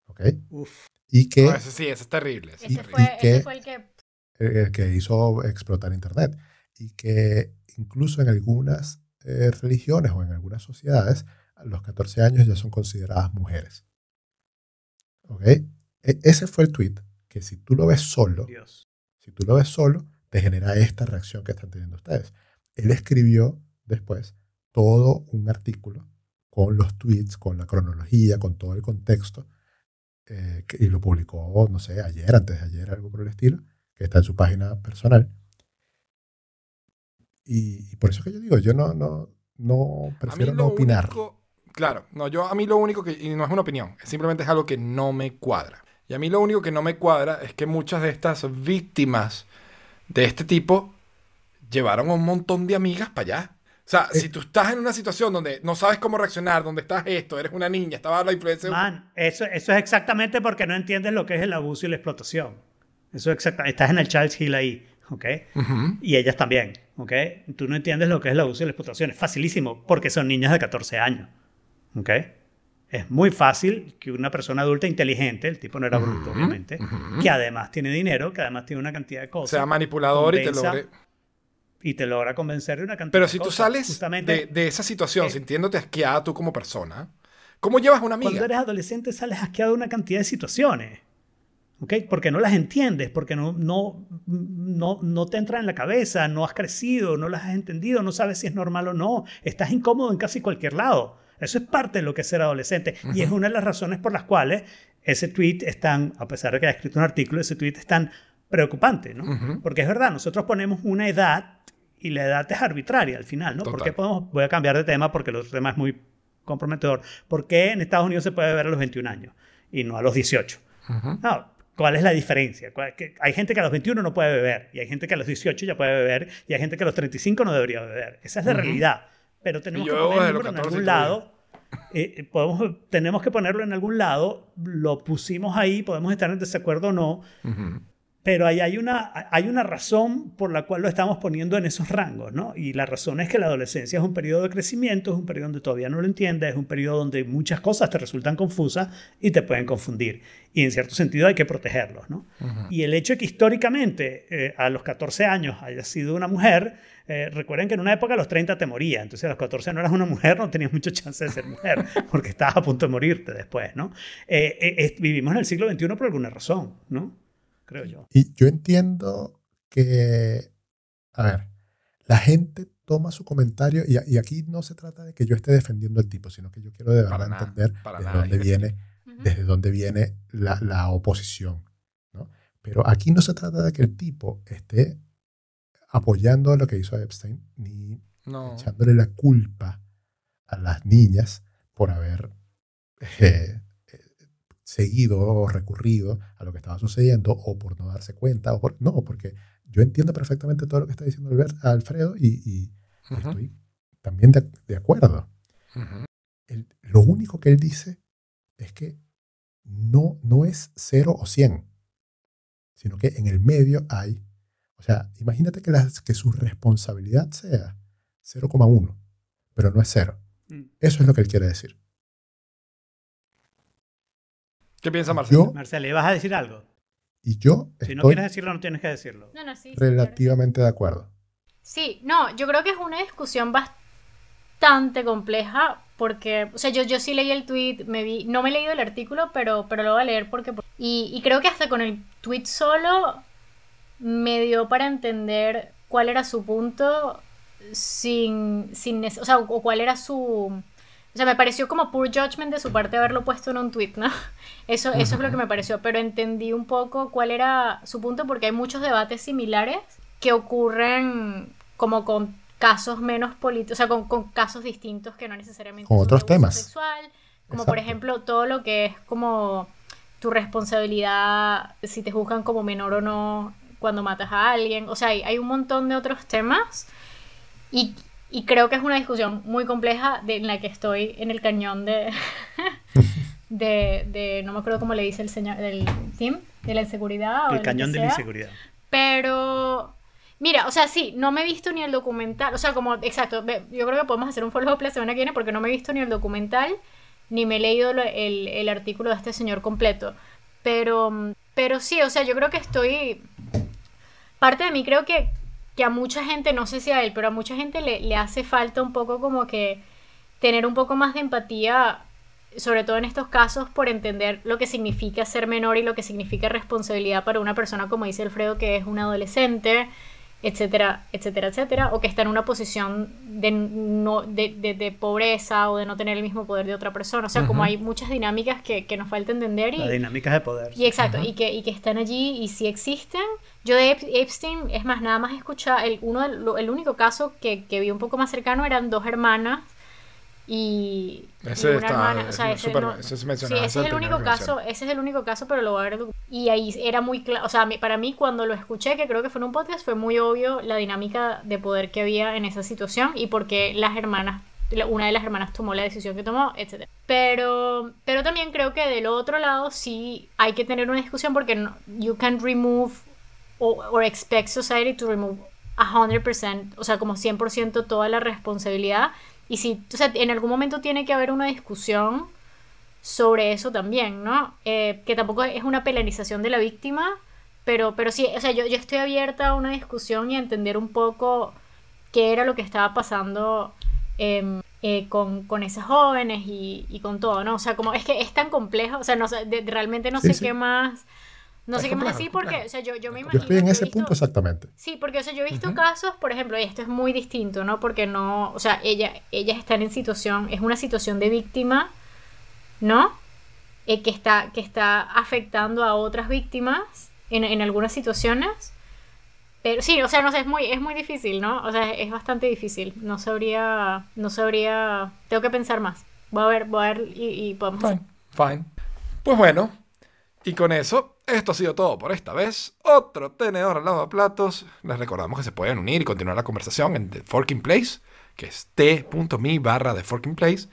¿Ok? Uf. Y que... No, eso sí, eso es terrible. Eso y, fue, y que, ese fue el que... El que hizo explotar Internet. Y que incluso en algunas eh, religiones o en algunas sociedades, a los catorce años ya son consideradas mujeres. ¿Ok? E- ese fue el tweet que si tú lo ves solo, Dios. si tú lo ves solo, te genera esta reacción que están teniendo ustedes. Él escribió después todo un artículo con los tweets, con la cronología, con todo el contexto, eh, que, y lo publicó, no sé, ayer, antes de ayer, algo por el estilo, que está en su página personal. Y, y por eso que yo digo, yo no, no, no prefiero no opinar. Único, claro, no, yo a mí lo único que, y no es una opinión, simplemente es algo que no me cuadra. Y a mí lo único que no me cuadra es que muchas de estas víctimas de este tipo llevaron a un montón de amigas para allá. O sea, eh, si tú estás en una situación donde no sabes cómo reaccionar, donde estás esto, eres una niña, estaba la influencia... Man, eso, eso es exactamente porque no entiendes lo que es el abuso y la explotación. Eso es exactamente... Estás en el Child's Hill ahí, ¿ok? Uh-huh. Y ellas también, ¿ok? Tú no entiendes lo que es el abuso y la explotación. Es facilísimo porque son niñas de catorce años, ¿ok? Es muy fácil que una persona adulta inteligente, el tipo no era bruto, uh-huh, obviamente, uh-huh, que además tiene dinero, que además tiene una cantidad de cosas... Sea manipulador compensa, y te logre... y te logra convencer de una cantidad de cosas. Pero si tú sales de, de esa situación eh, sintiéndote asqueada tú como persona, ¿cómo llevas a una amiga? Cuando eres adolescente sales asqueado de una cantidad de situaciones, ¿ok? Porque no las entiendes, porque no, no, no, no te entran en la cabeza, no has crecido, no las has entendido, no sabes si es normal o no, estás incómodo en casi cualquier lado. Eso es parte de lo que es ser adolescente. Uh-huh. Y es una de las razones por las cuales ese tweet es tan, a pesar de que ha escrito un artículo, ese tweet es tan preocupante, ¿no? Uh-huh. Porque es verdad, nosotros ponemos una edad y la edad es arbitraria al final, ¿no? Total. ¿Por qué podemos? Voy a cambiar de tema porque el otro tema es muy comprometedor. ¿Por qué en Estados Unidos se puede beber a los veintiún años y no a los dieciocho? Uh-huh. No, ¿cuál es la diferencia? Que hay gente que a los veintiuno no puede beber y hay gente que a los dieciocho ya puede beber y hay gente que a los treinta y cinco no debería beber. Esa es la uh-huh. realidad. Pero tenemos que ponerlo en algún lado. Eh, podemos, tenemos que ponerlo en algún lado. Lo pusimos ahí, podemos estar en desacuerdo o no. Uh-huh. Pero ahí hay una, hay una razón por la cual lo estamos poniendo en esos rangos, ¿no? Y la razón es que la adolescencia es un periodo de crecimiento, es un periodo donde todavía no lo entiendes, es un periodo donde muchas cosas te resultan confusas y te pueden confundir. Y en cierto sentido hay que protegerlos, ¿no? Uh-huh. Y el hecho de que históricamente eh, a los catorce años haya sido una mujer, eh, recuerden que en una época a los treinta te moría, entonces a los catorce no eras una mujer, no tenías mucho chance de ser mujer, porque estabas a punto de morirte después, ¿no? Eh, eh, eh, vivimos en el siglo veintiuno por alguna razón, ¿no? Creo yo. Y yo entiendo que, a ver, la gente toma su comentario y, y aquí no se trata de que yo esté defendiendo al tipo, sino que yo quiero de verdad para entender nada, para desde, nada, dónde viene, desde dónde viene la, la oposición, ¿no? Pero aquí no se trata de que el tipo esté apoyando lo que hizo Epstein ni no. echándole la culpa a las niñas por haber... Eh, seguido o recurrido a lo que estaba sucediendo o por no darse cuenta o por, no, porque yo entiendo perfectamente todo lo que está diciendo Alfredo y, y uh-huh. estoy también de, de acuerdo. Uh-huh. El, lo único que él dice es que no, no es cero o cien, sino que en el medio hay, o sea, imagínate que, las, que su responsabilidad sea cero coma uno, pero no es cero. Uh-huh. Eso es lo que él quiere decir. ¿Qué piensa Marcela? Marcela, ¿le vas a decir algo? Y yo estoy si no quieres decirlo, no tienes que decirlo. No, no, sí, sí, relativamente claro. de acuerdo. Sí, no, yo creo que es una discusión bastante compleja porque, o sea, yo, yo sí leí el tweet, me vi, no me he leído el artículo, pero, pero lo voy a leer porque... Y, y creo que hasta con el tweet solo me dio para entender cuál era su punto sin... sin o sea, o cuál era su... O sea, me pareció como poor judgment de su parte haberlo puesto en un tweet, ¿no? Eso, eso es lo que me pareció, pero entendí un poco cuál era su punto porque hay muchos debates similares que ocurren como con casos menos políticos, o sea, con, con casos distintos que no necesariamente son otros temas sexual, como Exacto. por ejemplo todo lo que es como tu responsabilidad si te juzgan como menor o no cuando matas a alguien, o sea, hay, hay un montón de otros temas y Y creo que es una discusión muy compleja de, en la que estoy en el cañón de, de, de... No me acuerdo cómo le dice el señor del team, de la inseguridad. El o cañón de la inseguridad. Pero... Mira, o sea, sí, no me he visto ni el documental. O sea, como... Exacto, yo creo que podemos hacer un follow-up la semana que viene porque no me he visto ni el documental ni me he leído el, el, el artículo de este señor completo. Pero, pero sí, o sea, yo creo que estoy... Parte de mí creo que... que a mucha gente, no sé si a él, pero a mucha gente le, le hace falta un poco como que tener un poco más de empatía, sobre todo en estos casos, por entender lo que significa ser menor y lo que significa responsabilidad para una persona, como dice Alfredo, que es un adolescente, etcétera, etcétera, etcétera, o que está en una posición de, no, de, de, de pobreza o de no tener el mismo poder de otra persona. O sea, uh-huh. como hay muchas dinámicas que, que nos falta entender. Y, las dinámicas de poder. Y exacto, uh-huh. y, que, y que están allí y sí existen. Yo de Epstein, es más, nada más escuchaba, el, uno de, el único caso que, que vi un poco más cercano eran dos hermanas y, ese y una está, hermana. O sea, es ese, super, no, ese, se sí, ese es el único caso, ese es el único caso, pero lo voy a ver. Y ahí era muy claro, o sea, para mí cuando lo escuché, que creo que fue en un podcast, fue muy obvio la dinámica de poder que había en esa situación y por qué las hermanas, una de las hermanas tomó la decisión que tomó, etcétera. Pero, pero también creo que del otro lado sí hay que tener una discusión porque no, you can't remove Or, or expect society to remove one hundred percent, o sea, como cien por ciento toda la responsabilidad. Y si, o sea, en algún momento tiene que haber una discusión sobre eso también, ¿no? Eh, que tampoco es una penalización de la víctima, pero, pero sí, o sea, yo, yo estoy abierta a una discusión y a entender un poco qué era lo que estaba pasando eh, eh, con, con esas jóvenes y, y con todo, ¿no? O sea, como es que es tan complejo, o sea, no, de, realmente no sí, sé sí. qué más... No sé qué más decir porque, o sea, yo, yo me imagino... Yo estoy en ese punto exactamente. Sí, porque, o sea, yo he visto casos, por ejemplo, y esto es muy distinto, ¿no? Porque no, o sea, ella, ellas están en situación, es una situación de víctima, ¿no? Eh, que está, que está afectando a otras víctimas en, en algunas situaciones. Pero sí, o sea, no sé, es muy, es muy difícil, ¿no? O sea, es, es bastante difícil. No sabría, no sabría... Tengo que pensar más. Voy a ver, voy a ver y, y podemos... Fine, fine. Pues bueno, y con eso... Esto ha sido todo por esta vez. Otro tenedor al lavaplatos. Les recordamos que se pueden unir y continuar la conversación en The Forking Place, que es t.me barra The Forking Place.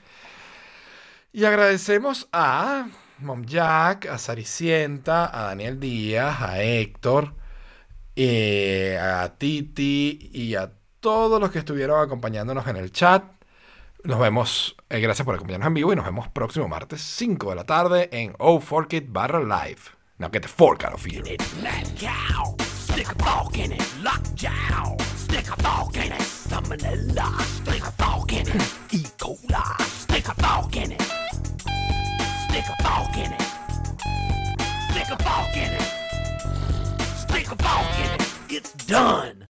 Y agradecemos a Mom Jack, a Saricienta, a Daniel Díaz, a Héctor, eh, a Titi y a todos los que estuvieron acompañándonos en el chat. Nos vemos, eh, gracias por acompañarnos en vivo y nos vemos próximo martes cinco de la tarde en Oh Fork It Barra Live. Now get the fork out of here. Stick a fork in it, lock down. Stick a fork in it, salmonella. Stick a fork in it, E. coli. Stick a fork in it. Stick a fork in it. Stick a fork in it. Stick a fork in it. It's done.